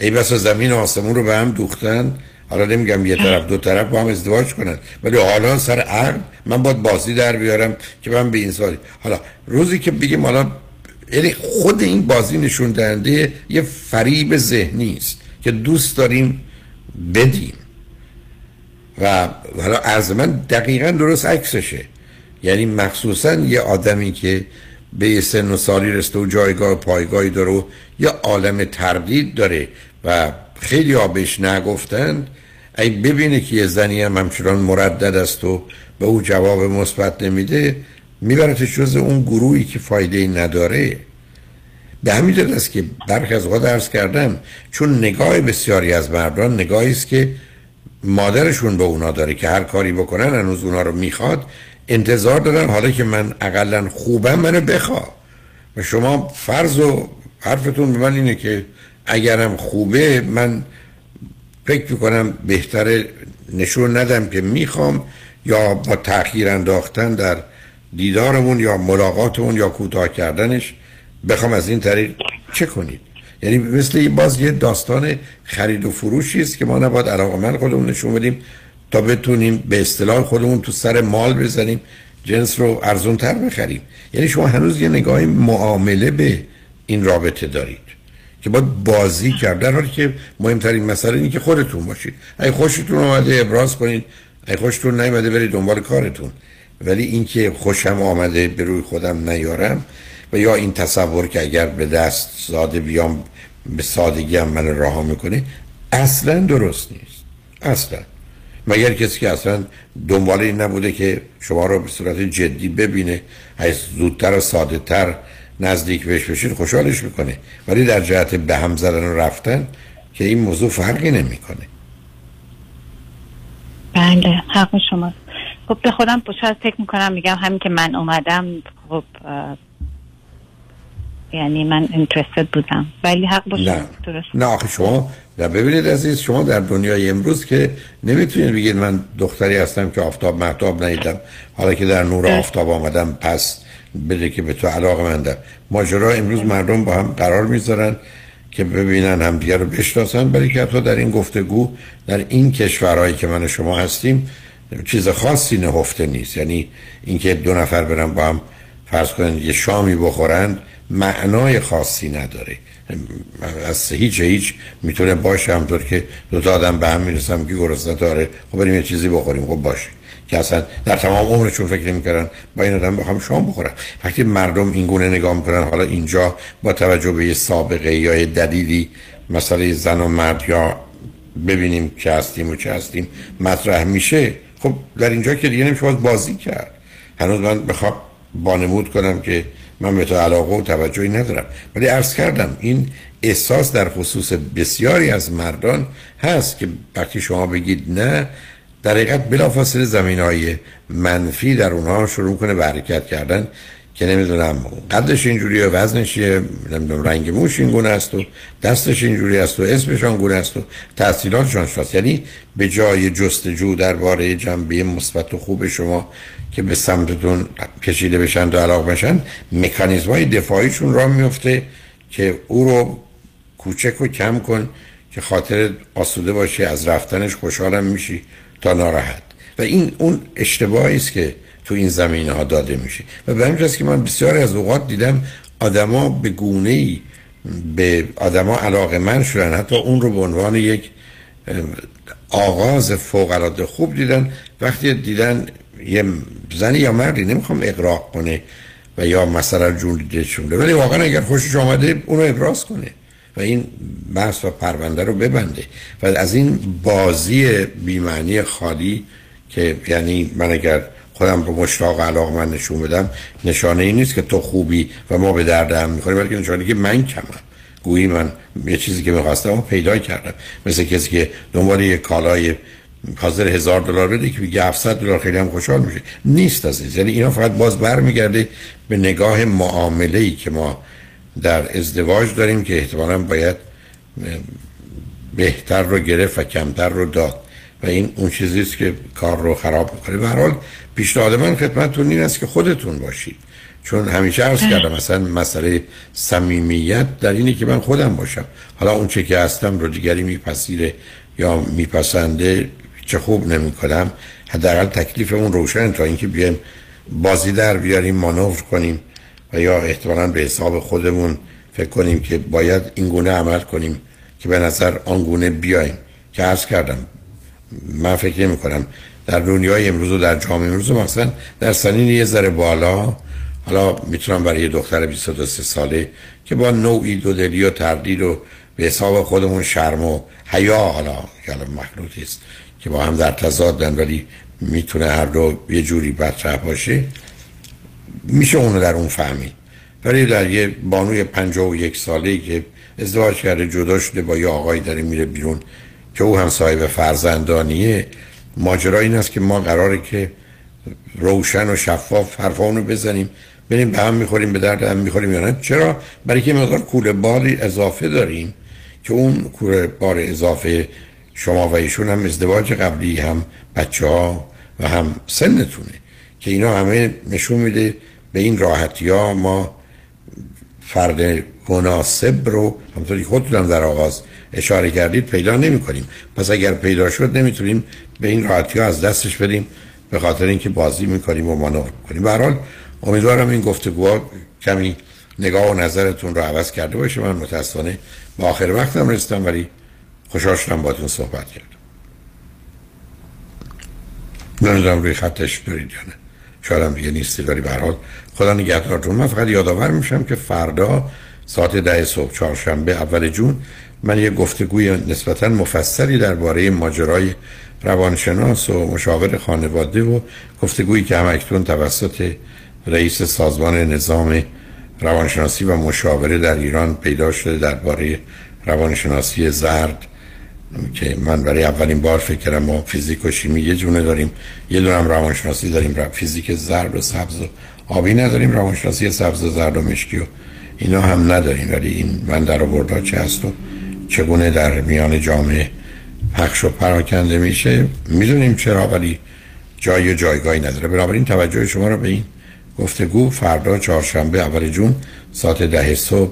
ای بسا زمین و آسمون رو به هم دوختن، حالا نمیگم یه طرف دو طرف با هم ازدواج کنن، ولی حالا سر عقد من باید بازی در بیارم که من به این سالی. حالا روزی که بگیم حالا، یعنی خود این بازی نشون دهنده یه فریب ذهنی است که دوست داریم بدیم و حالا از من دقیقاً درست عکسشه. یعنی مخصوصاً یه آدمی که به سن و سالی رسته و جایگاه پایگاهی داره و یه عالم تردید داره و خیلی آبش نگفتند، اگه ببینه که یه زنی هم همچنان مردد است و به او جواب مثبت نمیده، میبرتش جز اون گروهی که فایده نداره. به همین جهت است که برخی از اوقات عرض کردم، چون نگاه بسیاری از مردان نگاهی است که مادرشون به اونا داره که هر کاری بکنن هنوز اونا رو میخواد، انتظار دارن حالا که من اقلن خوبم منو بخوا. و شما فرض و حرفتون به من اینه که اگرم خوبه من فکر میکنم بهتره نشون ندم که میخوام، یا با تأخیر انداختن در دیدارمون یا ملاقاتمون یا کوتاه کردنش بخوام از این طریق چه کنید. یعنی مثل باز یه داستان خرید و فروشی است که ما نباید علاقمند خودمون نشون بدیم تا بتونیم به اصطلاح خودمون تو سر مال بزنیم، جنس رو ارزون تر بخریم. یعنی شما هنوز یه نگاهی معامله به این رابطه دارید که باید بازی کرد، در حالی که مهمترین مسئله اینه که خودتون باشید. اگه خوشتون اومده ابراز کنید، اگه خوشتون نیومده برید دنبال کارتون. ولی اینکه خوشم آمده به روی خودم نیارم، و یا این تصور که اگر به دست ساده بیام به سادگی هم من رها میکنه، اصلا درست نیست. اصلا مگر کسی که اصلا دنبال این نبوده که شما رو به صورت جدی ببینه، هی زودتر و ساده تر نزدیک بهش بشید خوشحالش میکنه. ولی در جهت به هم زدن و رفتن که این موضوع فرقی نمیکنه. بله حق شماست. خب به خودم بچه فکر میکنم، میگم همین که من اومدم، خب یعنی من اینترستد بودم، ولی حق با شما درست. نه آخه شما در ببینید عزیز، شما در دنیای امروز که نمیتونید بگید من دختری هستم که آفتاب مهتاب ندیدم، حالا که در نور آفتاب آمدم پس بده که به تو علاقه مندم. ماجرا امروز مردم با هم قرار میذارن که ببینن هم دیگر رو بشناسن، ولی که حتی در این گفتگو در این کشورهایی که من و شما هستیم چیز خاصی نهفته نیست. یعنی اینکه دو نفر برن با هم فرض کنن یه شامی بخورن معنای خاصی نداره، از هیچ هیچ میتونه باشه. همطور که دو تا آدم به هم میرسن که گرسنه داره، خب بریم یه چیزی بخوریم، خب باشه، که اصلا در تمام عمرشون فکر نمی‌کردن با این آدم بخوام شام بخورم. وقتی مردم این گونه نگاه میکنن، حالا اینجا با توجه به یه سابقه یا یه دلیلی، مثلا زن و مرد یا ببینیم که هستیم و چه هستیم مطرح میشه، خب در اینجا که دیگه نمیشه بازی کرد. هنوز من بخوام بانمود کنم که من به تو علاقه و توجهی ندارم، ولی عرض کردم این احساس در خصوص بسیاری از مردان هست که وقتی شما بگید نه، در حقیقت بلافاصله زمینه‌های منفی در اونها شروع کنه به حرکت کردن که نمیدونم قدش اینجوریه، وزنشه، نمیدونم رنگ موش اینگونه است و دستش اینجوری است و اسمش اونگونه است و تحصیلاتشون شاست. یعنی به جای جستجو درباره جنبه مثبت و خوب شما که به سمتتون کشیده بشن و علاقه بشن، مکانیزم‌های دفاعیشون راه میفته که او رو کوچک و کم کن که خاطر آسوده باشی، از رفتنش خوشحالم میشی تا ناراحت. و این اون اشتباهی است که تو این زمینه ها داده میشه. و به همین که من بسیاری از اوقات دیدم آدما به گونه‌ای به آدما علاقه‌مند شدن، حتی اون رو به عنوان یک آغاز فوق‌العاده خوب دیدن. وقتی دیدن یه زنی یا مردی، نمیخوام اغراق کنه و یا مثلا جوری شده، ولی واقعا اگر خوشش اومده اون رو ابراز کنه و این بحث و پرونده رو ببنده و از این بازی بی‌معنی خالی که یعنی من اگر خودم رو مشتاق علاقه من نشون بدم، نشانه این نیست که تو خوبی و ما به درد هم میخوریم، بلکه نشانه که من کمم، گویی من یه چیزی که میخواستم اما پیدا کردم. مثل کسی که دنبال یه کالای حاضر هزار دلار بده که میگه هفتصد دلار، خیلی هم خوشحال میشه. نیست عزیز، یعنی اینا فقط باز برمیگرده به نگاه معامله‌ای که ما در ازدواج داریم که احتمالاً باید بهتر رو گرفت و کمتر رو داد و این اون چیزی است که کار رو خراب می‌کنه. به هر حال پیشنهاد من خدمتتون این است که خودتون باشید، چون همیشه عرض کردم مثلا مسئله صمیمیت در اینه که من خودم باشم، حالا اون چه که هستم رو دیگری میپذیره یا میپسنده چه خوب نمی‌کنم، حداقل تکلیفمون روشن تا اینکه بیایم بازی در بیاریم، مانور کنیم و یا احتمالاً به حساب خودمون فکر کنیم که باید این گونه عمل کنیم که به نظر آن گونه بیایم. که عرض کردم من فکر نمی‌کنم در دنیای امروز و در جامعه امروز مثلا در سنین یه ذره بالا، حالا میتونم برای یه دختر بیست و سه ساله که با نوعی دودلی و تردید و به حساب خودمون شرم و حیا، حالا کلام مخلوطی است که با هم در تضادن، ولی میتونه هر دو یه جوری بطرح باشه، میشه اونو در اون فهمید. ولی در یه بانوی پنجاه و یک ساله‌ای که ازدواج کرده جدا شده با یه آقایی داره میره بیرون که او هم صاحب فرزندانیه، ماجرا این است که ما قراره که روشن و شفاف حرفامونو بزنیم، بریم به هم میخوریم به درد هم میخوریم یا نه؟ چرا؟ برای که مقدار کوله باری اضافه داریم که اون کوله بار اضافه شما و ایشون هم ازدواج قبلی هم بچه‌ها و هم سنتونه که اینا همه نشون میده به این راحتی ها ما فرد مناسب رو همونطوری خودتونم در آغاز اشاره کردید پیدا نمی کنیم. پس اگر پیدا شد نمیتونیم به این راحتی ها از دستش بدیم به خاطر اینکه بازی میکنیم و مانور میکنیم. به هر حال امیدوارم این گفتگوها کمی نگاه و نظرتون رو عوض کرده باشه. من متاسفانه با آخر وقتم رسیدم ولی خوشحال شدم باهاتون صحبت کردم. نمیدونم روی خطش دارید یا نه، شاید هم دیگه نیستید، ولی به هر حال خدا نگهدارتون. من فقط یادآور میشم که فردا ساعت ده صبح چهارشنبه اول جون من یه گفتگوی نسبتاً مفصلی درباره ماجرای روانشناس و مشاور خانواده و گفتگویی که هم اکنون توسط رئیس سازمان نظام روانشناسی و مشاوره در ایران پیدا شده درباره روانشناسی زرد که من برای اولین بار فکر کردم ما فیزیک و شیمی یه جونه داریم، یه دونه هم روانشناسی داریم، فیزیک زرد و سبز و آبی نداریم، روانشناسی سبز و زرد و مشکی و اینا هم نداریم، ولی این من در آوردها چه هست و چگونه در میان جامعه پخش و پراکنده میشه. میدونیم چرا، ولی جای و جایگاهی نداره. بنابراین توجه شما رو به این گفتگو فردا چهارشنبه اول جون ساعت ده صبح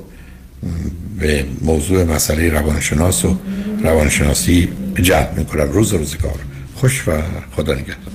به موضوع مسئله روانشناس و روانشناسی جلب میکنم. روز و روزگار خوش و خدا نگهدار.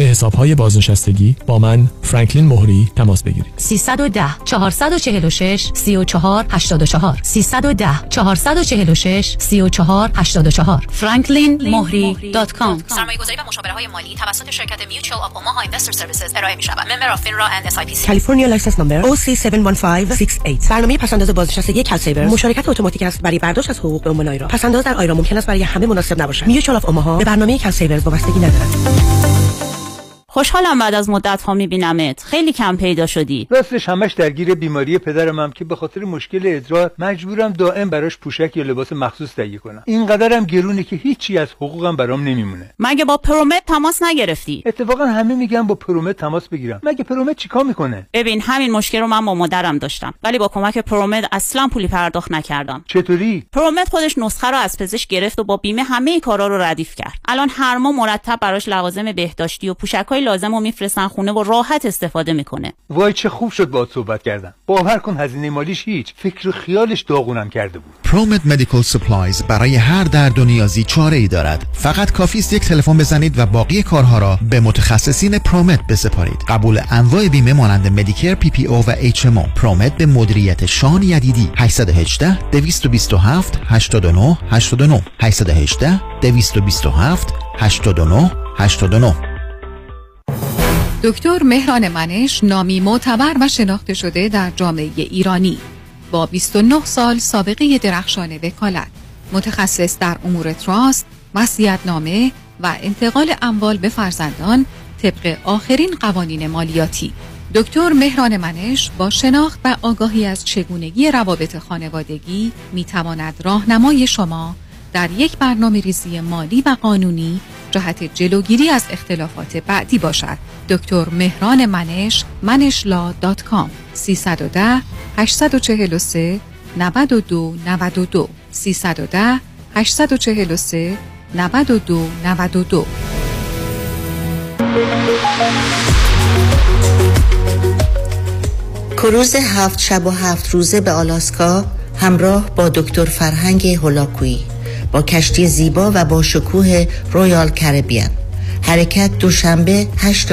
حساب‌های بازنشستگی با من فرانکلین مهری تماس بگیرید. سه یک صفر چهار چهار شش سه چهار هشت چهار سه یک صفر چهار چهار شش سه چهار هشت چهار فرانکلین مهری دات کام. سرمایه‌گذاری و مشاوره‌های مالی توسط شرکت Mutual of Omaha Investor Services ارائه می‌شود. Member of FINRA and اس آی پی سی. California license number او سی هفت یک پنج شش هشت. برنامه پسنداز بازنشستگی کالسیبر مشارکت اتوماتیک است برای برداشت از حقوق به عنوان آیرا. پسنداز در آیرا ممکن است برای همه مناسب نباشد. Mutual of Omaha به برنامه کالسیبر وابستگی ندارد. خوشحالم بعد از مدت ها میبینمت. خیلی کم پیدا شدی. راستش همش درگیر بیماری پدرمم که به خاطر مشکل ادرار مجبورم دائم براش پوشک یا لباس مخصوص تهیه کنم. اینقدرم گرونه که هیچی از حقوقم برام نمیمونه. مگه با پرومت تماس نگرفتی؟ اتفاقا همه میگن با پرومت تماس بگیرم. مگه پرومت چیکار میکنه؟ ببین همین مشکل رو من با مادرم داشتم ولی با کمک پرومت اصلا پولی پرداخت نکردم. چطوری؟ پرومت خودش نسخه رو از پزشک گرفت و با بیمه همه کارا رو ردیف کرد. الان هر ماه مرتب براش لوازم بهداشتی و پوشکای لازم رو میفرستن خونه و راحت استفاده میکنه. وای چه خوب شد باهات صحبت کردم. باور کن هزینه مالیش هیچ، فکر و خیالش داغونم کرده بود. Promid Medical Supplies برای هر درد و نیازی چاره ای دارد. فقط کافی است یک تلفن بزنید و باقی کارها را به متخصصین Promid بسپارید. قبول انواع بیمه مانند مدیکر، پی پی او و اچ ام او. Promid به مدیریت شان یدیدی. هشت یک هشت دویست و بیست و هفت هشتاد و نه هشتاد و نه هشت یک هشت دویست و بیست و هفت هشتاد و نه هشتاد و نه. دکتر مهران منش، نامی معتبر و شناخته شده در جامعه ایرانی، با بیست و نه سال سابقه درخشان وکالت، متخصص در امور تراست، وصیت‌نامه و انتقال اموال به فرزندان طبق آخرین قوانین مالیاتی. دکتر مهران منش با شناخت و آگاهی از چگونگی روابط خانوادگی میتواند راهنمای شما در یک برنامه ریزی مالی و قانونی جهت جلوگیری از اختلافات بعدی باشد. دکتر مهران منش، منشلا دات کام، سه یک صفر هشت چهار سه نه دو نه دو سه یک صفر هشت چهار سه نه دو نه دو. کروز هفت شب و هفت روزه به آلاسکا همراه با دکتر فرهنگ هولاکویی با کشتی زیبا و با شکوه رویال کربیان. حرکت دوشنبه هشت